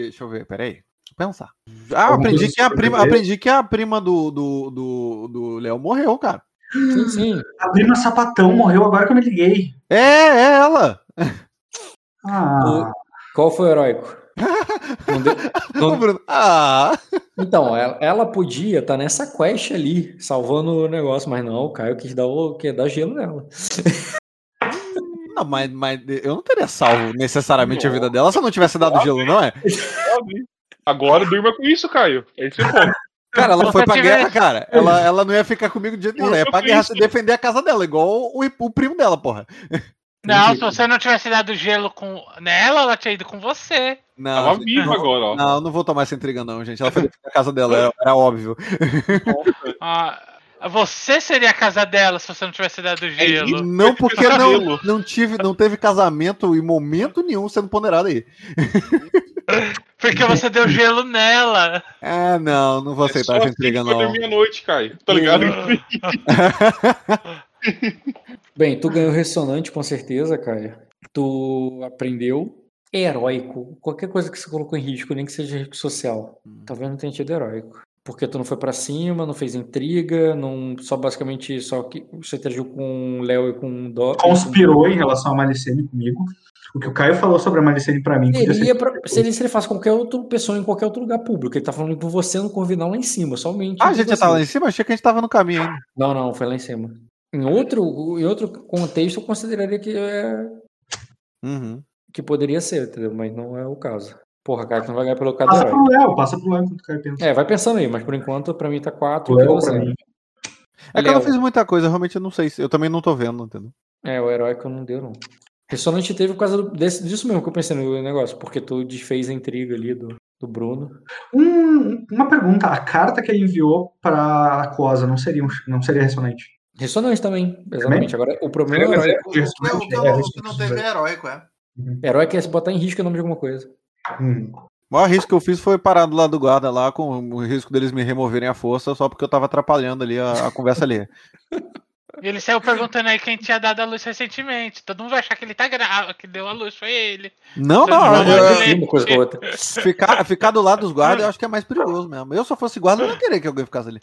Deixa eu ver, peraí. Pensar. Ah, eu aprendi que a prima do Léo morreu, cara. Sim. A prima sapatão morreu agora que eu me liguei. É ela. Ah. Qual foi o heróico? Não, Bruno. Ah. Então, ela podia estar nessa quest ali, salvando o negócio, mas não, o Caio quis dar gelo nela. Não, mas eu não teria salvo necessariamente a vida dela se eu não tivesse dado gelo, não é? Agora durma com isso, Caio. É isso que eu falo. Cara, ela foi pra guerra, cara. Ela não ia ficar comigo de jeito nenhum. Ela ia pra guerra se defender a casa dela, igual o primo dela, porra. Não, se você não tivesse dado gelo nela, ela tinha ido com você. Não, tava viva agora, ó. Não, eu não vou tomar essa intriga, não, gente. Ela foi defender a casa dela, era óbvio. Você seria a casa dela se você não tivesse dado gelo. Não, porque não teve casamento em momento nenhum sendo ponderado aí. Porque você deu gelo nela. Ah, não vou aceitar essa intriga, não. Eu vou dormir à noite, Caio. Tá ligado? Bem, tu ganhou ressonante, com certeza, Caio. Tu aprendeu heróico. Qualquer coisa que você colocou em risco, nem que seja risco social. Talvez não tenha tido heróico. Porque tu não foi pra cima, não fez intriga, não, só basicamente só que você interagiu com o Léo e com o Dó. Conspirou em relação a Malicene comigo. O que o Caio falou sobre a Malicene pra mim... Se ele faz qualquer outra pessoa em qualquer outro lugar público. Ele tá falando com você no Corvinal lá em cima, somente. Ah, a gente já tava lá em cima? Achei que a gente tava no caminho, hein? Não, foi lá em cima. Em outro contexto, eu consideraria que é... Uhum. Que poderia ser, entendeu? Mas não é o caso. Porra, cara, que não vai ganhar pelo caderno. Passa pro Léo enquanto o cara pensa. Vai pensando aí, mas por enquanto, pra mim tá 4. Que eu não fiz muita coisa, realmente eu não sei. Eu também não tô vendo, entendeu? O herói que eu não deu, não. Ressonante teve por causa disso mesmo que eu pensei no negócio, porque tu desfez a intriga ali do Bruno. Uma pergunta, a carta que ele enviou pra Cosa não seria ressonante? Ressonante também, exatamente. Agora, o problema é heróico. O que não teve é heróico, é. Heróico é se botar em risco o nome de alguma coisa. O maior risco que eu fiz foi parar do lado do guarda lá, com o risco deles me removerem à força, só porque eu tava atrapalhando ali a conversa ali. E ele saiu perguntando aí quem tinha dado a luz recentemente. Todo mundo vai achar que ele tá grávida, que deu a luz, foi ele. Ficar do lado dos guardas eu acho que é mais perigoso mesmo. Eu só fosse guarda, eu não queria que alguém ficasse ali.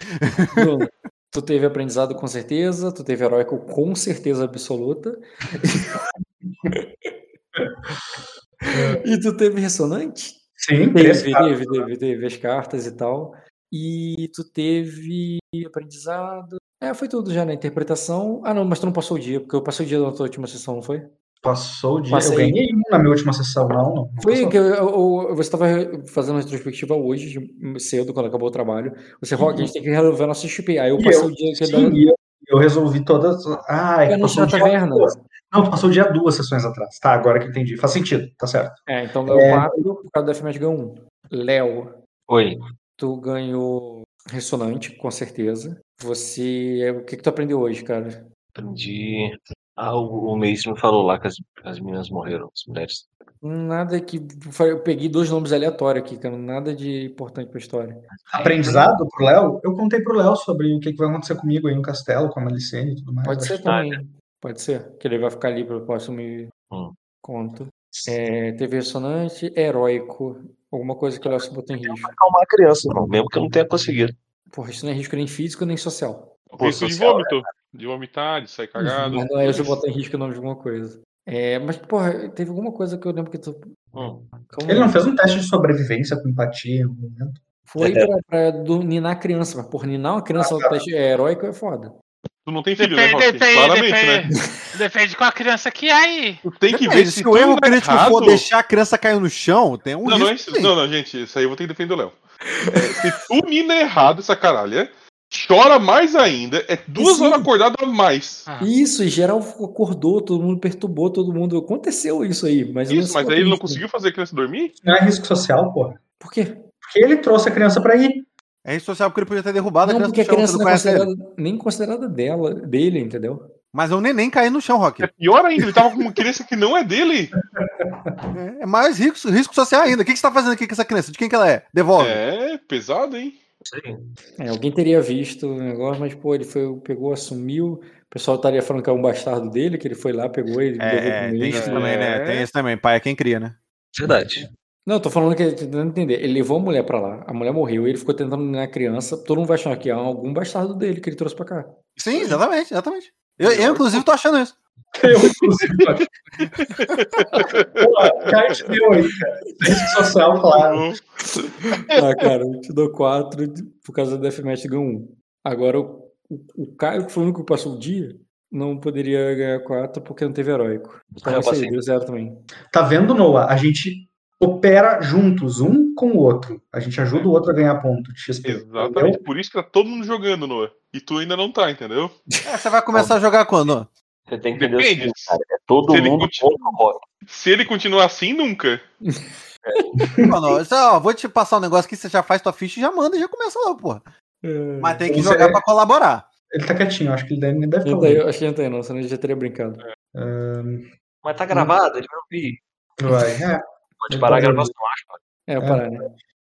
Bruno, tu teve aprendizado com certeza, tu teve heróico com certeza absoluta. E tu teve ressonante? Sim, teve as cartas e tal. E tu teve aprendizado. Foi tudo já na interpretação. Ah, não, mas tu não passou o dia, porque eu passei o dia da tua última sessão, não foi? Passou o dia. Passei. Eu ganhei na minha última sessão, não. Foi que você estava fazendo a retrospectiva hoje, cedo, quando acabou o trabalho. Você, Rock, a gente tem que resolver nosso XP. Aí eu passei o dia. Eu resolvi todas. Passou o dia 2 sessões atrás. Tá, agora que entendi. Faz sentido, tá certo. Então ganhou 4, por causa da FMAT ganhou 1. Léo. Oi. Tu ganhou ressonante, com certeza. Você. O que tu aprendeu hoje, cara? Aprendi. O Mestre me falou lá que as meninas morreram, as mulheres. Nada que... Eu peguei 2 nomes aleatórios aqui, cara. Nada de importante pra história. Aprendizado pro Léo? Eu contei pro Léo sobre o que vai acontecer comigo aí no castelo, com a Malicene e tudo mais. Pode ser também. Pode ser. Que ele vai ficar ali pro próximo conto. TV ressonante, heróico. Alguma coisa que eu acho que botou em risco. Acalmar a criança, não, mesmo que eu não tenha conseguido. Porra, isso não é risco nem físico nem social. É risco de vômito, né? De vomitar, de sair cagado. Mas não é isso, botar em risco o nome de alguma coisa. É, mas, porra, teve alguma coisa que eu lembro que tu. Ele não fez um teste de sobrevivência com empatia em algum momento? Foi pra ninar a criança, mas, porra, ninar uma criança no teste heróico é foda. Tu não tem filho, depende, né, Rock? Claramente, né? Depende com a criança que é aí. Tu tem que ver se o erro crítico for deixar a criança cair no chão, tem um risco. Não, gente, isso aí eu vou ter que defender o Léo. Se tu mina errado essa caralha, chora mais ainda, é 2 horas acordado a mais. Isso, em geral acordou, todo mundo perturbou, todo mundo... Aconteceu isso aí, mas... Isso, mas aí ele não conseguiu fazer a criança dormir? Não é risco social, porra. Por quê? Porque ele trouxe a criança pra ir. É isso social porque ele podia ter derrubado a criança no chão. Não, porque a criança não é nem considerada dele, entendeu? Mas é um neném caindo no chão, Rock. É pior ainda, ele tava com uma criança que não é dele. É mais risco social ainda. O que você tá fazendo aqui com essa criança? De quem que ela é? Devolve. É, pesado, hein? Sim. Alguém teria visto o negócio, mas, pô, ele foi, pegou, assumiu... O pessoal estaria falando que é um bastardo dele, que ele foi lá, pegou ele... tem isso também, né? Tem isso também. Pai é quem cria, né? Verdade. Não, eu tô falando que ele tentando entender. Ele levou a mulher pra lá, a mulher morreu, ele ficou tentando ninar a criança, todo mundo vai achar que é algum bastardo dele que ele trouxe pra cá. Sim, exatamente. Eu inclusive, tô achando isso. Pô, Caio te deu 8, cara. Risco social, claro. Ah, cara, eu te dou 4 por causa da Deathmatch, ganhou 1. Agora, o Caio, que foi o único que passou o dia, não poderia ganhar 4 porque não teve heróico. Então, isso aí, deu 0 também. Tá vendo, Noah? A gente... opera juntos, um com o outro. A gente ajuda o outro a ganhar ponto de XP. Exatamente, entendeu? Por isso que tá todo mundo jogando, Noah. E tu ainda não tá, entendeu? Você vai começar a jogar quando, Noah? Você tem que entender o seguinte, cara. É todo mundo contra o Rock. Se ele continuar assim, nunca. Mano, ó, vou te passar um negócio aqui, você já faz tua ficha e já manda e já começa lá, porra. Mas tem que jogar pra colaborar. Ele tá quietinho, acho que ele deve falar. Eu acho que ele não tá aí, não, senão ele já teria brincado. Mas tá gravado, ele vai ouvir. Vai, Pode parar a gravação, acho. Parar, né?